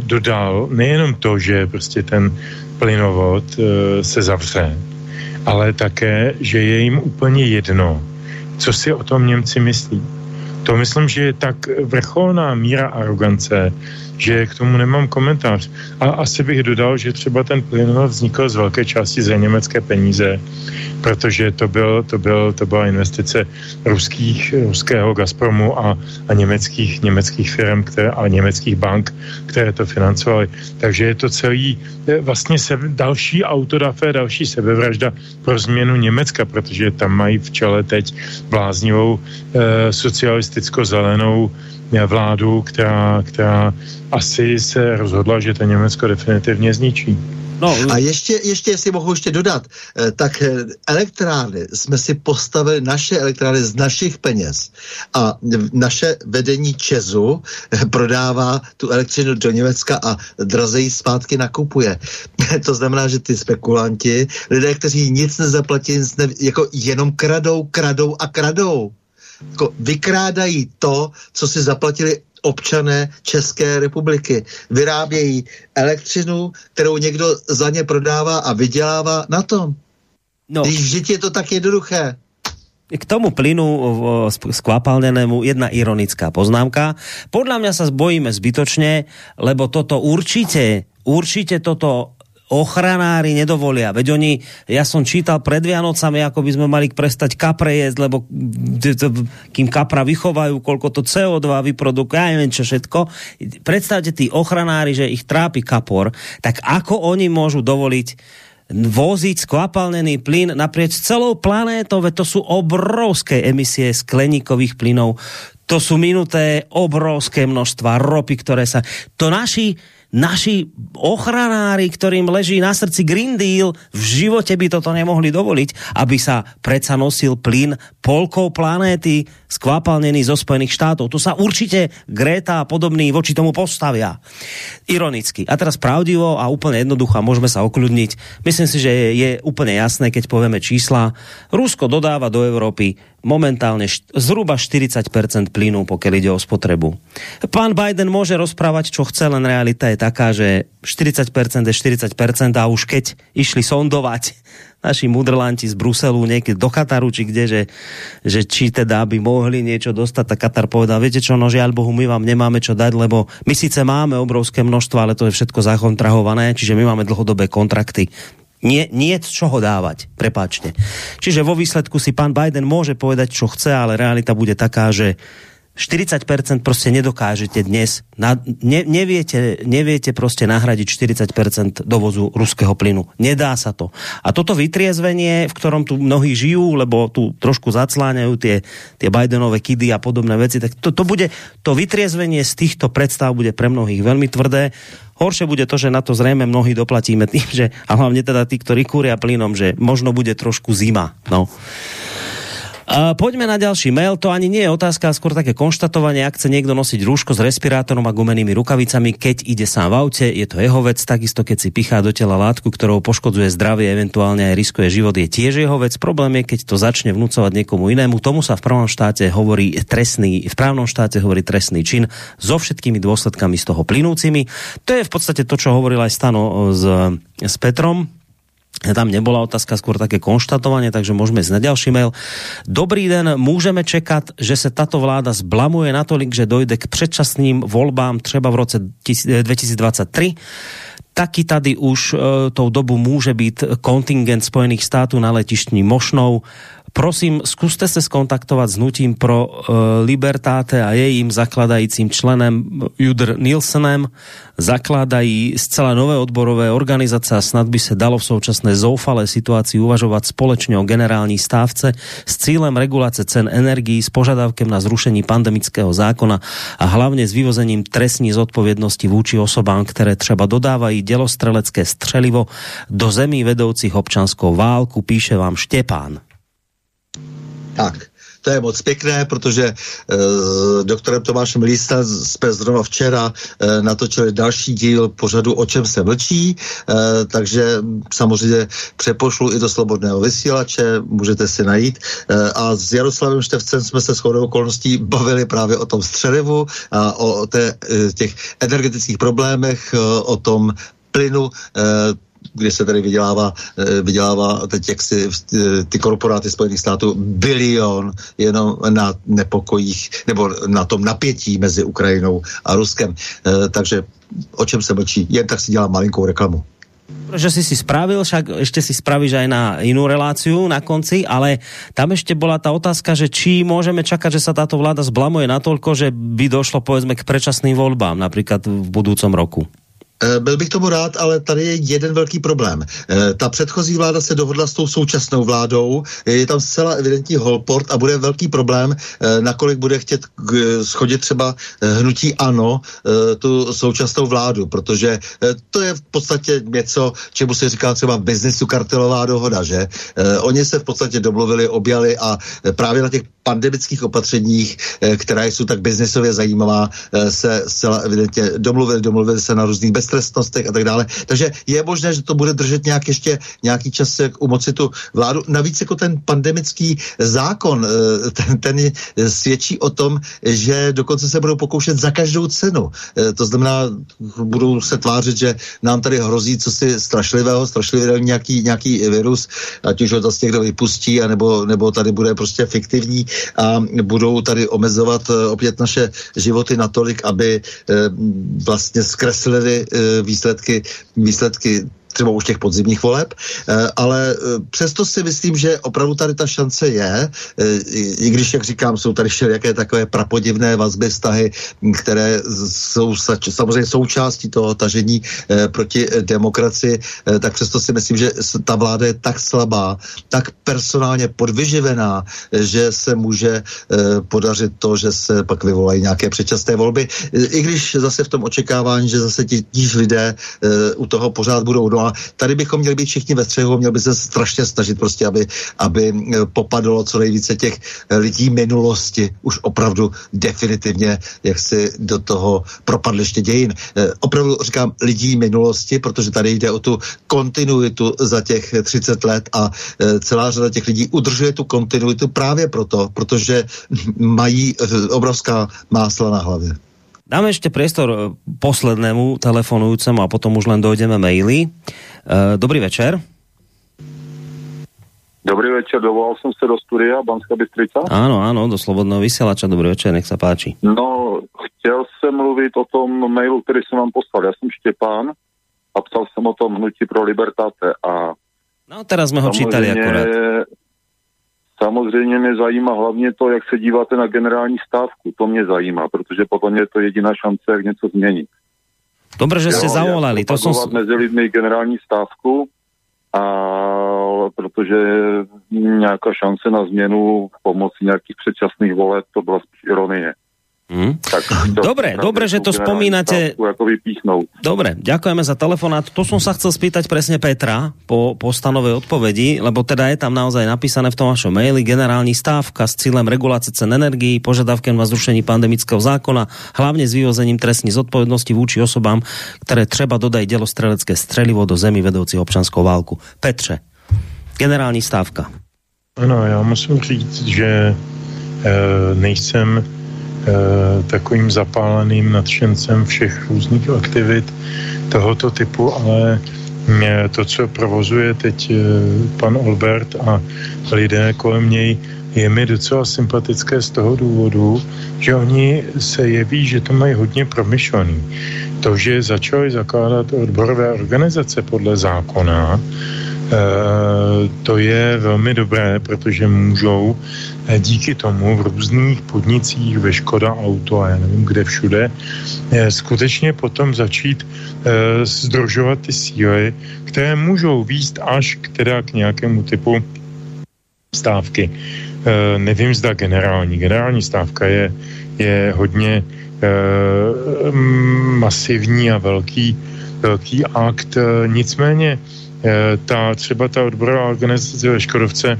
dodal nejenom to, že prostě ten plynovod e, se zavře, ale také, že je jim úplně jedno, co si o tom Němci myslí. To myslím, že je tak vrcholná míra arogance, že k tomu nemám komentář. A asi bych dodal, že třeba ten plynovod vznikl z velké části za německé peníze, protože to, byl, to, byl, to byla investice ruských, ruského Gazpromu a, a německých, německých firm které, a německých bank, které to financovaly. Takže je to celý vlastně se, další autodafé, další sebevražda pro změnu Německa, protože tam mají v čele teď bláznivou eh, socialisticko-zelenou vládu, která, která asi se rozhodla, že to Německo definitivně zničí. No. A ještě, ještě, jestli mohu ještě dodat, tak elektrárny, jsme si postavili naše elektrárny z našich peněz a naše vedení ČEZu prodává tu elektřinu do Německa a draze ji zpátky nakupuje. To znamená, že ty spekulanti, lidé, kteří nic nezaplatí, nic ne, jako jenom kradou, kradou a kradou. Jako vykrádají to, co si zaplatili občané České republiky. Vyrábějí elektřinu, kterou někdo za ně prodává a vydělává na tom. No. Když v žití je to tak jednoduché. K tomu plynu skvapalnenému jedna ironická poznámka. Podľa mňa sa bojíme zbytočne, lebo toto určite, určite toto ochranári nedovolia. Veď oni, ja som čítal pred Vianocami, ako by sme mali prestať kapre jesť, lebo kým kapra vychovajú, koľko to cé ó dva vyprodukujú, ja neviem čo všetko. Predstavte tí ochranári, že ich trápi kapor, tak ako oni môžu dovoliť voziť skvapalnený plyn naprieč celou planétou, veď to sú obrovské emisie skleníkových plynov, to sú minuté obrovské množstva ropy, ktoré sa... To naši naši ochranári, ktorým leží na srdci Green Deal, v živote by toto nemohli dovoliť, aby sa predsa nosil plyn polkou planéty skvapalnený zo Spojených štátov. Tu sa určite Greta a podobní voči tomu postavia. Ironicky. A teraz pravdivo a úplne jednoducho môžeme sa okľudniť. Myslím si, že je, je úplne jasné, keď povieme čísla. Rusko dodáva do Európy momentálne št- zhruba štyridsať percent plynu, pokiaľ ide o spotrebu. Pán Biden môže rozprávať, čo chce, len realita je je taká, že štyridsať percent je štyridsať percent a už keď išli sondovať naši mudrlanti z Bruselu niekde do Kataru, či kde, že, že či teda by mohli niečo dostať, tak Katar povedal, viete čo, no žiaľ Bohu, my vám nemáme čo dať, lebo my síce máme obrovské množstvo, ale to je všetko zakontrahované, čiže my máme dlhodobé kontrakty. Nie, nie čoho dávať, prepáčte. Čiže vo výsledku si pán Biden môže povedať, čo chce, ale realita bude taká, že štyridsať percent proste nedokážete dnes, na, ne, neviete, neviete proste nahradiť štyridsať percent dovozu ruského plynu. Nedá sa to. A toto vytriezvenie, v ktorom tu mnohí žijú, lebo tu trošku zacláňajú tie, tie Bidenové kidy a podobné veci, tak to, to bude, to vytriezvenie z týchto predstav bude pre mnohých veľmi tvrdé. Horšie bude to, že na to zrejme mnohí doplatíme tým, že, a hlavne teda tí, ktorí kúria plynom, že možno bude trošku zima. No. Uh, poďme na ďalší mail, to ani nie je otázka, skôr také konštatovanie, ak chce niekto nosiť rúško s respirátorom a gumenými rukavicami, keď ide sám v aute, je to jeho vec, takisto keď si pichá do tela látku, ktorou poškodzuje zdravie, eventuálne aj riskuje život, je tiež jeho vec. Problém je, keď to začne vnúcovať niekomu inému, tomu sa v prvom štáte hovorí trestný, v právnom štáte hovorí trestný čin so všetkými dôsledkami z toho plynúcimi. To je v podstate to, čo hovoril aj Stano s, s Petrom. Tam nebola otázka, skôr také konštatovanie, takže môžeme ísť na ďalší mail. Dobrý den, môžeme čekať, že sa táto vláda zblamuje natolik, že dojde k predčasným voľbám třeba v roce dvetisícdvadsaťtri. Taky tady už e, tou dobu môže byť kontingent Spojených států na letišti Mošnov. Prosím, skúste sa skontaktovať s hnutím pro e, Libertáte a jejím zakladajícím členem Judr Nilsenem. Zakladají zcela nové odborové organizace a snad by sa dalo v současné zoufalé situácii uvažovať společne o generální stávce s cílem regulace cen energií, s požadavkem na zrušení pandemického zákona a hlavne s vyvozením trestní zodpovědnosti vůči osobám, které třeba dodávají dělostrelecké střelivo do zemí vedoucích občanskou válku, píše vám Štěpán. Tak, to je moc pěkné, protože s e, doktorem Tomášem Lístem jsme zrovna včera e, natočili další díl pořadu O čem se mlčí, e, takže samozřejmě přepošlu i do Slobodného vysílače, můžete si najít. E, a s Jaroslavem Števcem jsme se shodou okolností bavili právě o tom střelivu a o té, těch energetických problémech, o tom plynu, e, kde se tady vydělává, vydělává teď jaksi ty korporáty Spojených států bilion jenom na nepokojích nebo na tom napětí mezi Ukrajinou a Ruskem. Takže o čem se mlčí? Jen tak si dělám malinkou reklamu. Že si si spravil, však ešte si spravíš aj na inú reláciu na konci, ale tam ešte bola tá otázka, že či môžeme čakať, že sa táto vláda zblamuje natoľko, že by došlo povedzme k predčasným voľbám napríklad v budúcom roku. Byl bych tomu rád, ale tady je jeden velký problém. Ta předchozí vláda se dohodla s tou současnou vládou, je tam zcela evidentní holport a bude velký problém, nakolik bude chtět schodit třeba hnutí ANO tu současnou vládu, protože to je v podstatě něco, čemu se říká třeba biznesu kartelová dohoda, že? Oni se v podstatě domluvili, objali a právě na těch pandemických opatřeních, která jsou tak biznesově zajímavá, se zcela evidentně domluvili, domluvili se na různých bez trestnostech a tak dále. Takže je možné, že to bude držet nějak ještě nějaký čas u moci tu vládu. Navíc jako ten pandemický zákon, ten, ten svědčí o tom, že dokonce se budou pokoušet za každou cenu. To znamená, budou se tvářit, že nám tady hrozí cosi strašlivého, strašlivého nějaký, nějaký virus, ať už ho zase někdo vypustí, anebo, nebo tady bude prostě fiktivní a budou tady omezovat opět naše životy natolik, aby vlastně zkreslili výsledky, výsledky třeba už těch podzimních voleb, ale přesto si myslím, že opravdu tady ta šance je, i když, jak říkám, jsou tady všelijaké takové prapodivné vazby, vztahy, které jsou samozřejmě součástí toho tažení proti demokracii, tak přesto si myslím, že ta vláda je tak slabá, tak personálně podvyživená, že se může podařit to, že se pak vyvolají nějaké předčasné volby, i když zase v tom očekávání, že zase tíž lidé u toho pořád budou. No a tady bychom měli být všichni ve střehu, měl by se strašně snažit prostě, aby, aby popadlo co nejvíce těch lidí minulosti už opravdu definitivně, jak si do toho propadliště dějin. Opravdu říkám lidí minulosti, protože tady jde o tu kontinuitu za těch třicet let a celá řada těch lidí udržuje tu kontinuitu právě proto, protože mají obrovská másla na hlavě. Dáme ešte priestor poslednému telefonujúcemu a potom už len dojdeme maily. Dobrý večer. Dobrý večer, dovolal som sa do studia Banská Bystrica. Áno, áno, do Slobodného vysielača. Dobrý večer, nech sa páči. No, chtěl som mluviť o tom mailu, ktorý som vám poslal. Ja som Štepán a psal som o tom hnutí pro Libertáte. A no, teraz sme ho čítali akurát. Samozřejmě mě zajímá hlavně to, jak se díváte na generální stávku. To mě zajímá, protože potom je to jediná šance, jak něco změnit. Dobře, že jste zavolali. To jsou mezi lidmi generální stávku, a protože nějaká šance na změnu pomocí nějakých předčasných voleb, to byla spíš ironie. Hmm. Tak, to, dobre, tak, dobre, že to spomínate. Dobre, ďakujeme za telefonát. To som sa chcel spýtať presne Petra po, po stanovej odpovedi, lebo teda je tam naozaj napísané v tom vašom maili: generálna stávka s cieľom regulácie cen energií, požiadavkem na zrušenie pandemického zákona, hlavne s vyvozením trestnej zodpovednosti vúči osobám, ktoré treba dodať delostrelecké strelivo do zemi vedoucí občanskou válku. Petře, generálna stávka. Ano, ja musím říct, že e, nejsem takovým zapáleným nadšencem všech různých aktivit tohoto typu, ale to, co provozuje teď pan Olbert a lidé kolem něj, je mi docela sympatické z toho důvodu, že oni se jeví, že to mají hodně promyšlený. To, že začali zakládat odborové organizace podle zákona, to je velmi dobré, protože můžou díky tomu v různých podnicích, ve Škoda Auto a já nevím kde všude, skutečně potom začít združovat ty síly, které můžou vést až k, teda k nějakému typu stávky. Nevím, zda generální. Generální stávka je, je hodně masivní a velký, velký akt. Nicméně ta, třeba ta odborová organizace ve Škodovce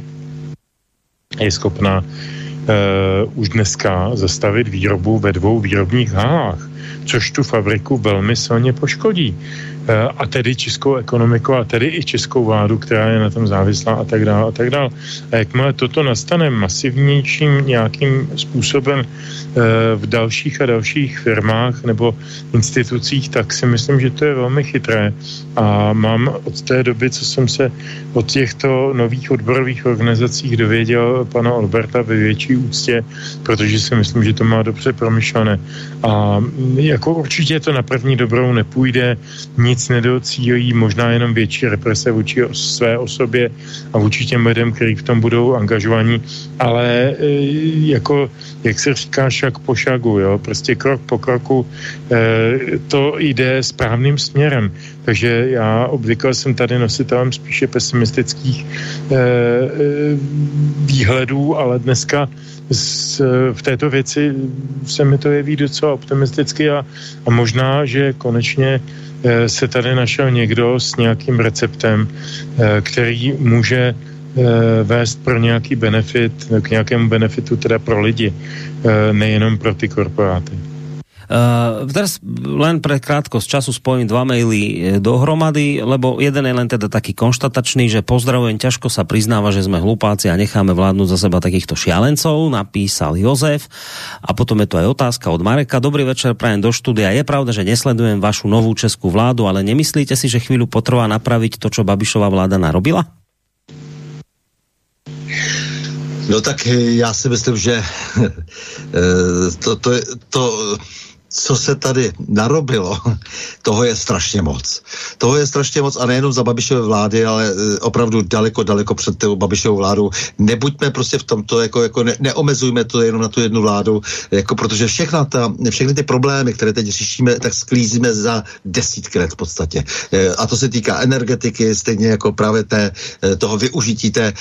je schopná uh, už dneska zastavit výrobu ve dvou výrobních halách, což tu fabriku velmi silně poškodí. Uh, a tedy českou ekonomiku, a tedy i českou vládu, která je na tom závislá a tak dále a tak dále. A jakmile toto nastane masivnějším nějakým způsobem uh, v dalších a dalších firmách nebo institucích, tak si myslím, že to je velmi chytré. A mám od té doby, co jsem se od těchto nových odborových organizacích dověděl pana Alberta ve větší úctě, protože si myslím, že to má dobře promyšlené. A jako určitě to na první dobrou nepůjde, nic nedocílí, možná jenom větší represe vůči své osobě a vůči těm lidem, kteří v tom budou angažovaní, ale jako, jak se říká, šak po šagu, jo? Prostě krok po kroku to jde správným směrem. Takže já obvykle jsem tady nositelem spíše pesimistických výhledů, ale dneska Z, v této věci se mi to jeví docela optimisticky a, a možná, že konečně e, se tady našel někdo s nějakým receptem, e, který může e, vést pro nějaký benefit, k nějakému benefitu teda pro lidi, e, nejenom pro ty korporáty. Uh, teraz len pre krátkosť času spojím dva maily dohromady, lebo jeden je len teda taký konštatačný, že pozdravujem, ťažko sa priznáva, že sme hlupáci a necháme vládnuť za seba takýchto šialencov, napísal Jozef. A potom je tu aj otázka od Mareka. Dobrý večer, prajem do štúdia. Je pravda, že nesledujem vašu novú českú vládu, ale nemyslíte si, že chvíľu potrvá napraviť to, čo Babišová vláda narobila? No tak já si myslím, že to, to, to co se tady narobilo, toho je strašně moc. Toho je strašně moc a nejenom za Babišovy vlády, ale opravdu daleko, daleko před tou Babišovou vládou. Nebuďme prostě v tomto, jako, jako ne, neomezujme to jenom na tu jednu vládu, jako protože všechna ta, všechny ty problémy, které teď řešíme, tak sklízíme za desítky let v podstatě. A to se týká energetiky, stejně jako právě té, toho využití té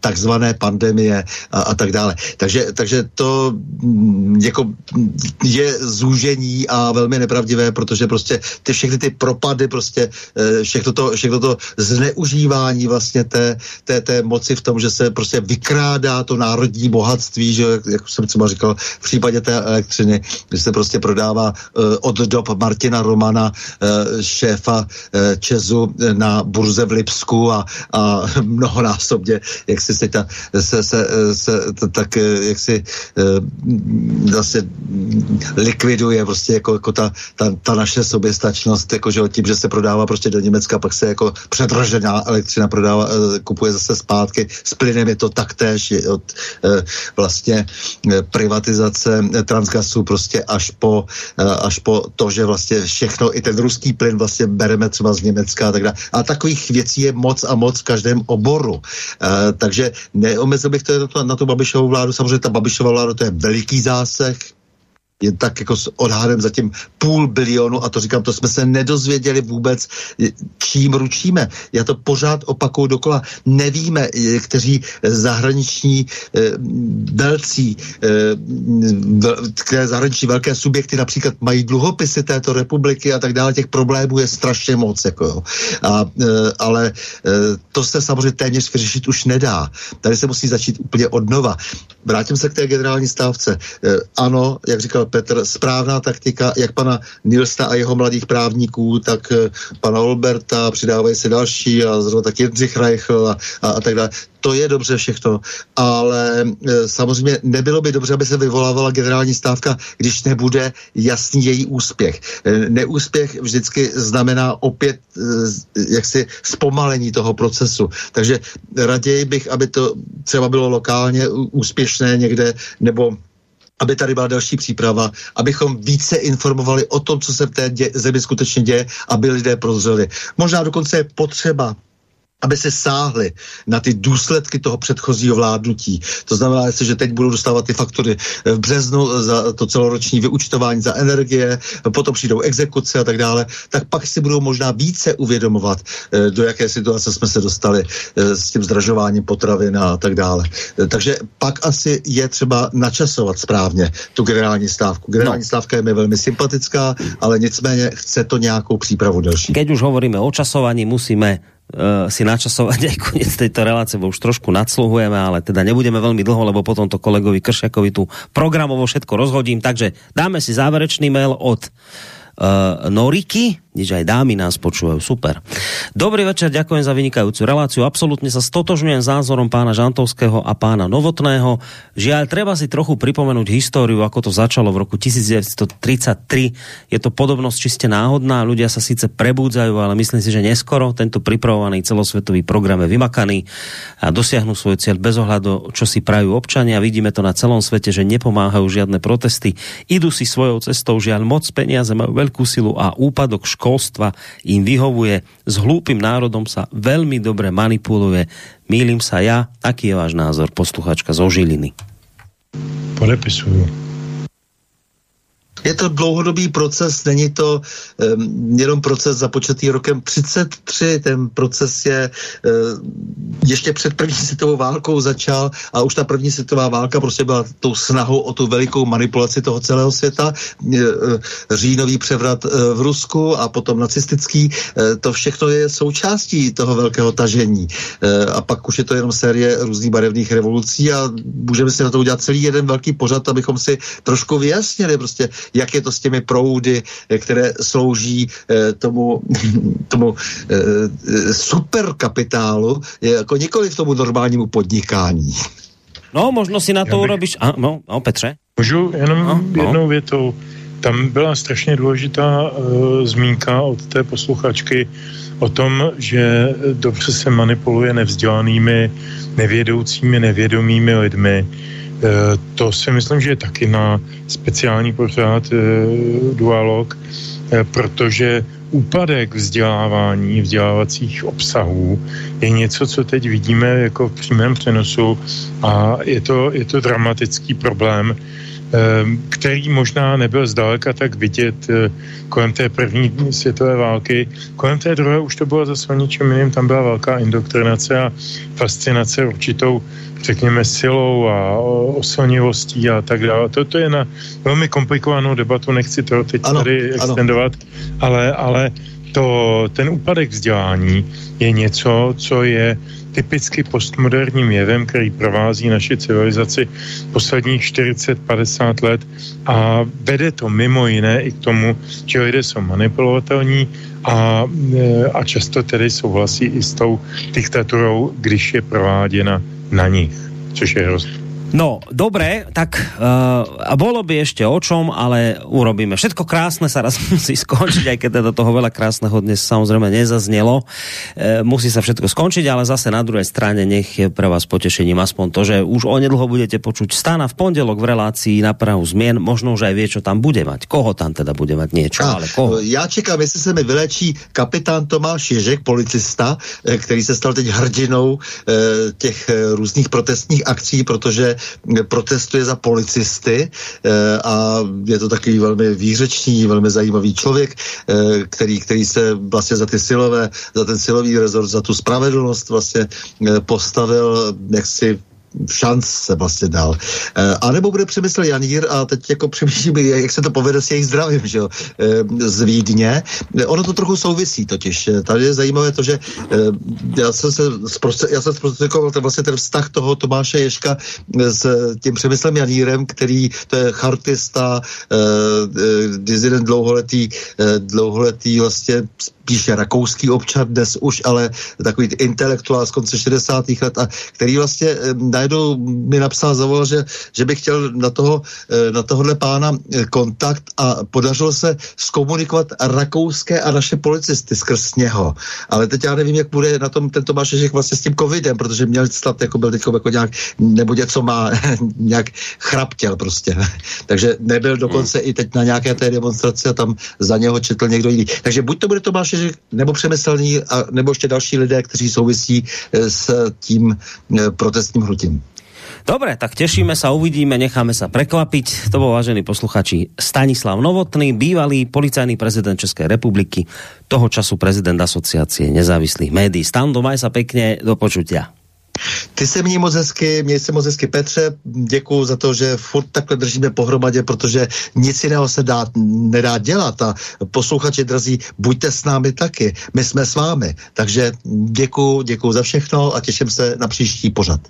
takzvané pandemie a, a tak dále. Takže, takže to jako je zúžení a velmi nepravdivé, protože prostě ty všechny ty propady, prostě všechno to, všechno to zneužívání vlastně té, té, té moci v tom, že se prostě vykrádá to národní bohatství, že jak jsem třeba říkal, v případě té elektřiny, že se prostě prodává od dob Martina Romana, šéfa Česu na burze v Lipsku a, a mnohonásobně, jak si se, ta, se, se, se tak jak si vlastně likviduje je prostě jako, jako ta, ta, ta naše soběstačnost, jako, že tím, že se prodává prostě do Německa, pak se jako předražená elektřina prodává, kupuje zase zpátky. S plynem je to taktéž od vlastně privatizace transgasu prostě až po, až po to, že vlastně všechno, i ten ruský plyn vlastně bereme třeba z Německa a tak dále. A takových věcí je moc a moc v každém oboru. Takže neomezil bych to na tu Babišovu vládu. Samozřejmě ta Babišova vláda, to je veliký zásah, je tak jako s odhadem zatím půl bilionu, a to říkám, to jsme se nedozvěděli vůbec, čím ručíme. Já to pořád opakuju dokola. Nevíme, kteří zahraniční velcí, které zahraniční velké subjekty například mají dluhopisy této republiky a tak dále. Těch problémů je strašně moc. Jako jo. A, ale to se samozřejmě téměř vyřešit už nedá. Tady se musí začít úplně odnova. Vrátím se k té generální stávce. Ano, jak říkal Petr, správná taktika, jak pana Nilsta a jeho mladých právníků, tak pana Olberta, přidávají se další a zrovna tak Jindřich Reichl a, a, a tak dále. To je dobře všechno, ale e, samozřejmě nebylo by dobře, aby se vyvolávala generální stávka, když nebude jasný její úspěch. E, neúspěch vždycky znamená opět e, jaksi zpomalení toho procesu. Takže raději bych, aby to třeba bylo lokálně úspěšné někde, nebo aby tady byla další příprava, abychom více informovali o tom, co se v té dě- zemi skutečně děje, aby lidé prozřeli. Možná dokonce je potřeba, aby se sáhli na ty důsledky toho předchozího vládnutí. To znamená, že teď budou dostávat ty faktury v březnu za to celoroční vyúčtování za energie, potom přijdou exekuce a tak dále, tak pak si budou možná více uvědomovat, do jaké situace jsme se dostali s tím zdražováním potravin a tak dále. Takže pak asi je třeba načasovat správně tu generální stávku. Generální no. stávka je mi velmi sympatická, ale nicméně chce to nějakou přípravu další. Keď už hovoríme o časovaní, musíme si načasovať aj koniec tejto relácie, bo už trošku nadsluhujeme, ale teda nebudeme veľmi dlho, lebo potom to kolegovi Kršiakovi tu programovo všetko rozhodím, takže dáme si záverečný mail od uh, Noriky, nič aj dámy nás počúvajú, super. Dobrý večer, ďakujem za vynikajúcu reláciu, absolútne sa stotožňujem s názorom pána Žantovského a pána Novotného. Žiaľ, treba si trochu pripomenúť históriu, ako to začalo v roku devätnásť tridsaťtri. Je to podobnosť čiste náhodná, ľudia sa síce prebúdzajú, ale myslím si, že neskoro tento pripravovaný celosvetový program je vymakaný a dosiahnu svoj cieľ bez ohľadu, čo si prajú občania. Vidíme to na celom svete, že nepomáhajú žiadne protesty. Idú si svojou cestou, žiaľ, moc peniaze majú veľkú silu a úpadok školstva im vyhovuje. S hlúpym národom sa veľmi dobre manipuluje. Mýlim sa ja. Aký je váš názor? Posluchačka zo Žiliny. Podepisujú. Je to dlouhodobý proces, není to um, jenom proces započatý rokem třicet tři, ten proces je um, ještě před první světovou válkou začal a už ta první světová válka prostě byla tou snahou o tu velikou manipulaci toho celého světa, říjnový převrat v Rusku a potom nacistický, to všechno je součástí toho velkého tažení a pak už je to jenom série různých barevných revolucí a můžeme si na to udělat celý jeden velký pořad, abychom si trošku vyjasnili prostě, jak je to s těmi proudy, které slouží eh, tomu, tomu eh, superkapitálu, jako nikoli v tomu normálnímu podnikání. No, možno si na to bych... urobíš... A, no, no, Petře? Můžu jenom no, no. jednou větou. Tam byla strašně důležitá uh, zmínka od té posluchačky o tom, že dobře se manipuluje nevzdělanými, nevědoucími, nevědomými lidmi. To si myslím, že je taky na speciální pořád e, dualog, e, protože úpadek vzdělávání, vzdělávacích obsahů je něco, co teď vidíme jako v přímém přenosu a je to, je to dramatický problém, e, který možná nebyl zdaleka tak vidět e, kolem té první světové války. Kolem té druhé už to bylo zase o ničem jiným, tam byla velká indoktrinace a fascinace určitou, řekněme, silou a oslnivostí a tak dále. Toto je na velmi komplikovanou debatu, nechci to teď ano, tady extendovat, ale, ale to, ten úpadek vzdělání je něco, co je typicky postmoderním jevem, který provází naši civilizaci posledních čtyřicet padesát let a vede to mimo jiné i k tomu, že lidé jsou manipulovatelní a, a často tedy souhlasí i s tou diktaturou, když je prováděna na nich, což je hrozné. No, dobre, tak uh, a bolo by ešte o čom, ale urobíme. Všetko krásne sa raz musí skončiť, aj keď do toho veľa krásneho dnes samozrejme nezaznelo. Uh, musí sa všetko skončiť, ale zase na druhej strane nech je pre vás potešením aspoň to, že už onedlho budete počuť Stana v pondelok v relácii Na prahu zmien. Možno už aj vie, čo tam bude mať. Koho tam teda bude mať niečo, a, ale koho? Ja čekám, jestli se mi vylečí kapitán Tomáš Ježek, policista, který se stal teď hrdinou uh, těch různých protestních akcí, protože protestuje za policisty e, a je to takový velmi výřečný, velmi zajímavý člověk, e, který, který se vlastně za ty silové, za ten silový rezort, za tu spravedlnost vlastně e, postavil jaksi šanc se vlastně dal. E, a nebo bude Přemysl Janír a teď jako přemýšlím, jak se to povede s jejich zdravím, že jo, e, z Vídně. E, ono to trochu souvisí totiž. E, tady je zajímavé to, že e, já jsem se zprostředkoval vlastně ten vztah toho Tomáše Ježka s tím Přemyslem Janírem, který to je chartista, e, e, dizident dlouholetý, e, dlouholetý vlastně píše rakouský občan dnes už, ale takový intelektuál z konce šedesátých let, a který vlastně e, najednou mi napsal, zavolal, že, že bych chtěl na, toho, na tohohle pána kontakt, a podařilo se zkomunikovat rakouské a naše policisty skrz něho. Ale teď já nevím, jak bude na tom ten Tomáš Ježek vlastně s tím covidem, protože měl stav, jako byl teď jako nějak, nebo něco má, nějak chraptěl prostě. Takže nebyl dokonce hmm. i teď na nějaké té demonstraci a tam za něho četl někdo jiný. Takže buď to bude Tomáš Ježek, nebo Přemyslný, a nebo ještě další lidé, kteří souvisí s tím protestním hnutím. Dobre, tak tešíme sa, uvidíme, necháme sa prekvapiť. To bol, vážení posluchači, Stanislav Novotný, bývalý policajný prezident Českej republiky, toho času prezident Asociácie nezávislých médií. Stando, maj sa pekne, do počutia. Ty se měj moc hezky, měj se moc hezky, Petře, děkuju za to, že furt takhle držíme pohromadě, protože nic jiného se dá, nedá dělat, a posluchači drazí, buďte s námi taky, my jsme s vámi, takže děkuju, děkuju za všechno a těším se na příští pořad.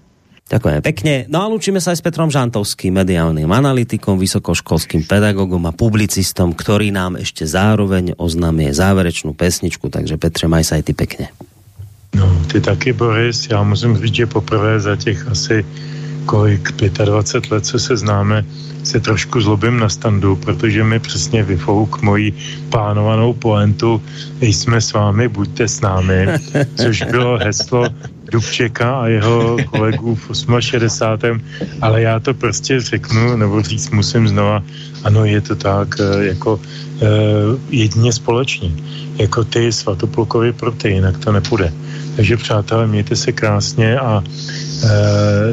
Ďakujem pekne. No a lúčime sa aj s Petrom Žantovským, mediálnym analytikom, vysokoškolským pedagogom a publicistom, ktorý nám ešte zároveň oznámie záverečnú pesničku, takže Petre, maj sa aj ty pekne. No, ty taky, Boris, já musím říct, že poprvé za těch asi kolik, dvacet pět let, co se známe, se trošku zlobím na Standu, protože mi přesně vyfouk moji plánovanou poentu, jsme s vámi, buďte s námi, což bylo heslo Dubčeka a jeho kolegů v šedesátém osmém Ale já to prostě řeknu, nebo říct musím znova, ano, je to tak, jako eh, jedině společně. Jako ty Svatoplukovy proty, jinak to nepůjde. Takže přátelé, mějte se krásně a eh,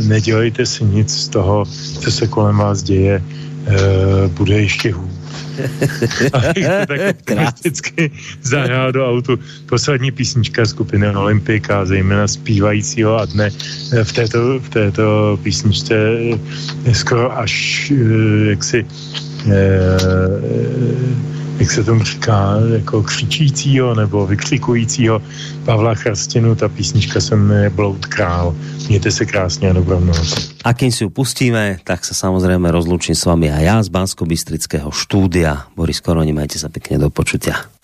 nedělejte si nic z toho, co se kolem vás děje, eh, bude ještě hůř. Abych to tak optimisticky zahrál do autu. Poslední písnička skupiny Olympika, zejména zpívajícího a dne. V této, v této písničce skoro až jak si jak se tomu říká, jako křičícího nebo vykřikujícího Pavla Chrastinu. Ta písnička se jmenuje Bloud král. Mějte se krásně a dobrou noc. A kým si ju pustíme, tak sa samozrejme rozlúčim s vami a ja z Banskobystrického štúdia. Boris Koroni, majte sa pekne, do počutia.